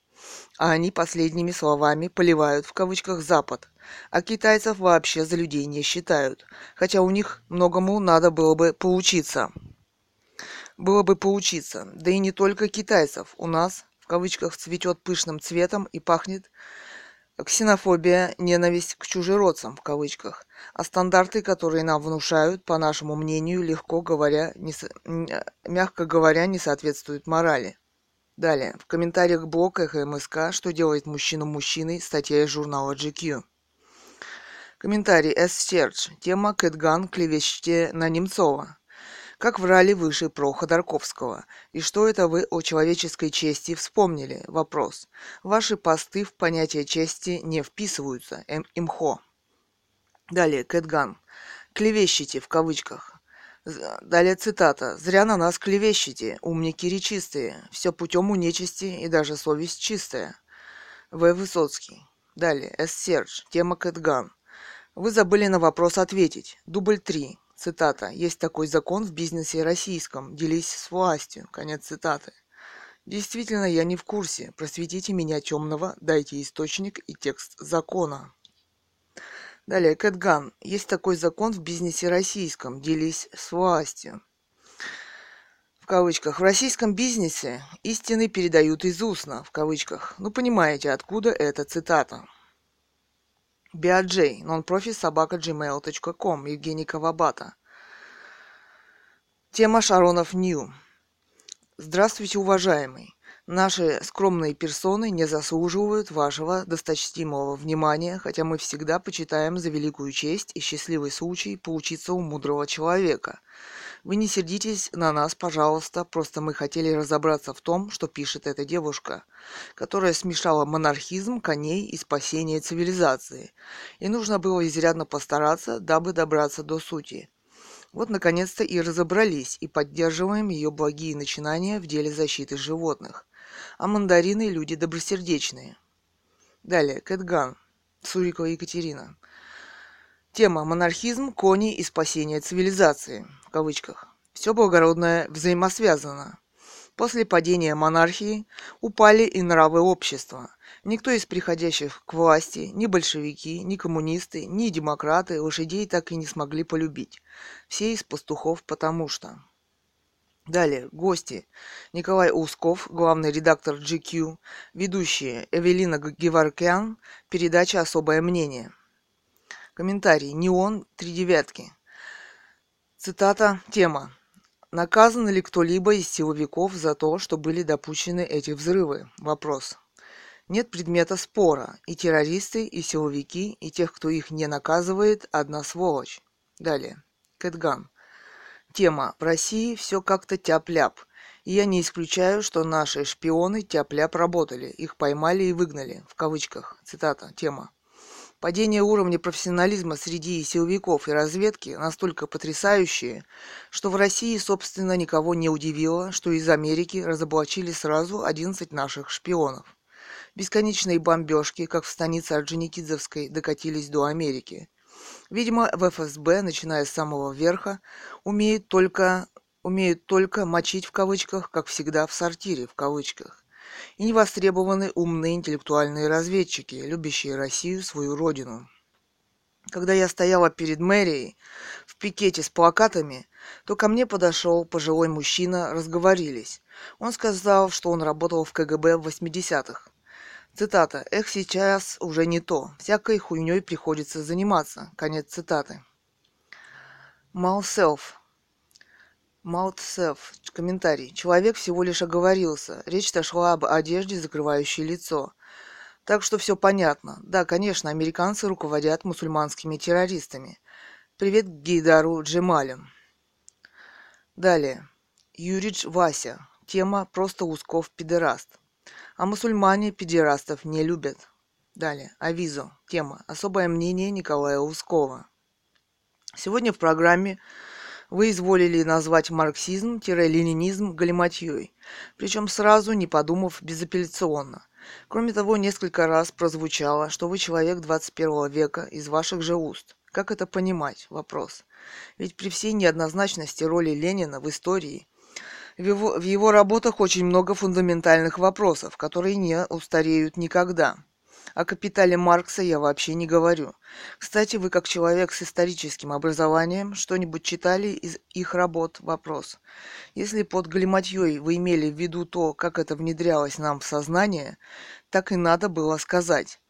а они последними словами «поливают» в кавычках «Запад», а китайцев вообще за людей не считают, хотя у них многому надо было бы поучиться. Да и не только китайцев, у нас в кавычках «цветет пышным цветом» и пахнет ксенофобия, ненависть к чужеродцам, в кавычках, а стандарты, которые нам внушают, по нашему мнению, мягко говоря, не соответствуют морали. Далее, в комментариях блог Эхо МСК «Что делает мужчину мужчиной», статья из журнала GQ. Комментарий С-Сердж. Тема «Кэт Ган. Клевещите на Немцова». Как врали выше про Ходорковского? И что это вы о человеческой чести вспомнили? Вопрос. Ваши посты в понятие чести не вписываются. МХО. Далее, Кэт Ган. «Клевещите» в кавычках. Далее цитата. «Зря на нас клевещите, умники речистые, все путем у нечисти и даже совесть чистая». В. Высоцкий. Далее, С. Серж. Тема Кэт Ган. «Вы забыли на вопрос ответить». Дубль 3. Цитата. «Есть такой закон в бизнесе российском. Делись с властью». Конец цитаты. «Действительно, я не в курсе. Просветите меня, темного, дайте источник и текст закона». Далее, Кэт Ган. Есть такой закон в бизнесе российском. Делись с властью. В кавычках. В российском бизнесе истины передают из устно. В кавычках. Ну, понимаете, откуда эта цитата. Биаджей. nonprofit@gmail.com. Евгений Кавабата. Тема Шаронов Нью. Здравствуйте, уважаемый. Наши скромные персоны не заслуживают вашего досточтимого внимания, хотя мы всегда почитаем за великую честь и счастливый случай поучиться у мудрого человека. Вы не сердитесь на нас, пожалуйста, просто мы хотели разобраться в том, что пишет эта девушка, которая смешала монархизм, коней и спасение цивилизации. И нужно было изрядно постараться, дабы добраться до сути. Вот, наконец-то, и разобрались, и поддерживаем ее благие начинания в деле защиты животных. А мандарины – люди добросердечные. Далее, Кэт Ган, Цурикова Екатерина. Тема «Монархизм, кони и спасение цивилизации», в кавычках. Все благородное взаимосвязано. После падения монархии упали и нравы общества. Никто из приходящих к власти, ни большевики, ни коммунисты, ни демократы лошадей так и не смогли полюбить. Все из пастухов потому что... Далее. Гости. Николай Усков, главный редактор GQ. Ведущие. Эвелина Геваркян. Передача «Особое мнение». Комментарий. Неон. 3 девятки. Цитата. Тема. Наказан ли кто-либо из силовиков за то, что были допущены эти взрывы? Вопрос. Нет предмета спора. И террористы, и силовики, и тех, кто их не наказывает, одна сволочь. Далее. Кэт Ган. Тема. В России все как-то тяп-ляп. И я не исключаю, что наши шпионы тяп-ляп работали, их поймали и выгнали, в кавычках, цитата, тема. Падение уровня профессионализма среди силовиков и разведки настолько потрясающее, что в России, собственно, никого не удивило, что из Америки разоблачили сразу 11 наших шпионов. Бесконечные бомбежки, как в станице Орджоникидзевской, докатились до Америки. Видимо, в ФСБ, начиная с самого верха, умеют только «мочить» в кавычках, как всегда в сортире в кавычках. И невостребованы умные интеллектуальные разведчики, любящие Россию, свою родину. Когда я стояла перед мэрией в пикете с плакатами, то ко мне подошел пожилой мужчина, разговорились. Он сказал, что он работал в КГБ в 80-х. Цитата. «Эх, сейчас уже не то. Всякой хуйней приходится заниматься». Конец цитаты. Маутсеф. Комментарий. Человек всего лишь оговорился. Речь дошла об одежде, закрывающей лицо. Так что все понятно. Да, конечно, американцы руководят мусульманскими террористами. Привет Гейдару Джемалю. Далее. Юридж Вася. Тема «Просто Усков педераст». А мусульмане педерастов не любят. Далее. Авизо. Тема «Особое мнение Николая Ускова». Сегодня в программе вы изволили назвать марксизм-ленинизм галиматьей, причем сразу, не подумав, безапелляционно. Кроме того, несколько раз прозвучало, что вы человек 21 века из ваших же уст. Как это понимать? Вопрос. Ведь при всей неоднозначности роли Ленина в истории, в его работах очень много фундаментальных вопросов, которые не устареют никогда. О капитале Маркса я вообще не говорю. Кстати, вы, как человек с историческим образованием, что-нибудь читали из их работ? Вопрос. Если под галиматьей вы имели в виду то, как это внедрялось нам в сознание, так и надо было сказать.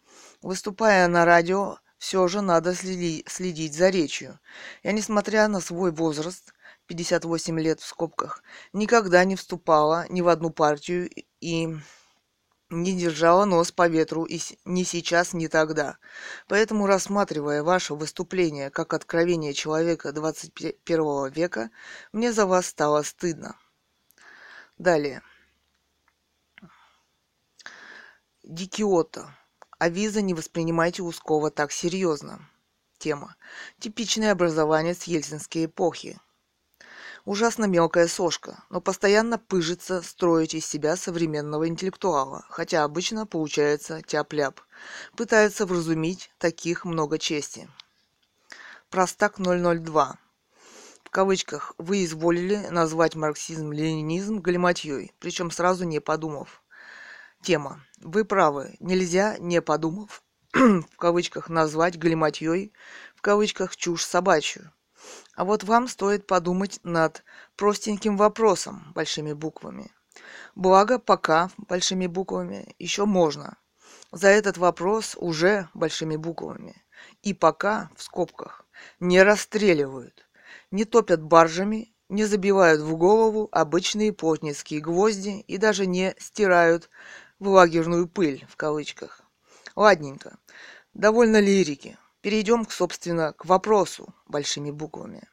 Выступая на радио, все же надо следить за речью. Я, несмотря на свой возраст, 58 лет в скобках, никогда не вступала ни в одну партию и не держала нос по ветру и ни сейчас, ни тогда. Поэтому, рассматривая ваше выступление как откровение человека 21 века, мне за вас стало стыдно. Далее. Дикиота. Авиза «Не воспринимайте Ускова так серьезно». Тема. Типичное образованец ельцинской эпохи. Ужасно мелкая сошка, но постоянно пыжится строить из себя современного интеллектуала, хотя обычно получается тяп-ляп. Пытается вразумить, таких много чести. Простак 002. В кавычках «Вы изволили назвать марксизм-ленинизм галиматьей, причем сразу не подумав». Тема «Вы правы, нельзя, не подумав, в кавычках назвать галиматьей, в кавычках чушь собачью». А вот вам стоит подумать над простеньким вопросом большими буквами. Благо, пока большими буквами еще можно. За этот вопрос уже большими буквами. И пока, в скобках, не расстреливают, не топят баржами, не забивают в голову обычные плотницкие гвозди и даже не стирают в лагерную пыль, в кавычках. Ладненько, довольно лирики. Перейдем, собственно, к вопросу большими буквами,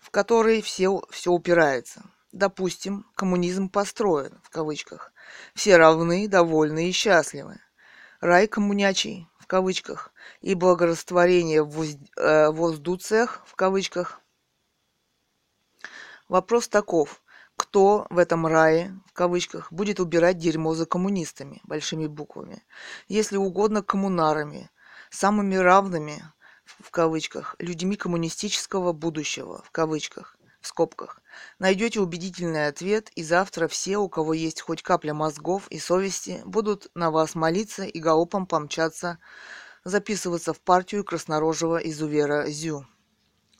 в который все упирается. Допустим, коммунизм построен, в кавычках. Все равны, довольны и счастливы. Рай коммунячий, в кавычках, и благорастворение в воздуцех, в кавычках. Вопрос таков. Кто в этом рае, в кавычках, будет убирать дерьмо за коммунистами, большими буквами, если угодно коммунарами, самыми равными, в кавычках, людьми коммунистического будущего, в кавычках, в скобках. Найдете убедительный ответ, и завтра все, у кого есть хоть капля мозгов и совести, будут на вас молиться и галопом помчаться, записываться в партию краснорожего изувера Зю.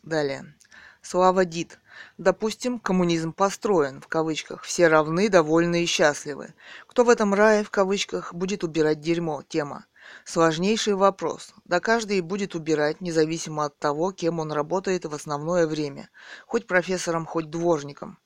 Далее. Слава Дид. Допустим, коммунизм построен, в кавычках, все равны, довольны и счастливы. Кто в этом рае, в кавычках, будет убирать дерьмо? Тема. Сложнейший вопрос. Да каждый будет убирать, независимо от того, кем он работает в основное время. Хоть профессором, хоть дворником.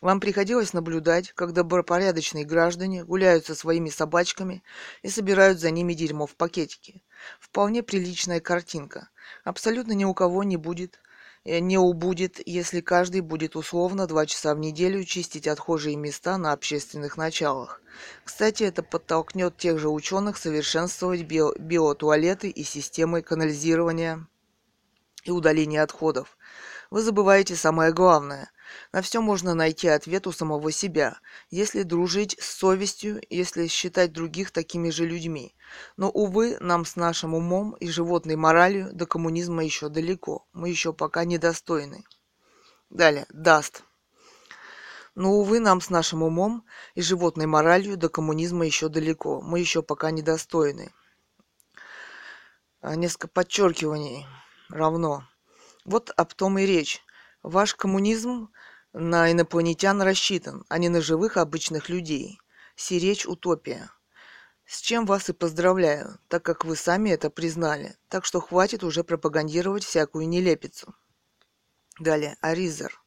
Вам приходилось наблюдать, как добропорядочные граждане гуляют со своими собачками и собирают за ними дерьмо в пакетике. Вполне приличная картинка. Абсолютно ни у кого не будет не убудет, если каждый будет условно 2 часа в неделю чистить отхожие места на общественных началах. Кстати, это подтолкнет тех же ученых совершенствовать биотуалеты и системы канализирования и удаления отходов. Вы забываете самое главное. На все можно найти ответ у самого себя, если дружить с совестью, если считать других такими же людьми. Но, увы, нам с нашим умом и животной моралью до коммунизма еще далеко. Мы еще пока недостойны. Далее. Даст. Но, увы, нам с нашим умом и животной моралью до коммунизма еще далеко. Мы еще пока недостойны. Несколько подчеркиваний. Равно. Вот об том и речь. Ваш коммунизм на инопланетян рассчитан, а не на живых обычных людей. Сиречь утопия. С чем вас и поздравляю, так как вы сами это признали. Так что хватит уже пропагандировать всякую нелепицу. Далее. Аризер.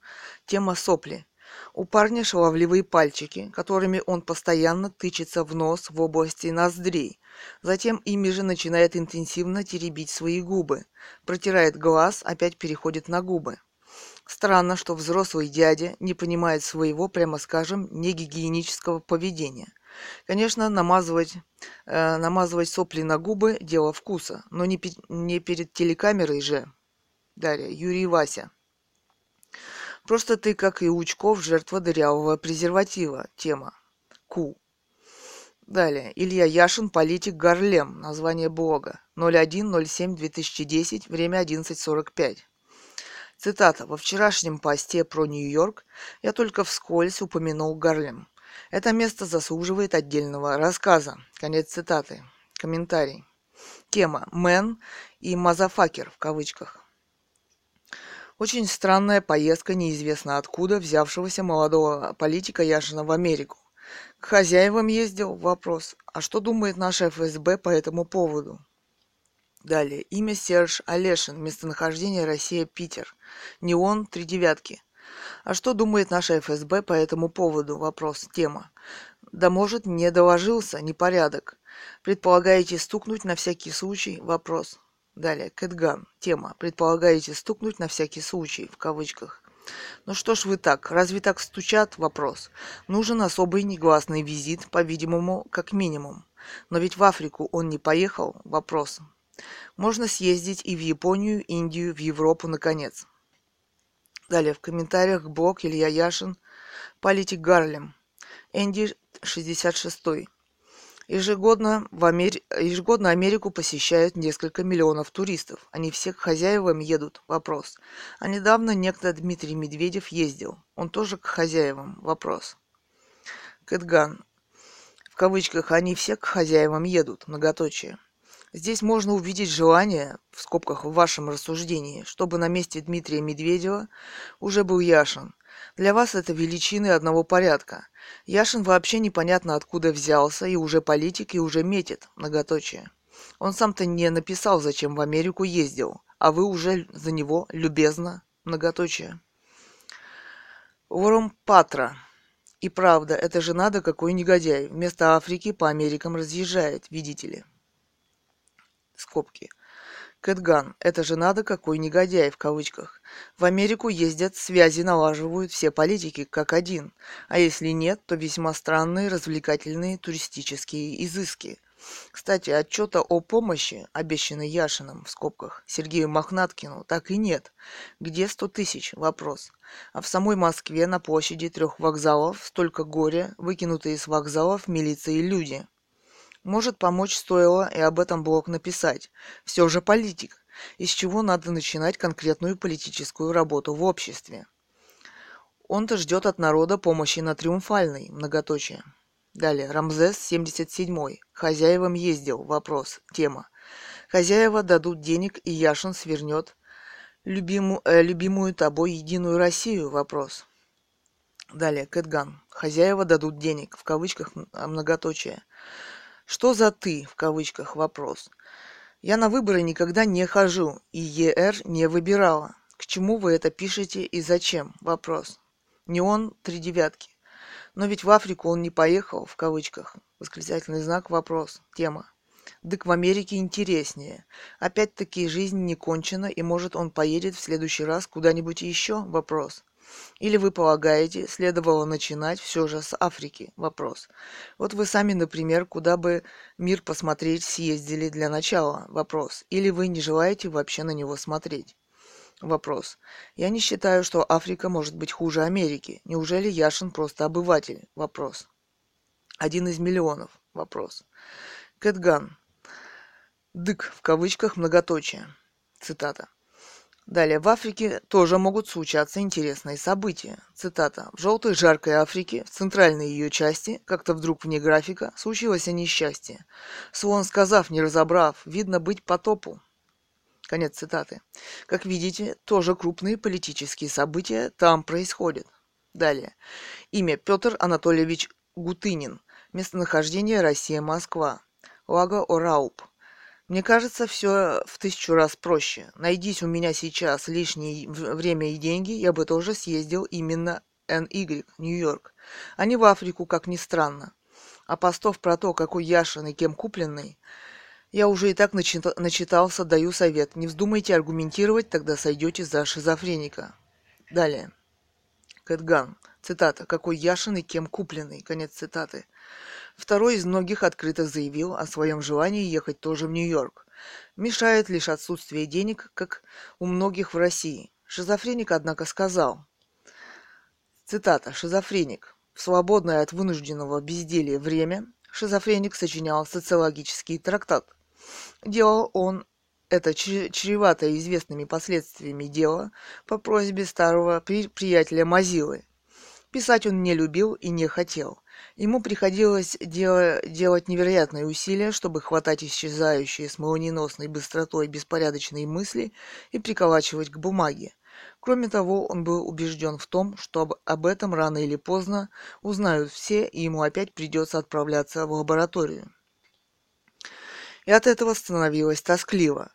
Тема сопли. У парня шаловливые пальчики, которыми он постоянно тычется в нос в области ноздрей. Затем ими же начинает интенсивно теребить свои губы. Протирает глаз, опять переходит на губы. Странно, что взрослый дядя не понимает своего, прямо скажем, негигиенического поведения. Конечно, намазывать сопли на губы – дело вкуса, но не перед телекамерой же. Далее, Юрий Вася. Просто ты, как и Учков, жертва дырявого презерватива. Тема. Ку. Далее. Илья Яшин, политик Гарлем. Название блога. 01.07.2010. Время 11.45. Цитата. Во вчерашнем посте про Нью-Йорк я только вскользь упомянул Гарлем. Это место заслуживает отдельного рассказа. Конец цитаты. Комментарий. Тема. Мэн и мазафакер в кавычках. Очень странная поездка неизвестно откуда взявшегося молодого политика Яшина в Америку. К хозяевам ездил? Вопрос. А что думает наша ФСБ по этому поводу? Далее. Имя Серж Алешин. Местонахождение Россия-Питер. Неон 3/9. А что думает наша ФСБ по этому поводу? Вопрос. Тема. Да может, не доложился. Непорядок. Предполагаете стукнуть на всякий случай? Вопрос. Далее. Кэт Ган. Тема. Предполагаете стукнуть на всякий случай? В кавычках. Ну что ж вы так? Разве так стучат? Вопрос. Нужен особый негласный визит, по-видимому, как минимум. Но ведь в Африку он не поехал? Вопрос. Можно съездить и в Японию, Индию, в Европу, наконец. Далее в комментариях блог Илья Яшин, политик Гарлем, Энди 66. Ежегодно Америку посещают несколько миллионов туристов. Они все к хозяевам едут? Вопрос. А недавно некто Дмитрий Медведев ездил. Он тоже к хозяевам? Вопрос. Кэтган. В кавычках «они все к хозяевам едут». Многоточие. Здесь можно увидеть желание, в скобках в вашем рассуждении, чтобы на месте Дмитрия Медведева уже был Яшин. Для вас это величины одного порядка. Яшин вообще непонятно откуда взялся, и уже политик, и уже метит, многоточие. Он сам-то не написал, зачем в Америку ездил, а вы уже за него любезно, многоточие. Ворум Патра. И правда, это же надо, какой негодяй. Вместо Африки по Америкам разъезжает, видите ли. Скобки. Кэтган. Это же надо, какой негодяй, в кавычках. В Америку ездят, связи налаживают все политики, как один. А если нет, то весьма странные, развлекательные туристические изыски. Кстати, отчета о помощи, обещанной Яшиным, в скобках, Сергею Махнаткину, так и нет. Где 100 000? Вопрос. А в самой Москве на площади 3 вокзалов столько горя, выкинутые с вокзалов милиции люди. Может, помочь стоило и об этом блог написать. Все же политик, из чего надо начинать конкретную политическую работу в обществе. Он-то ждет от народа помощи на Триумфальной, многоточие. Далее, Рамзес 77-й. Хозяевам ездил. Вопрос. Тема. Хозяева дадут денег, и Яшин свернет любимую тобой Единую Россию. Вопрос. Далее, Кэтган. Хозяева дадут денег, в кавычках многоточие. Что за «ты» в кавычках вопрос? Я на выборы никогда не хожу, и ЕР не выбирала. К чему вы это пишете и зачем? Вопрос. Не он 3/9. Но ведь в Африку он не поехал в кавычках. Восклицательный знак вопрос. Тема. Дык в Америке интереснее. Опять-таки жизнь не кончена, и может он поедет в следующий раз куда-нибудь еще? Вопрос. Или вы полагаете, следовало начинать все же с Африки? Вопрос. Вот вы сами, например, куда бы мир посмотреть съездили для начала? Вопрос. Или вы не желаете вообще на него смотреть? Вопрос. Я не считаю, что Африка может быть хуже Америки. Неужели Яшин просто обыватель? Вопрос. Один из миллионов. Вопрос. Кэт Ган. Дык, в кавычках, многоточие. Цитата. Далее. В Африке тоже могут случаться интересные события. Цитата. В желтой жаркой Африке, в центральной ее части, как-то вдруг вне графика, случилось несчастье. Слон сказав, не разобрав, видно быть потопу. Конец цитаты. Как видите, тоже крупные политические события там происходят. Далее. Имя Петр Анатольевич Гутынин. Местонахождение Россия-Москва. Лага-Орауп. Мне кажется, все в 1000 раз проще. Найдись у меня сейчас лишнее время и деньги, я бы тоже съездил именно NY, Нью-Йорк, а не в Африку, как ни странно. А постов про то, какой Яшин и кем купленный, я уже и так начитался, даю совет. Не вздумайте аргументировать, тогда сойдете за шизофреника. Далее. Кэт Ган. Цитата. «Какой Яшин и кем купленный?» Конец цитаты. Второй из многих открыто заявил о своем желании ехать тоже в Нью-Йорк. Мешает лишь отсутствие денег, как у многих в России. Шизофреник, однако, сказал. Цитата. «Шизофреник. В свободное от вынужденного безделья время шизофреник сочинял социологический трактат. Делал он это чревато известными последствиями дела по просьбе старого приятеля Мазилы. Писать он не любил и не хотел. Ему приходилось делать невероятные усилия, чтобы хватать исчезающие с молниеносной быстротой беспорядочные мысли и приколачивать к бумаге. Кроме того, он был убежден в том, что об этом рано или поздно узнают все, и ему опять придется отправляться в лабораторию. И от этого становилось тоскливо.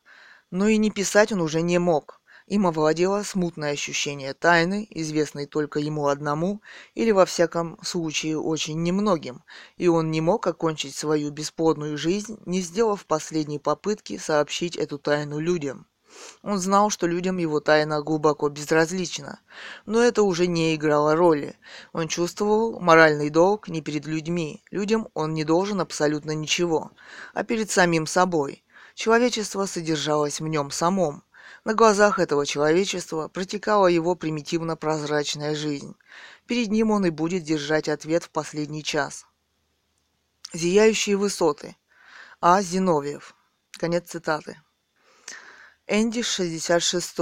Но и не писать он уже не мог. Им овладело смутное ощущение тайны, известной только ему одному, или во всяком случае очень немногим, и он не мог окончить свою бесплодную жизнь, не сделав последней попытки сообщить эту тайну людям. Он знал, что людям его тайна глубоко безразлична, но это уже не играло роли. Он чувствовал моральный долг не перед людьми, людям он не должен абсолютно ничего, а перед самим собой. Человечество содержалось в нем самом. На глазах этого человечества протекала его примитивно-прозрачная жизнь. Перед ним он и будет держать ответ в последний час. Зияющие высоты. А. Зиновьев. Конец цитаты. Энди 66.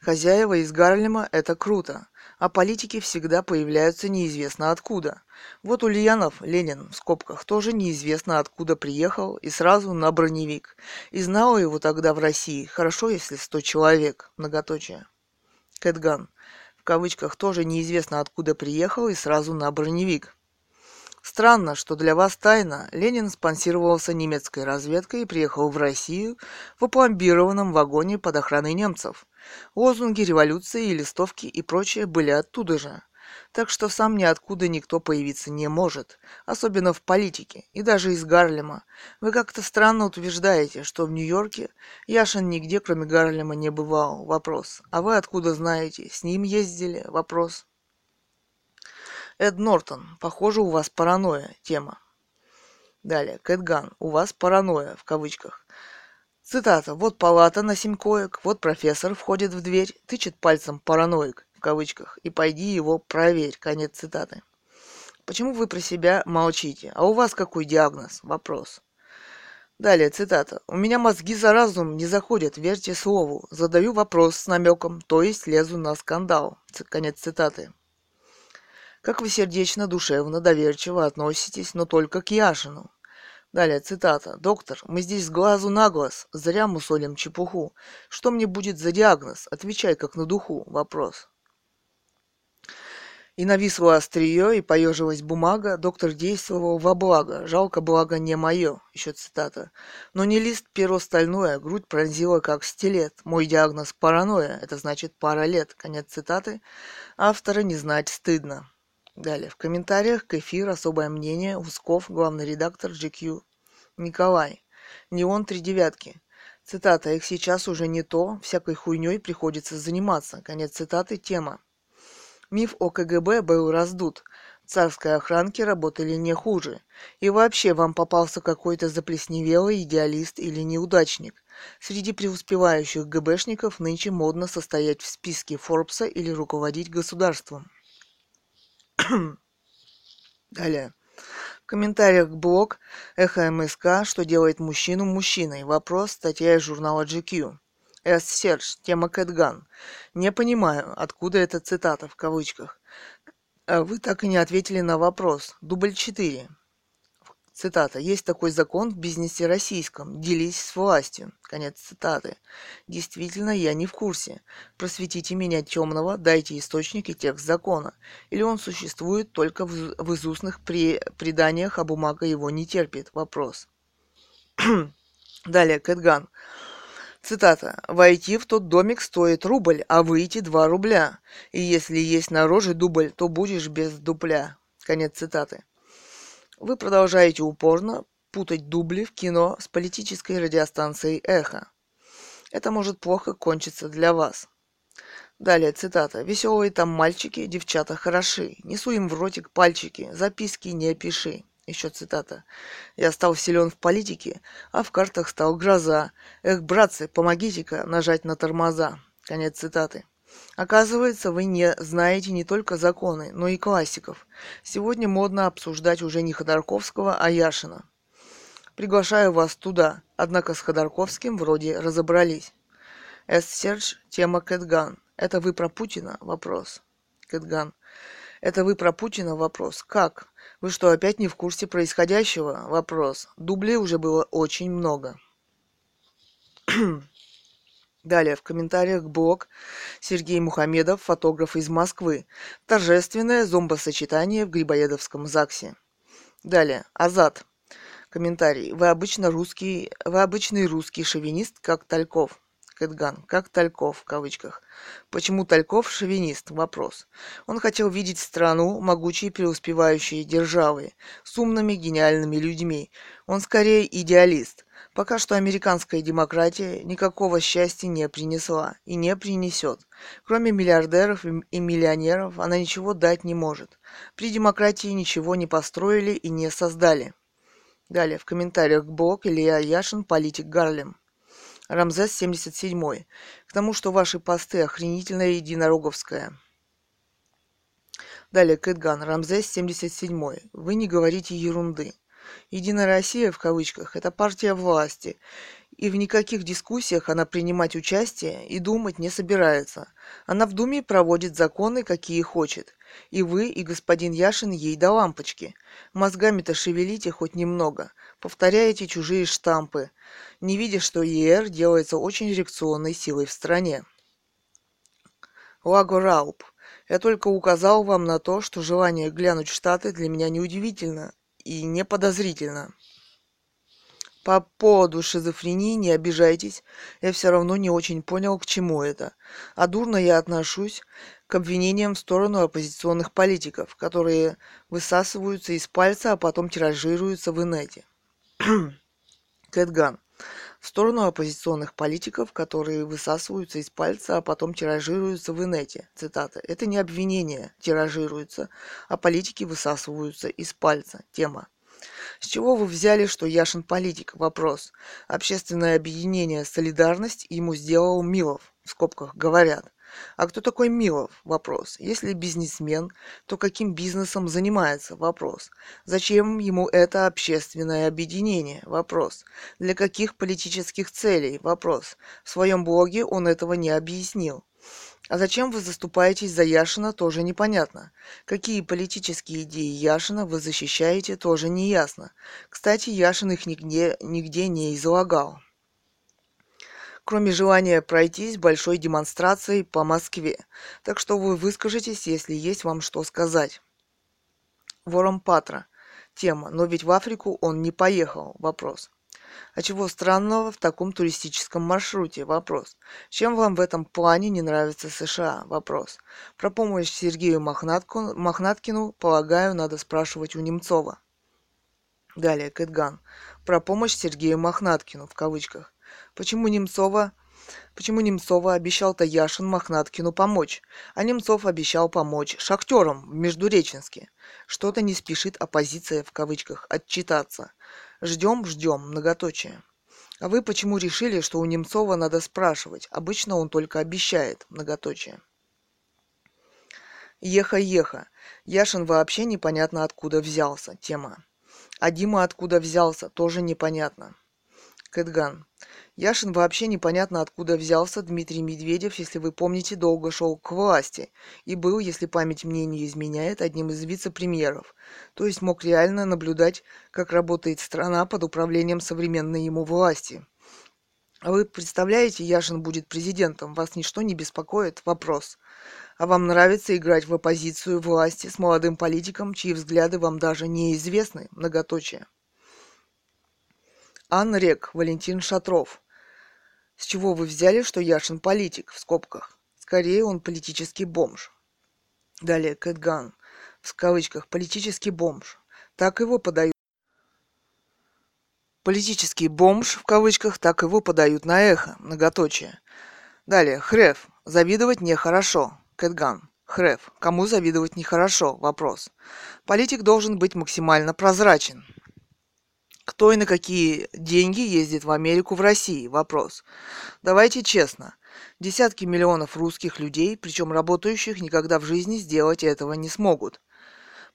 Хозяева из Гарлема – это круто, а политики всегда появляются неизвестно откуда. Вот Ульянов, Ленин, в скобках, тоже неизвестно откуда приехал и сразу на броневик. И знало его тогда в России, хорошо, если 100 человек, многоточие. Кэт Ган, в кавычках, тоже неизвестно откуда приехал и сразу на броневик. Странно, что для вас тайна. Ленин спонсировался немецкой разведкой и приехал в Россию в опломбированном вагоне под охраной немцев. Лозунги революции и листовки и прочее были оттуда же. Так что сам ниоткуда никто появиться не может, особенно в политике, и даже из Гарлема. Вы как-то странно утверждаете, что в Нью-Йорке Яшин нигде, кроме Гарлема, не бывал. Вопрос. А вы откуда знаете? С ним ездили? Вопрос. Эд Нортон. Похоже, у вас паранойя. Тема. Далее. Кэт Ган. У вас паранойя. В кавычках. Цитата. Вот палата на 7 коек, вот профессор входит в дверь, тычет пальцем параноик. В кавычках. И пойди его проверь. Конец цитаты. Почему вы про себя молчите? А у вас какой диагноз? Вопрос. Далее. Цитата. У меня мозги за разум не заходят, верьте слову. Задаю вопрос с намеком, то есть лезу на скандал. Конец цитаты. Как вы сердечно, душевно, доверчиво относитесь, но только к Яшину. Далее, цитата. «Доктор, мы здесь с глазу на глаз, зря мусолим чепуху. Что мне будет за диагноз? Отвечай, как на духу. Вопрос». И нависло острие, и поежилась бумага. Доктор действовал во благо. Жалко, благо не мое. Еще цитата. Но не лист, перо стальное. Грудь пронзила, как стилет. Мой диагноз паранойя. Это значит пара лет. Конец цитаты. Автора не знать стыдно. Далее. В комментариях к эфиру особое мнение. Усков, главный редактор GQ. Николай. Неон три девятки. Цитата. Их сейчас уже не то, всякой хуйней приходится заниматься. Конец цитаты. Тема. Миф о КГБ был раздут. Царской охранки работали не хуже. И вообще вам попался какой-то заплесневелый идеалист или неудачник. Среди преуспевающих ГБшников нынче модно состоять в списке Форбса или руководить государством. Далее. В комментариях к блог «Эхо МСК. Что делает мужчину мужчиной?» Вопрос. Статья из журнала GQ. С. Серж. Тема Кэт Ган. Не понимаю, откуда эта цитата в кавычках. Вы так и не ответили на вопрос. Дубль 4. Цитата. Есть такой закон в бизнесе российском. Делись с властью. Конец цитаты. Действительно, я не в курсе. Просветите меня, темного, дайте источник и текст закона. Или он существует только в изустных преданиях, а бумага его не терпит. Вопрос. Далее, Кэт Ган. Цитата. «Войти в тот домик стоит рубль, а выйти 2 рубля. И если есть на роже дубль, то будешь без дупля». Конец цитаты. Вы продолжаете упорно путать дубли в кино с политической радиостанцией «Эхо». Это может плохо кончиться для вас. Далее цитата. «Веселые там мальчики, девчата хороши. Несу им в ротик пальчики, записки не пиши». Еще цитата. «Я стал силен в политике, а в картах стал гроза. Эх, братцы, помогите-ка нажать на тормоза». Конец цитаты. Оказывается, вы не знаете не только законы, но и классиков. Сегодня модно обсуждать уже не Ходорковского, а Яшина. Приглашаю вас туда. Однако с Ходорковским вроде разобрались. С. Серж. Тема Кэт Ган. Это вы про Путина? Вопрос. Кэт Ган. Это вы про Путина? Вопрос. Как? Вы что, опять не в курсе происходящего? Вопрос. Дублей уже было очень много. Далее в комментариях блог Сергей Мухамедов, фотограф из Москвы. Торжественное зомбосочетание в Грибоедовском ЗАГСе. Далее. Азат. Комментарий. Вы обычный русский шовинист, как Тальков. Кэтган. Как Тальков, в кавычках. Почему Тальков шовинист? Вопрос. Он хотел видеть страну, могучие преуспевающие державы, с умными гениальными людьми. Он скорее идеалист. Пока что американская демократия никакого счастья не принесла и не принесет. Кроме миллиардеров и миллионеров она ничего дать не может. При демократии ничего не построили и не создали. Далее в комментариях блог Илья Яшин, политик Гарлем. Рамзес 77. К тому, что ваши посты охренительная единороговская. Далее, Кэтган. Рамзес 77. Вы не говорите ерунды. «Единая Россия» в кавычках – это партия власти, и в никаких дискуссиях она принимать участие и думать не собирается. Она в Думе проводит законы, какие хочет. И вы, и господин Яшин ей до лампочки. Мозгами-то шевелите хоть немного. Повторяете чужие штампы, не видя, что ЕР делается очень реакционной силой в стране. Лаго Рауп. Я только указал вам на то, что желание глянуть в Штаты для меня неудивительно и не подозрительно. По поводу шизофрении не обижайтесь, я все равно не очень понял, к чему это. А дурно я отношусь к обвинениям в сторону оппозиционных политиков, которые высасываются из пальца, а потом тиражируются в инете. Кэтган. В сторону оппозиционных политиков, которые высасываются из пальца, а потом тиражируются в инете. Цитата. Это не обвинения тиражируются, а политики высасываются из пальца. Тема. С чего вы взяли, что Яшин политик? Вопрос. Общественное объединение «Солидарность» ему сделал Милов, в скобках говорят. А кто такой Милов? Вопрос. Если бизнесмен, то каким бизнесом занимается? Вопрос. Зачем ему это общественное объединение? Вопрос. Для каких политических целей? Вопрос. В своем блоге он этого не объяснил. А зачем вы заступаетесь за Яшина, тоже непонятно. Какие политические идеи Яшина вы защищаете, тоже неясно. Кстати, Яшин их нигде не излагал. Кроме желания пройтись большой демонстрацией по Москве. Так что вы выскажетесь, если есть вам что сказать. Вором Патра. Тема. Но ведь в Африку он не поехал. Вопрос. А чего странного в таком туристическом маршруте? Вопрос. Чем вам в этом плане не нравится США? Вопрос. Про помощь Сергею Махнаткину, полагаю, надо спрашивать у Немцова. Далее, Кэт Ган. Про помощь Сергею Махнаткину, в кавычках. Почему Немцова обещал-то Яшин Махнаткину помочь, а Немцов обещал помочь шахтерам в Междуреченске? Что-то не спешит оппозиция, в кавычках, отчитаться. Ждем, многоточие. А вы почему решили, что у Немцова надо спрашивать? Обычно он только обещает, многоточие. Еха. Яшин вообще непонятно откуда взялся, тема. А Дима откуда взялся, тоже непонятно. Кэтган. Яшин вообще непонятно откуда взялся. Дмитрий Медведев, если вы помните, долго шел к власти и был, если память мне не изменяет, одним из вице-премьеров. То есть мог реально наблюдать, как работает страна под управлением современной ему власти. А вы представляете, Яшин будет президентом, вас ничто не беспокоит? Вопрос. А вам нравится играть в оппозицию власти с молодым политиком, чьи взгляды вам даже неизвестны? Многоточие. Анрек, Валентин Шатров. С чего вы взяли, что Яшин политик, в скобках? Скорее, он политический бомж. Далее, Кэтган, в кавычках, политический бомж. Так его подают. Политический бомж, в кавычках, так его подают на эхо, многоточие. Далее, Хреф, завидовать нехорошо, Кэтган. Хреф, кому завидовать нехорошо, вопрос. Политик должен быть максимально прозрачен. Кто и на какие деньги ездит в Америку, в России? Вопрос. Давайте честно. Десятки миллионов русских людей, причем работающих, никогда в жизни сделать этого не смогут.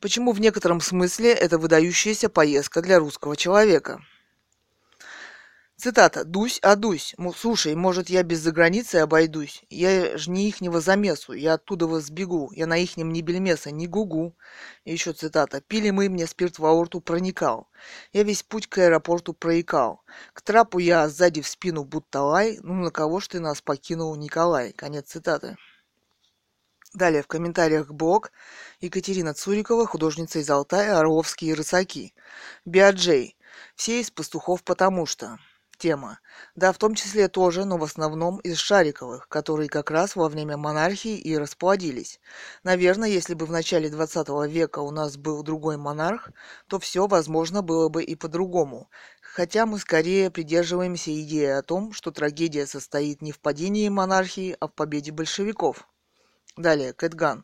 Почему в некотором смысле это выдающаяся поездка для русского человека? Цитата. «Дусь. Слушай, может, я без заграницы обойдусь? Я ж не ихнего замесу, я оттуда вас сбегу. Я на ихнем не бельмеса, не гугу». И еще цитата. «Пили мы, мне спирт в аорту проникал. Я весь путь к аэропорту проикал. К трапу я сзади в спину будто лай. Ну, на кого ж ты нас покинул, Николай?» Конец цитаты. Далее в комментариях блог Екатерина Цурикова, художница из Алтая, «Орловские рысаки». Биаджей. Все из пастухов потому что... Тема. Да, в том числе тоже, но в основном из Шариковых, которые как раз во время монархии и расплодились. Наверное, если бы в начале 20 века у нас был другой монарх, то все, возможно, было бы и по-другому. Хотя мы скорее придерживаемся идеи о том, что трагедия состоит не в падении монархии, а в победе большевиков. Далее, Кэтган.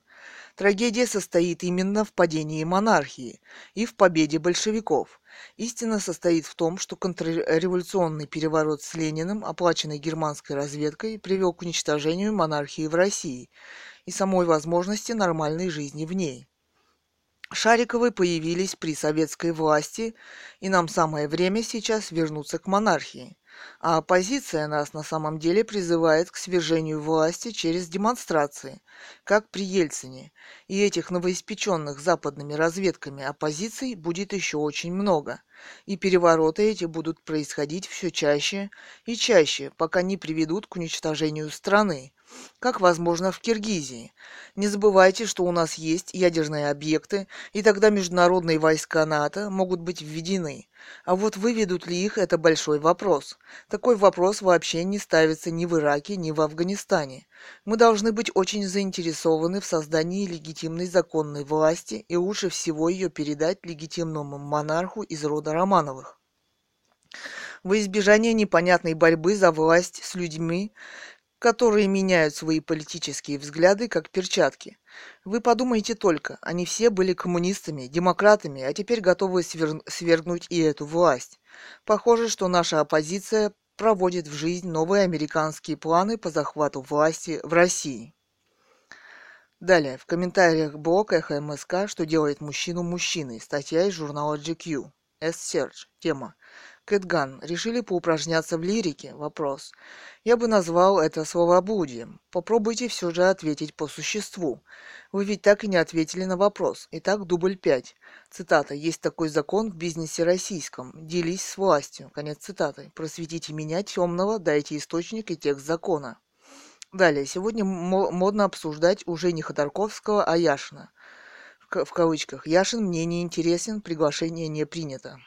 Трагедия состоит именно в падении монархии и в победе большевиков. Истина состоит в том, что контрреволюционный переворот с Лениным, оплаченный германской разведкой, привел к уничтожению монархии в России и самой возможности нормальной жизни в ней. Шариковы появились при советской власти, и нам самое время сейчас вернуться к монархии. А оппозиция нас на самом деле призывает к свержению власти через демонстрации, как при Ельцине. И этих новоиспеченных западными разведками оппозиций будет еще очень много. И перевороты эти будут происходить все чаще и чаще, пока не приведут к уничтожению страны, как возможно в Киргизии. Не забывайте, что у нас есть ядерные объекты, и тогда международные войска НАТО могут быть введены. А вот выведут ли их – это большой вопрос. Такой вопрос вообще не ставится ни в Ираке, ни в Афганистане. Мы должны быть очень заинтересованы в создании легитимной законной власти, и лучше всего ее передать легитимному монарху из рода Романовых. Во избежание непонятной борьбы за власть с людьми, которые меняют свои политические взгляды как перчатки. Вы подумайте только, они все были коммунистами, демократами, а теперь готовы свергнуть и эту власть. Похоже, что наша оппозиция проводит в жизнь новые американские планы по захвату власти в России. Далее, в комментариях блог Эхо МСК «Что делает мужчину мужчиной», статья из журнала GQ. Search. Тема. Кэтган. Решили поупражняться в лирике? Вопрос. Я бы назвал это словоблудием. Попробуйте все же ответить по существу. Вы ведь так и не ответили на вопрос. Итак, дубль 5. Цитата. Есть такой закон в бизнесе российском. Делись с властью. Конец цитаты. Просветите меня, темного, дайте источник и текст закона. Далее. Сегодня модно обсуждать уже не Ходорковского, а Яшина. В кавычках. Яшин мне не интересен, приглашение не принято.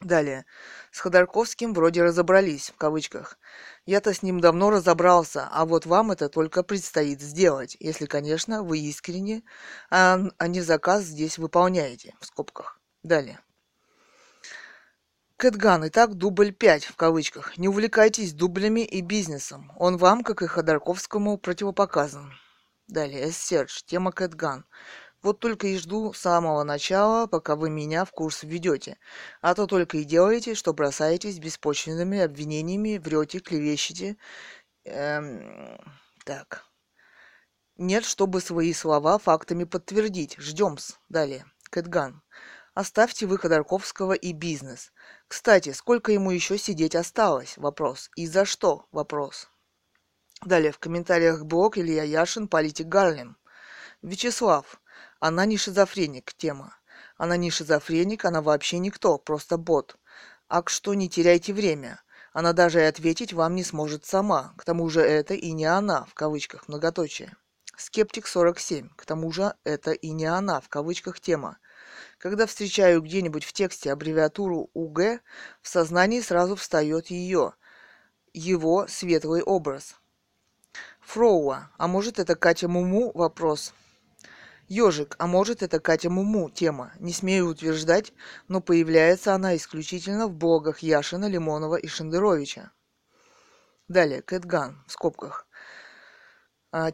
Далее. С Ходорковским вроде разобрались, в кавычках. Я-то с ним давно разобрался, а вот вам это только предстоит сделать, если, конечно, вы искренне, а не заказ здесь выполняете, в скобках. Далее. Кэт Ган, итак, дубль 5 в кавычках. Не увлекайтесь дублями и бизнесом. Он вам, как и Ходорковскому, противопоказан. Далее, Серж, тема Кэт Ган. Вот только и жду с самого начала, пока вы меня в курс введете. А то только и делаете, что бросаетесь беспочвенными обвинениями, врете, клевещете. Так. Нет, чтобы свои слова фактами подтвердить. Ждем-с. Далее. Кэт Ган. Оставьте вы Ходорковского и бизнес. Кстати, сколько ему еще сидеть осталось? Вопрос. И за что? Вопрос. Далее. В комментариях блог Илья Яшин, политик Гарлем. Вячеслав. Она не шизофреник, тема. Она не шизофреник, она вообще никто, просто бот. Ак что, не теряйте время. Она даже и ответить вам не сможет сама. К тому же это и не она, в кавычках, многоточие. Скептик 47. К тому же это и не она, в кавычках, тема. Когда встречаю где-нибудь в тексте аббревиатуру УГ, в сознании сразу встает ее, его светлый образ. Фроуа. А может это Катя Муму? Вопрос. Ёжик, а может это Катя Муму, тема. Не смею утверждать, но появляется она исключительно в блогах Яшина, Лимонова и Шендеровича. Далее, Кэт Ган, в скобках.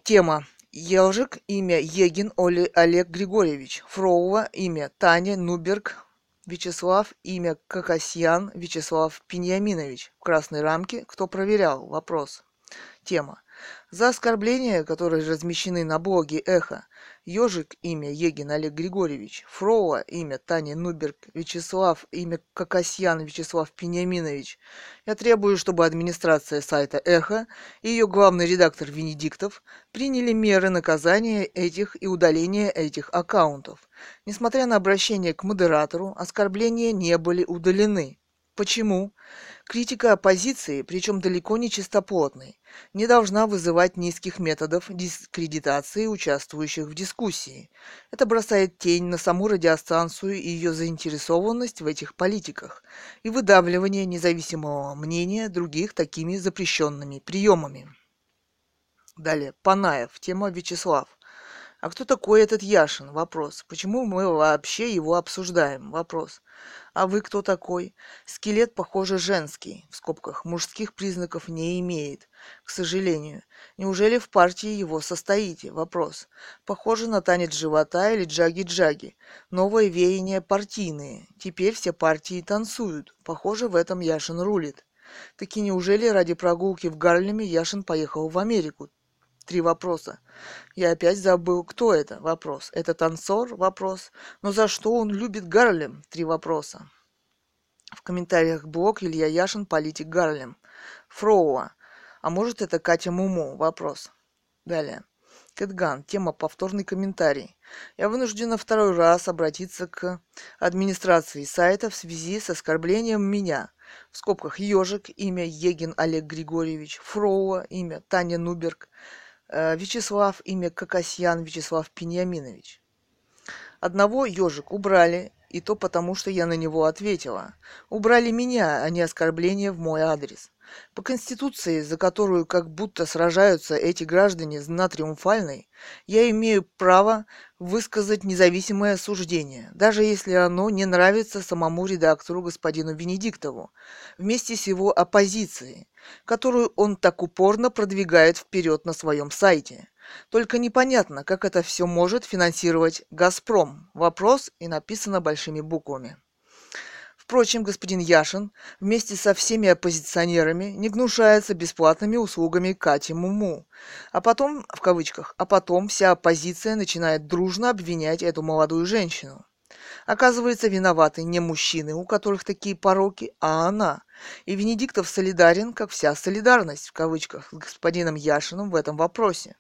Тема. Ёжик, имя Егин Олег Григорьевич. Фроува, имя Таня Нуберг. Вячеслав, имя Кокосьян Вячеслав Пиньяминович. В красной рамке, кто проверял? Вопрос. Тема. За оскорбления, которые размещены на блоге «Эхо», Ёжик, имя Егин Олег Григорьевич, Фроуа, имя Таня Нуберг, Вячеслав, имя Кокосьян Вячеслав Пиньяминович. Я требую, чтобы администрация сайта «Эхо» и ее главный редактор Венедиктов приняли меры наказания этих и удаления этих аккаунтов. Несмотря на обращение к модератору, оскорбления не были удалены. Почему? Критика оппозиции, причем далеко не чистоплотной, не должна вызывать низких методов дискредитации участвующих в дискуссии. Это бросает тень на саму радиостанцию и ее заинтересованность в этих политиках и выдавливание независимого мнения других такими запрещенными приемами. Далее. Панаев. Тема Вячеслав. А кто такой этот Яшин? Вопрос. Почему мы вообще его обсуждаем? Вопрос. А вы кто такой? Скелет, похоже, женский, в скобках, мужских признаков не имеет, к сожалению. Неужели в партии его состоите? Вопрос. Похоже на танец живота или джаги-джаги. Новое веяние партийные. Теперь все партии танцуют. Похоже, в этом Яшин рулит. Таки неужели ради прогулки в Гарлеме Яшин поехал в Америку? Три вопроса. Я опять забыл, кто это? Вопрос. Это танцор? Вопрос. Но за что он любит Гарлем? Три вопроса. В комментариях блог Илья Яшин, политик Гарлем. Фроуа. А может это Катя Муму? Вопрос. Далее. Кэт Ган. Тема повторный комментарий. Я вынуждена второй раз обратиться к администрации сайта в связи с оскорблением меня. В скобках Ёжик, имя Егин Олег Григорьевич. Фроуа, имя Таня Нуберг. Вячеслав, имя Кокосьян Вячеслав Пиньяминович. Одного ежик убрали, и то потому, что я на него ответила. Убрали меня, а не оскорбление в мой адрес. По Конституции, за которую как будто сражаются эти граждане на Триумфальной, я имею право высказать независимое суждение, даже если оно не нравится самому редактору господину Венедиктову, вместе с его оппозицией, которую он так упорно продвигает вперед на своем сайте. Только непонятно, как это все может финансировать «Газпром». Вопрос и написано большими буквами. Впрочем, господин Яшин вместе со всеми оппозиционерами не гнушается бесплатными услугами Кати Муму. А потом, в кавычках, а потом вся оппозиция начинает дружно обвинять эту молодую женщину. Оказывается, виноваты не мужчины, у которых такие пороки, а она. И Венедиктов солидарен, как вся солидарность, в кавычках, с господином Яшиным в этом вопросе.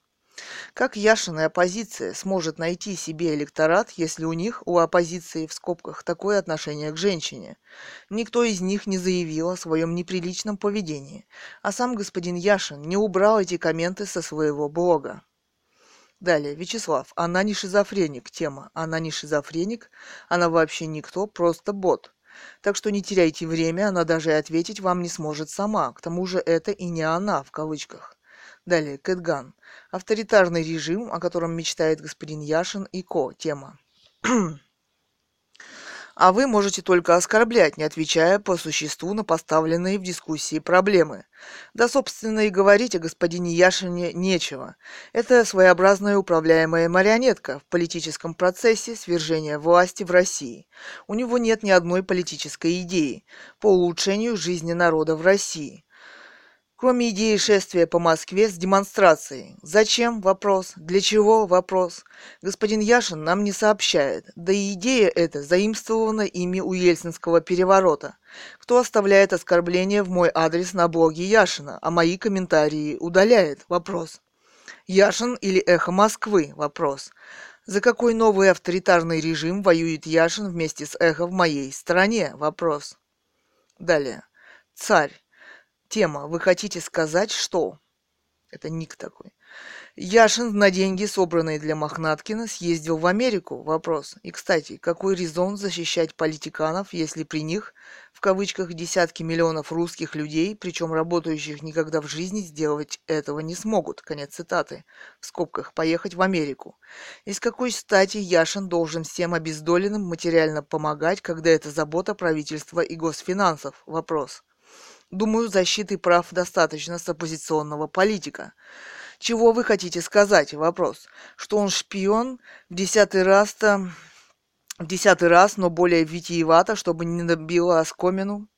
Как Яшин и оппозиция сможет найти себе электорат, если у них, у оппозиции, в скобках, такое отношение к женщине? Никто из них не заявил о своем неприличном поведении, а сам господин Яшин не убрал эти комменты со своего блога. Далее, Вячеслав. Она не шизофреник, тема. Она не шизофреник, она вообще никто, просто бот. Так что не теряйте время, она даже и ответить вам не сможет сама, к тому же это и не она, в кавычках. Далее, Кэт Ган. Авторитарный режим, о котором мечтает господин Яшин и Ко. Тема. а вы можете только оскорблять, не отвечая по существу на поставленные в дискуссии проблемы. Да, собственно, и говорить о господине Яшине нечего. Это своеобразная управляемая марионетка в политическом процессе свержения власти в России. У него нет ни одной политической идеи по улучшению жизни народа в России, кроме идеи шествия по Москве с демонстрацией. Зачем? Вопрос. Для чего? Вопрос. Господин Яшин нам не сообщает. Да и идея эта заимствована ими у ельцинского переворота. Кто оставляет оскорбления в мой адрес на блоге Яшина, а мои комментарии удаляет? Вопрос. Яшин или Эхо Москвы? Вопрос. За какой новый авторитарный режим воюет Яшин вместе с Эхо в моей стране? Вопрос. Далее. Царь. Тема. Вы хотите сказать, что... Это ник такой. Яшин на деньги, собранные для Махнаткина, съездил в Америку? Вопрос. И, кстати, какой резон защищать политиканов, если при них, в кавычках, десятки миллионов русских людей, причем работающих никогда в жизни, сделать этого не смогут? Конец цитаты. В скобках. Поехать в Америку. И с какой стати Яшин должен всем обездоленным материально помогать, когда это забота правительства и госфинансов? Вопрос. Думаю, защиты прав достаточно с оппозиционного политика. Чего вы хотите сказать? Вопрос. Что он шпион в десятый раз, но более витиевато, чтобы не набило оскомину?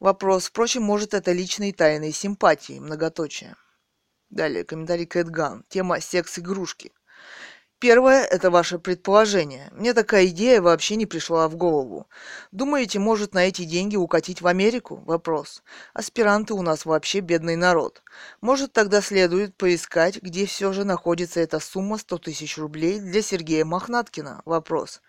Вопрос. Впрочем, может, это личные тайные симпатии, многоточие. Далее, комментарий Кэт Ган. Тема секс-игрушки. Первое – это ваше предположение. Мне такая идея вообще не пришла в голову. Думаете, может на эти деньги укатить в Америку? Вопрос. Аспиранты у нас вообще бедный народ. Может, тогда следует поискать, где все же находится эта сумма 100 тысяч рублей для Сергея Мохнаткина? Вопрос.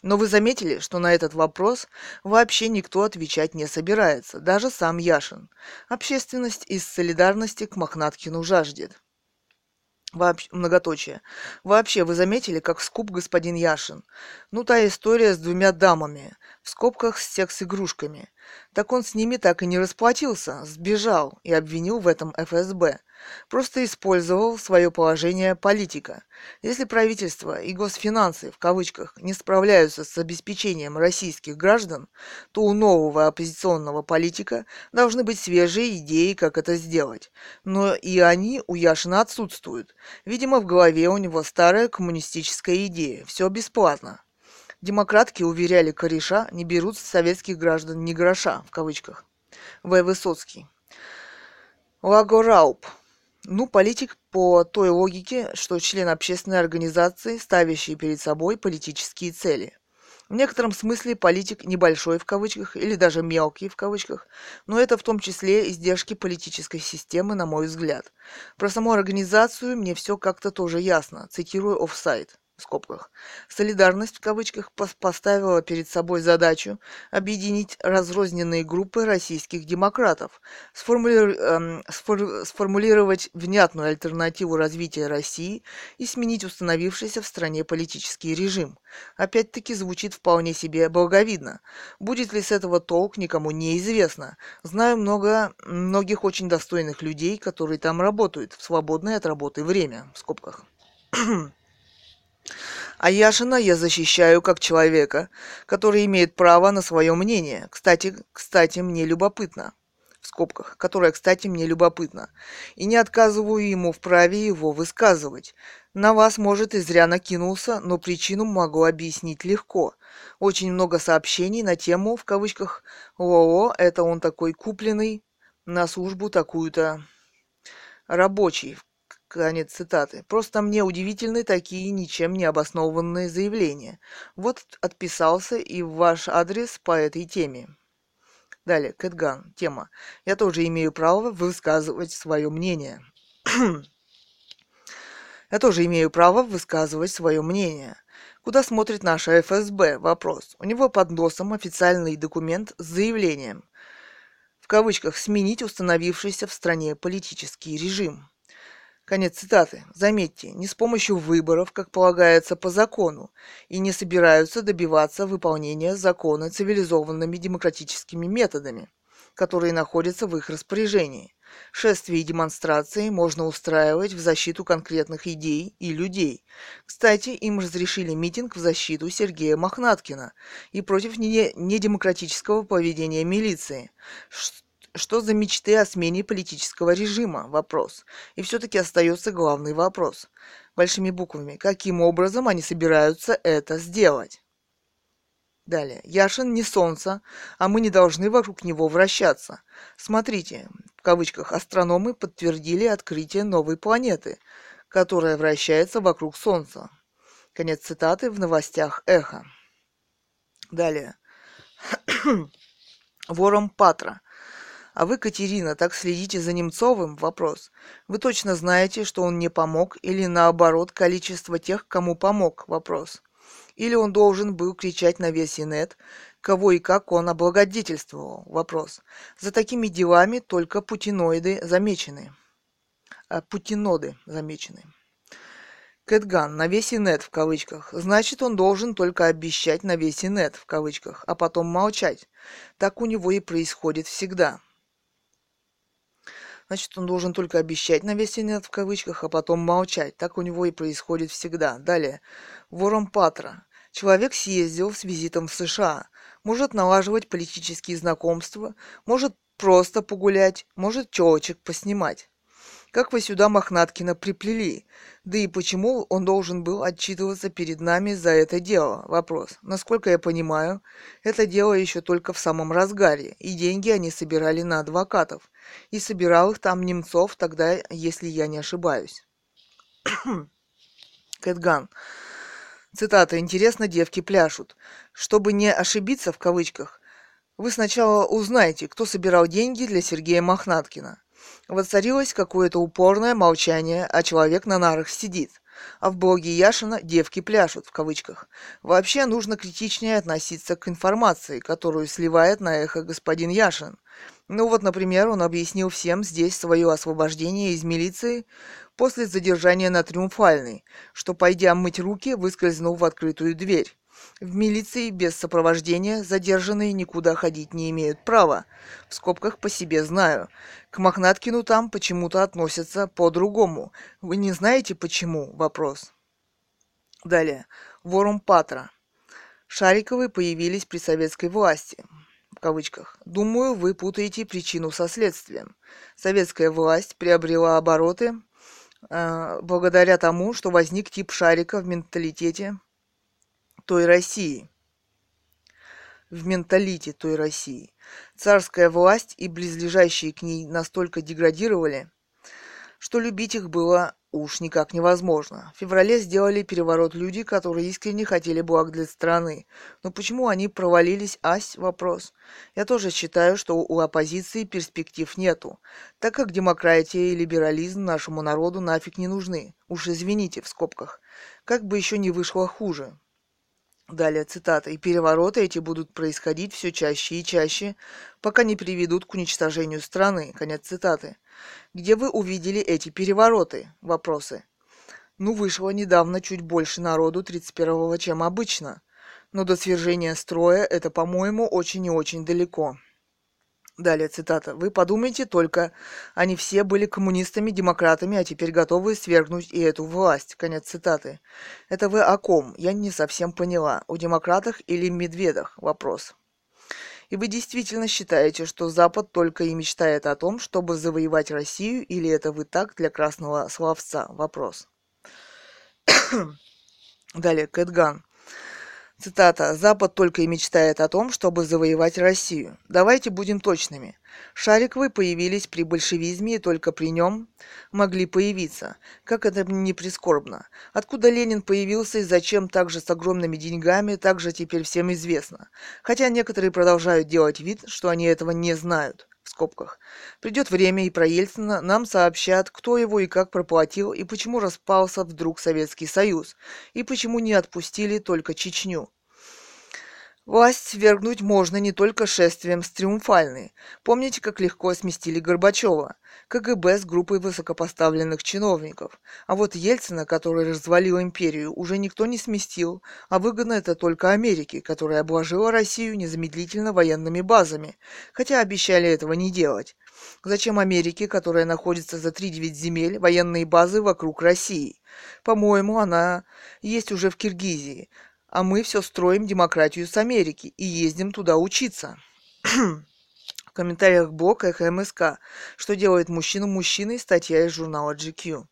Но вы заметили, что на этот вопрос вообще никто отвечать не собирается, даже сам Яшин. Общественность из солидарности к Мохнаткину жаждет. Многоточие. Вообще, вы заметили, как скуп господин Яшин? Ну, та история с двумя дамами, в скобках с секс-игрушками. Так он с ними так и не расплатился, сбежал и обвинил в этом ФСБ. Просто использовал свое положение политика. Если правительство и госфинансы, в кавычках, не справляются с обеспечением российских граждан, то у нового оппозиционного политика должны быть свежие идеи, как это сделать. Но и они у Яшина отсутствуют. Видимо, в голове у него старая коммунистическая идея. Все бесплатно. Демократки, уверяли кореша, не берут с советских граждан ни гроша, в кавычках. В. Высоцкий. Лагорауп. Ну, политик по той логике, что член общественной организации, ставящий перед собой политические цели. В некотором смысле политик небольшой в кавычках или даже мелкий в кавычках, но это в том числе издержки политической системы, на мой взгляд. Про саму организацию мне все как-то тоже ясно, цитирую офсайт. В скобках. Солидарность в кавычках поставила перед собой задачу объединить разрозненные группы российских демократов, сформулировать внятную альтернативу развития России и сменить установившийся в стране политический режим. Опять-таки звучит вполне себе благовидно. Будет ли с этого толк, никому не известно. Знаю многих очень достойных людей, которые там работают в свободное от работы время. В скобках. А Яшина я защищаю как человека, который имеет право на свое мнение. Кстати, мне любопытно. В скобках. Которое, кстати, мне любопытно. И не отказываю ему в праве его высказывать. На вас, может, и зря накинулся, но причину могу объяснить легко. Очень много сообщений на тему, в кавычках, «О-о, это он такой купленный, на службу такую-то рабочий». Конец цитаты. Просто мне удивительны такие ничем не обоснованные заявления. Вот отписался и в ваш адрес по этой теме. Далее, Кэтган. Тема. Я тоже имею право высказывать свое мнение. Куда смотрит наша ФСБ? Вопрос. У него под носом официальный документ с заявлением. В кавычках «сменить установившийся в стране политический режим». Конец цитаты. Заметьте, не с помощью выборов, как полагается по закону, и не собираются добиваться выполнения закона цивилизованными демократическими методами, которые находятся в их распоряжении. Шествия и демонстрации можно устраивать в защиту конкретных идей и людей. Кстати, им разрешили митинг в защиту Сергея Махнаткина и против недемократического поведения милиции. Что за мечты о смене политического режима? Вопрос. И все-таки остается главный вопрос. Большими буквами. Каким образом они собираются это сделать? Далее. Яшин не солнце, а мы не должны вокруг него вращаться. Смотрите, в кавычках, астрономы подтвердили открытие новой планеты, которая вращается вокруг Солнца. Конец цитаты в новостях «Эхо». Далее. Вором Патра. А вы, Катерина, так следите за Немцовым? Вопрос. Вы точно знаете, что он не помог, или наоборот, количество тех, кому помог? Вопрос. Или он должен был кричать на весь инет, кого и как он облагодетельствовал? Вопрос. За такими делами только путиноды замечены. Кэт Ган на весь инет в кавычках. Значит, он должен только обещать на весь инет в кавычках, а потом молчать. Так у него и происходит всегда. Значит, он должен только обещать на весь инет в кавычках, а потом молчать. Так у него и происходит всегда. Далее. Вором Патра. Человек съездил с визитом в США. Может налаживать политические знакомства, может просто погулять, может челочек поснимать. Как вы сюда Махнаткина приплели? Да и почему он должен был отчитываться перед нами за это дело? Вопрос. Насколько я понимаю, это дело еще только в самом разгаре, и деньги они собирали на адвокатов. И собирал их там Немцов тогда, если я не ошибаюсь. Кэт Ган. Цитата. «Интересно, девки пляшут. Чтобы не ошибиться, в кавычках, вы сначала узнаете, кто собирал деньги для Сергея Махнаткина». Воцарилось какое-то упорное молчание, а человек на нарах сидит. А в блоге Яшина «девки пляшут» в кавычках. Вообще нужно критичнее относиться к информации, которую сливает на эхо господин Яшин. Ну вот, например, он объяснил всем здесь свое освобождение из милиции после задержания на Триумфальной, что, пойдя мыть руки, выскользнул в открытую дверь. В милиции без сопровождения задержанные никуда ходить не имеют права. В скобках по себе знаю. К Махнаткину там почему-то относятся по-другому. Вы не знаете почему? Вопрос. Далее. Ворум Патра. Шариковы появились при советской власти. В кавычках. Думаю, вы путаете причину со следствием. Советская власть приобрела обороты благодаря тому, что возник тип шарика в менталитете той России. В менталите той России. Царская власть и близлежащие к ней настолько деградировали, что любить их было уж никак невозможно. В феврале сделали переворот люди, которые искренне хотели благ для страны. Но почему они провалились, ась? Вопрос. Я тоже считаю, что у оппозиции перспектив нету, так как демократия и либерализм нашему народу нафиг не нужны. Уж извините, в скобках. Как бы еще не вышло хуже. Далее цитата. «И перевороты эти будут происходить все чаще и чаще, пока не приведут к уничтожению страны». Конец цитаты. «Где вы увидели эти перевороты?» Вопросы. «Ну, вышло недавно чуть больше народу 31-го, чем обычно. Но до свержения строя это, по-моему, очень и очень далеко». Далее цитата. «Вы подумайте только, они все были коммунистами, демократами, а теперь готовы свергнуть и эту власть». Конец цитаты. «Это вы о ком? Я не совсем поняла. О демократах или медведах?» Вопрос. «И вы действительно считаете, что Запад только и мечтает о том, чтобы завоевать Россию, или это вы так для красного словца?» Вопрос. Далее. Кэт Ган. Цитата. «Запад только и мечтает о том, чтобы завоевать Россию. Давайте будем точными. Шариковы появились при большевизме и только при нем могли появиться. Как это не прискорбно. Откуда Ленин появился и зачем также с огромными деньгами, также теперь всем известно. Хотя некоторые продолжают делать вид, что они этого не знают». В скобках. «Придет время, и про Ельцина нам сообщат, кто его и как проплатил, и почему распался вдруг Советский Союз, и почему не отпустили только Чечню. Власть свергнуть можно не только шествием с Триумфальной. Помните, как легко сместили Горбачева, КГБ с группой высокопоставленных чиновников. А вот Ельцина, который развалил империю, уже никто не сместил, а выгодно это только Америке, которая обложила Россию незамедлительно военными базами, хотя обещали этого не делать. Зачем Америке, которая находится за 3-9 земель, военные базы вокруг России? По-моему, она есть уже в Киргизии. А мы все строим демократию с Америки и ездим туда учиться. В комментариях блог Эхо МСК. Что делает мужчину мужчиной? Статья из журнала GQ.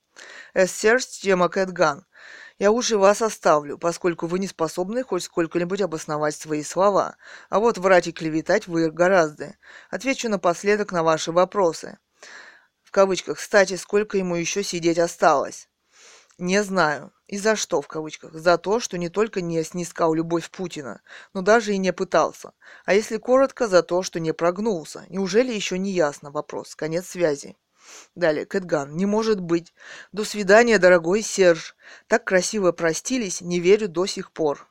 Эссерст тема Кэт Ган. Я лучше вас оставлю, поскольку вы не способны хоть сколько-нибудь обосновать свои слова. А вот врать и клеветать вы гораздо. Отвечу напоследок на ваши вопросы. В кавычках. Кстати, сколько ему еще сидеть осталось? Не знаю. И за что в кавычках? За то, что не только не снискал любовь Путина, но даже и не пытался. А если коротко, за то, что не прогнулся. Неужели еще не ясно? Вопрос. Конец связи. Далее, Кэтган. Не может быть. До свидания, дорогой Серж. Так красиво простились, не верю до сих пор.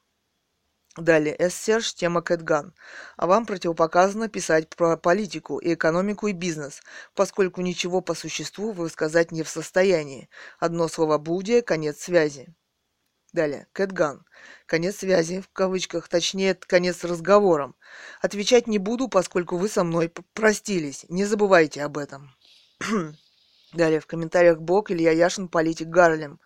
Далее, С-Серж, тема Кэтган. А вам противопоказано писать про политику и экономику и бизнес, поскольку ничего по существу вы сказать не в состоянии. Одно словоблудие, конец связи. Далее, Кэтган. Конец связи, в кавычках, точнее, конец разговором. Отвечать не буду, поскольку вы со мной простились. Не забывайте об этом. Далее в комментариях блог Илья Яшин, политик Гарлем.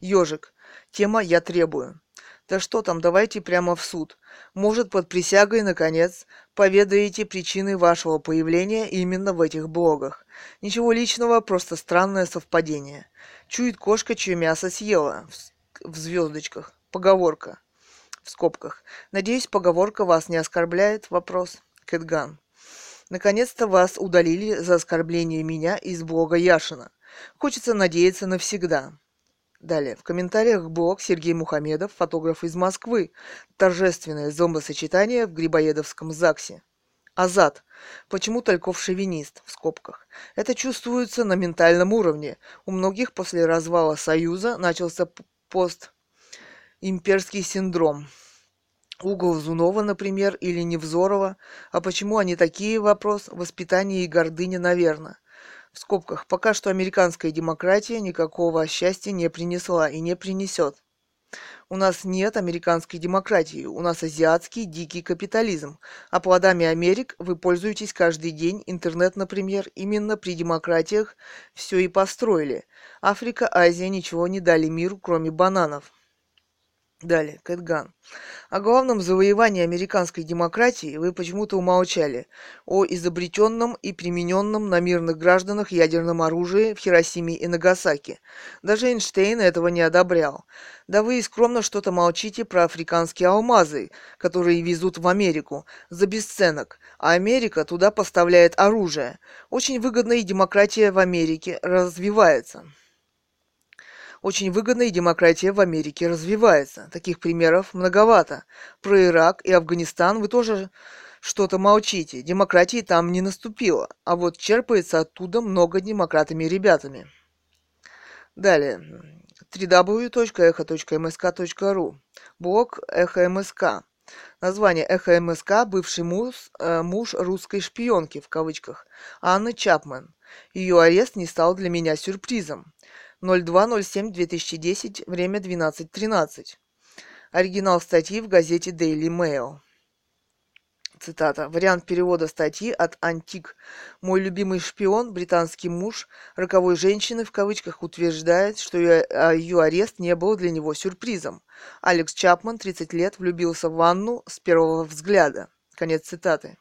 Ёжик. Тема «Я требую». Да что там, давайте прямо в суд. Может, под присягой, наконец, поведаете причины вашего появления именно в этих блогах. Ничего личного, просто странное совпадение. Чует кошка, чье мясо съела. В звездочках. Поговорка. В скобках. Надеюсь, поговорка вас не оскорбляет? Вопрос. Кэтган. Наконец-то вас удалили за оскорбление меня из блога Яшина. Хочется надеяться навсегда. Далее. В комментариях блог Сергей Мухамедов, фотограф из Москвы. Торжественное зомбосочетание в Грибоедовском ЗАГСе. Азат. Почему Тальков шовинист? В скобках. Это чувствуется на ментальном уровне. У многих после развала Союза начался постимперский синдром. У Глазунова, например, или Невзорова. А почему они такие? Вопрос. Воспитание и гордыня, наверное. В скобках. Пока что американская демократия никакого счастья не принесла и не принесет. У нас нет американской демократии. У нас азиатский дикий капитализм. А плодами Америк вы пользуетесь каждый день. Интернет, например. Именно при демократиях все и построили. Африка, Азия ничего не дали миру, кроме бананов. Далее, Кэтган. О главном завоевании американской демократии вы почему-то умолчали. О изобретенном и примененном на мирных гражданах ядерном оружии в Хиросиме и Нагасаки. Даже Эйнштейн этого не одобрял. Да вы и скромно что-то молчите про африканские алмазы, которые везут в Америку за бесценок, а Америка туда поставляет оружие. Очень выгодно, и демократия в Америке развивается. Очень выгодно, и демократия в Америке развивается. Таких примеров многовато. Про Ирак и Афганистан вы тоже что-то молчите. Демократии там не наступило. А вот черпается оттуда много демократами и ребятами. Далее. www.echo.msk.ru. Блог Эхо МСК. Название Эхо МСК «Бывший муж русской шпионки» в кавычках Анны Чапман. Ее арест не стал для меня сюрпризом. 02.07.2010, время 12.13. Оригинал статьи в газете Daily Mail. Цитата. Вариант перевода статьи от Антик. Мой любимый шпион, британский муж роковой женщины, в кавычках, утверждает, что ее арест не был для него сюрпризом. Алекс Чапман, 30 лет, влюбился в Анну с первого взгляда. Конец цитаты.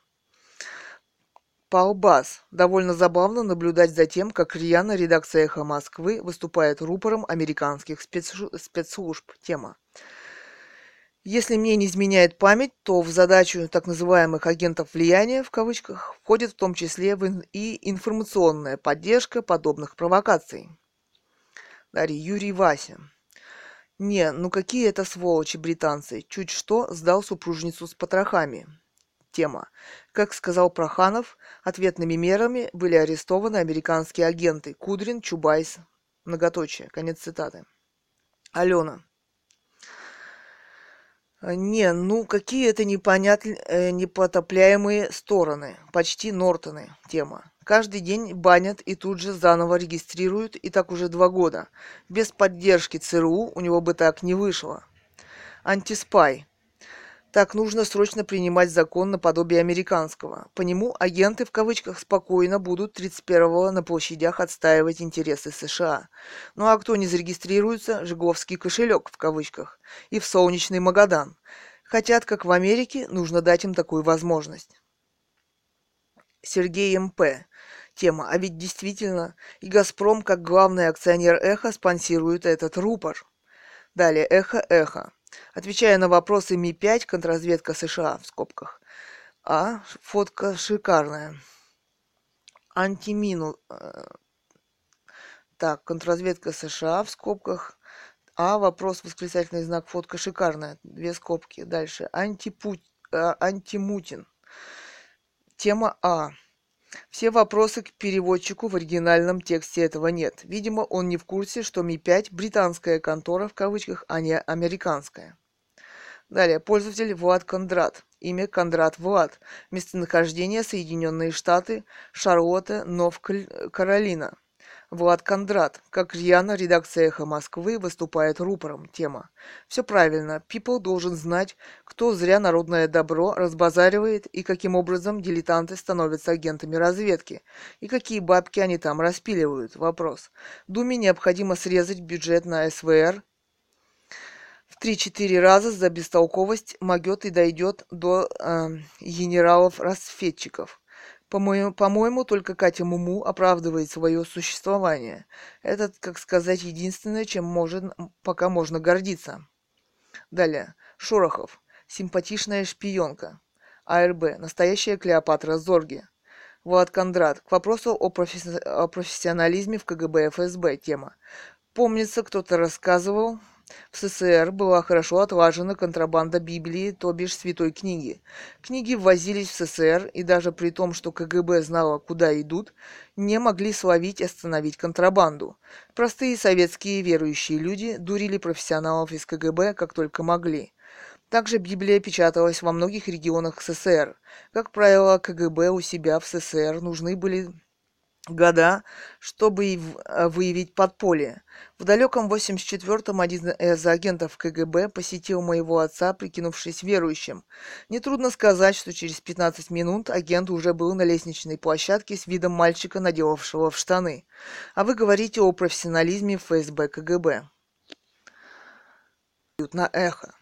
Палбас. Довольно забавно наблюдать за тем, как рьяно редакция «Эхо Москвы» выступает рупором американских спецслужб. Тема. Если мне не изменяет память, то в задачу так называемых агентов влияния, в кавычках, входит в том числе и информационная поддержка подобных провокаций. Дарья Юрий Вася. Не, ну какие это сволочи британцы. Чуть что сдал супружницу с потрохами. Тема. Как сказал Проханов, ответными мерами были арестованы американские агенты Кудрин, Чубайс, многоточие. Конец цитаты. Алена. Не, ну какие это непотопляемые стороны, почти Нортоны. Тема. Каждый день банят и тут же заново регистрируют, и так уже 2 года. Без поддержки ЦРУ у него бы так не вышло. Антиспай. Так нужно срочно принимать закон наподобие американского. По нему агенты, в кавычках, спокойно будут 31-го на площадях отстаивать интересы США. Ну а кто не зарегистрируется, «Жигловский кошелек», в кавычках, и в солнечный Магадан. Хотят, как в Америке, нужно дать им такую возможность. Сергей М.П. Тема. А ведь действительно, и «Газпром», как главный акционер «Эхо», спонсирует этот рупор. Далее «Эхо». Отвечая на вопросы Ми-5, контрразведка США, в скобках. А, фотка шикарная. Антимину. Так, контрразведка США, в скобках. А, вопрос, восклицательный знак, фотка шикарная. Две скобки. Дальше. Антимутин. Тема А. Все вопросы к переводчику в оригинальном тексте этого нет. Видимо, он не в курсе, что Ми-5 – британская контора, в кавычках, а не американская. Далее. Пользователь Влад Кондрат. Имя Кондрат Влад. Местонахождение Соединенные Штаты, Шарлотта, Нов-Каролина. Влад Кондрат. Как рьяно редакция «Эхо Москвы» выступает рупором. Тема. Все правильно. People должен знать, кто зря народное добро разбазаривает и каким образом дилетанты становятся агентами разведки. И какие бабки они там распиливают. Вопрос. Думе необходимо срезать бюджет на СВР в 3-4 раза за бестолковость, могет и дойдет до генералов-расфетчиков. По-моему, только Катя Муму оправдывает свое существование. Это, как сказать, единственное, чем пока можно гордиться. Далее. Шорохов. Симпатичная шпионка. АРБ. Настоящая Клеопатра Зорге. Влад Кондрат. К вопросу о профессионализме в КГБ ФСБ. Тема. Помнится, кто-то рассказывал... В СССР была хорошо отлажена контрабанда Библии, то бишь святой книги. Книги ввозились в СССР, и даже при том, что КГБ знало, куда идут, не могли словить и остановить контрабанду. Простые советские верующие люди дурили профессионалов из КГБ, как только могли. Также Библия печаталась во многих регионах СССР. Как правило, КГБ у себя в СССР нужны были... года, чтобы выявить подполье. В далеком 1984-м один из агентов КГБ посетил моего отца, прикинувшись верующим. Нетрудно сказать, что через 15 минут агент уже был на лестничной площадке с видом мальчика, наделавшего в штаны. А вы говорите о профессионализме ФСБ КГБ. На «Эхо».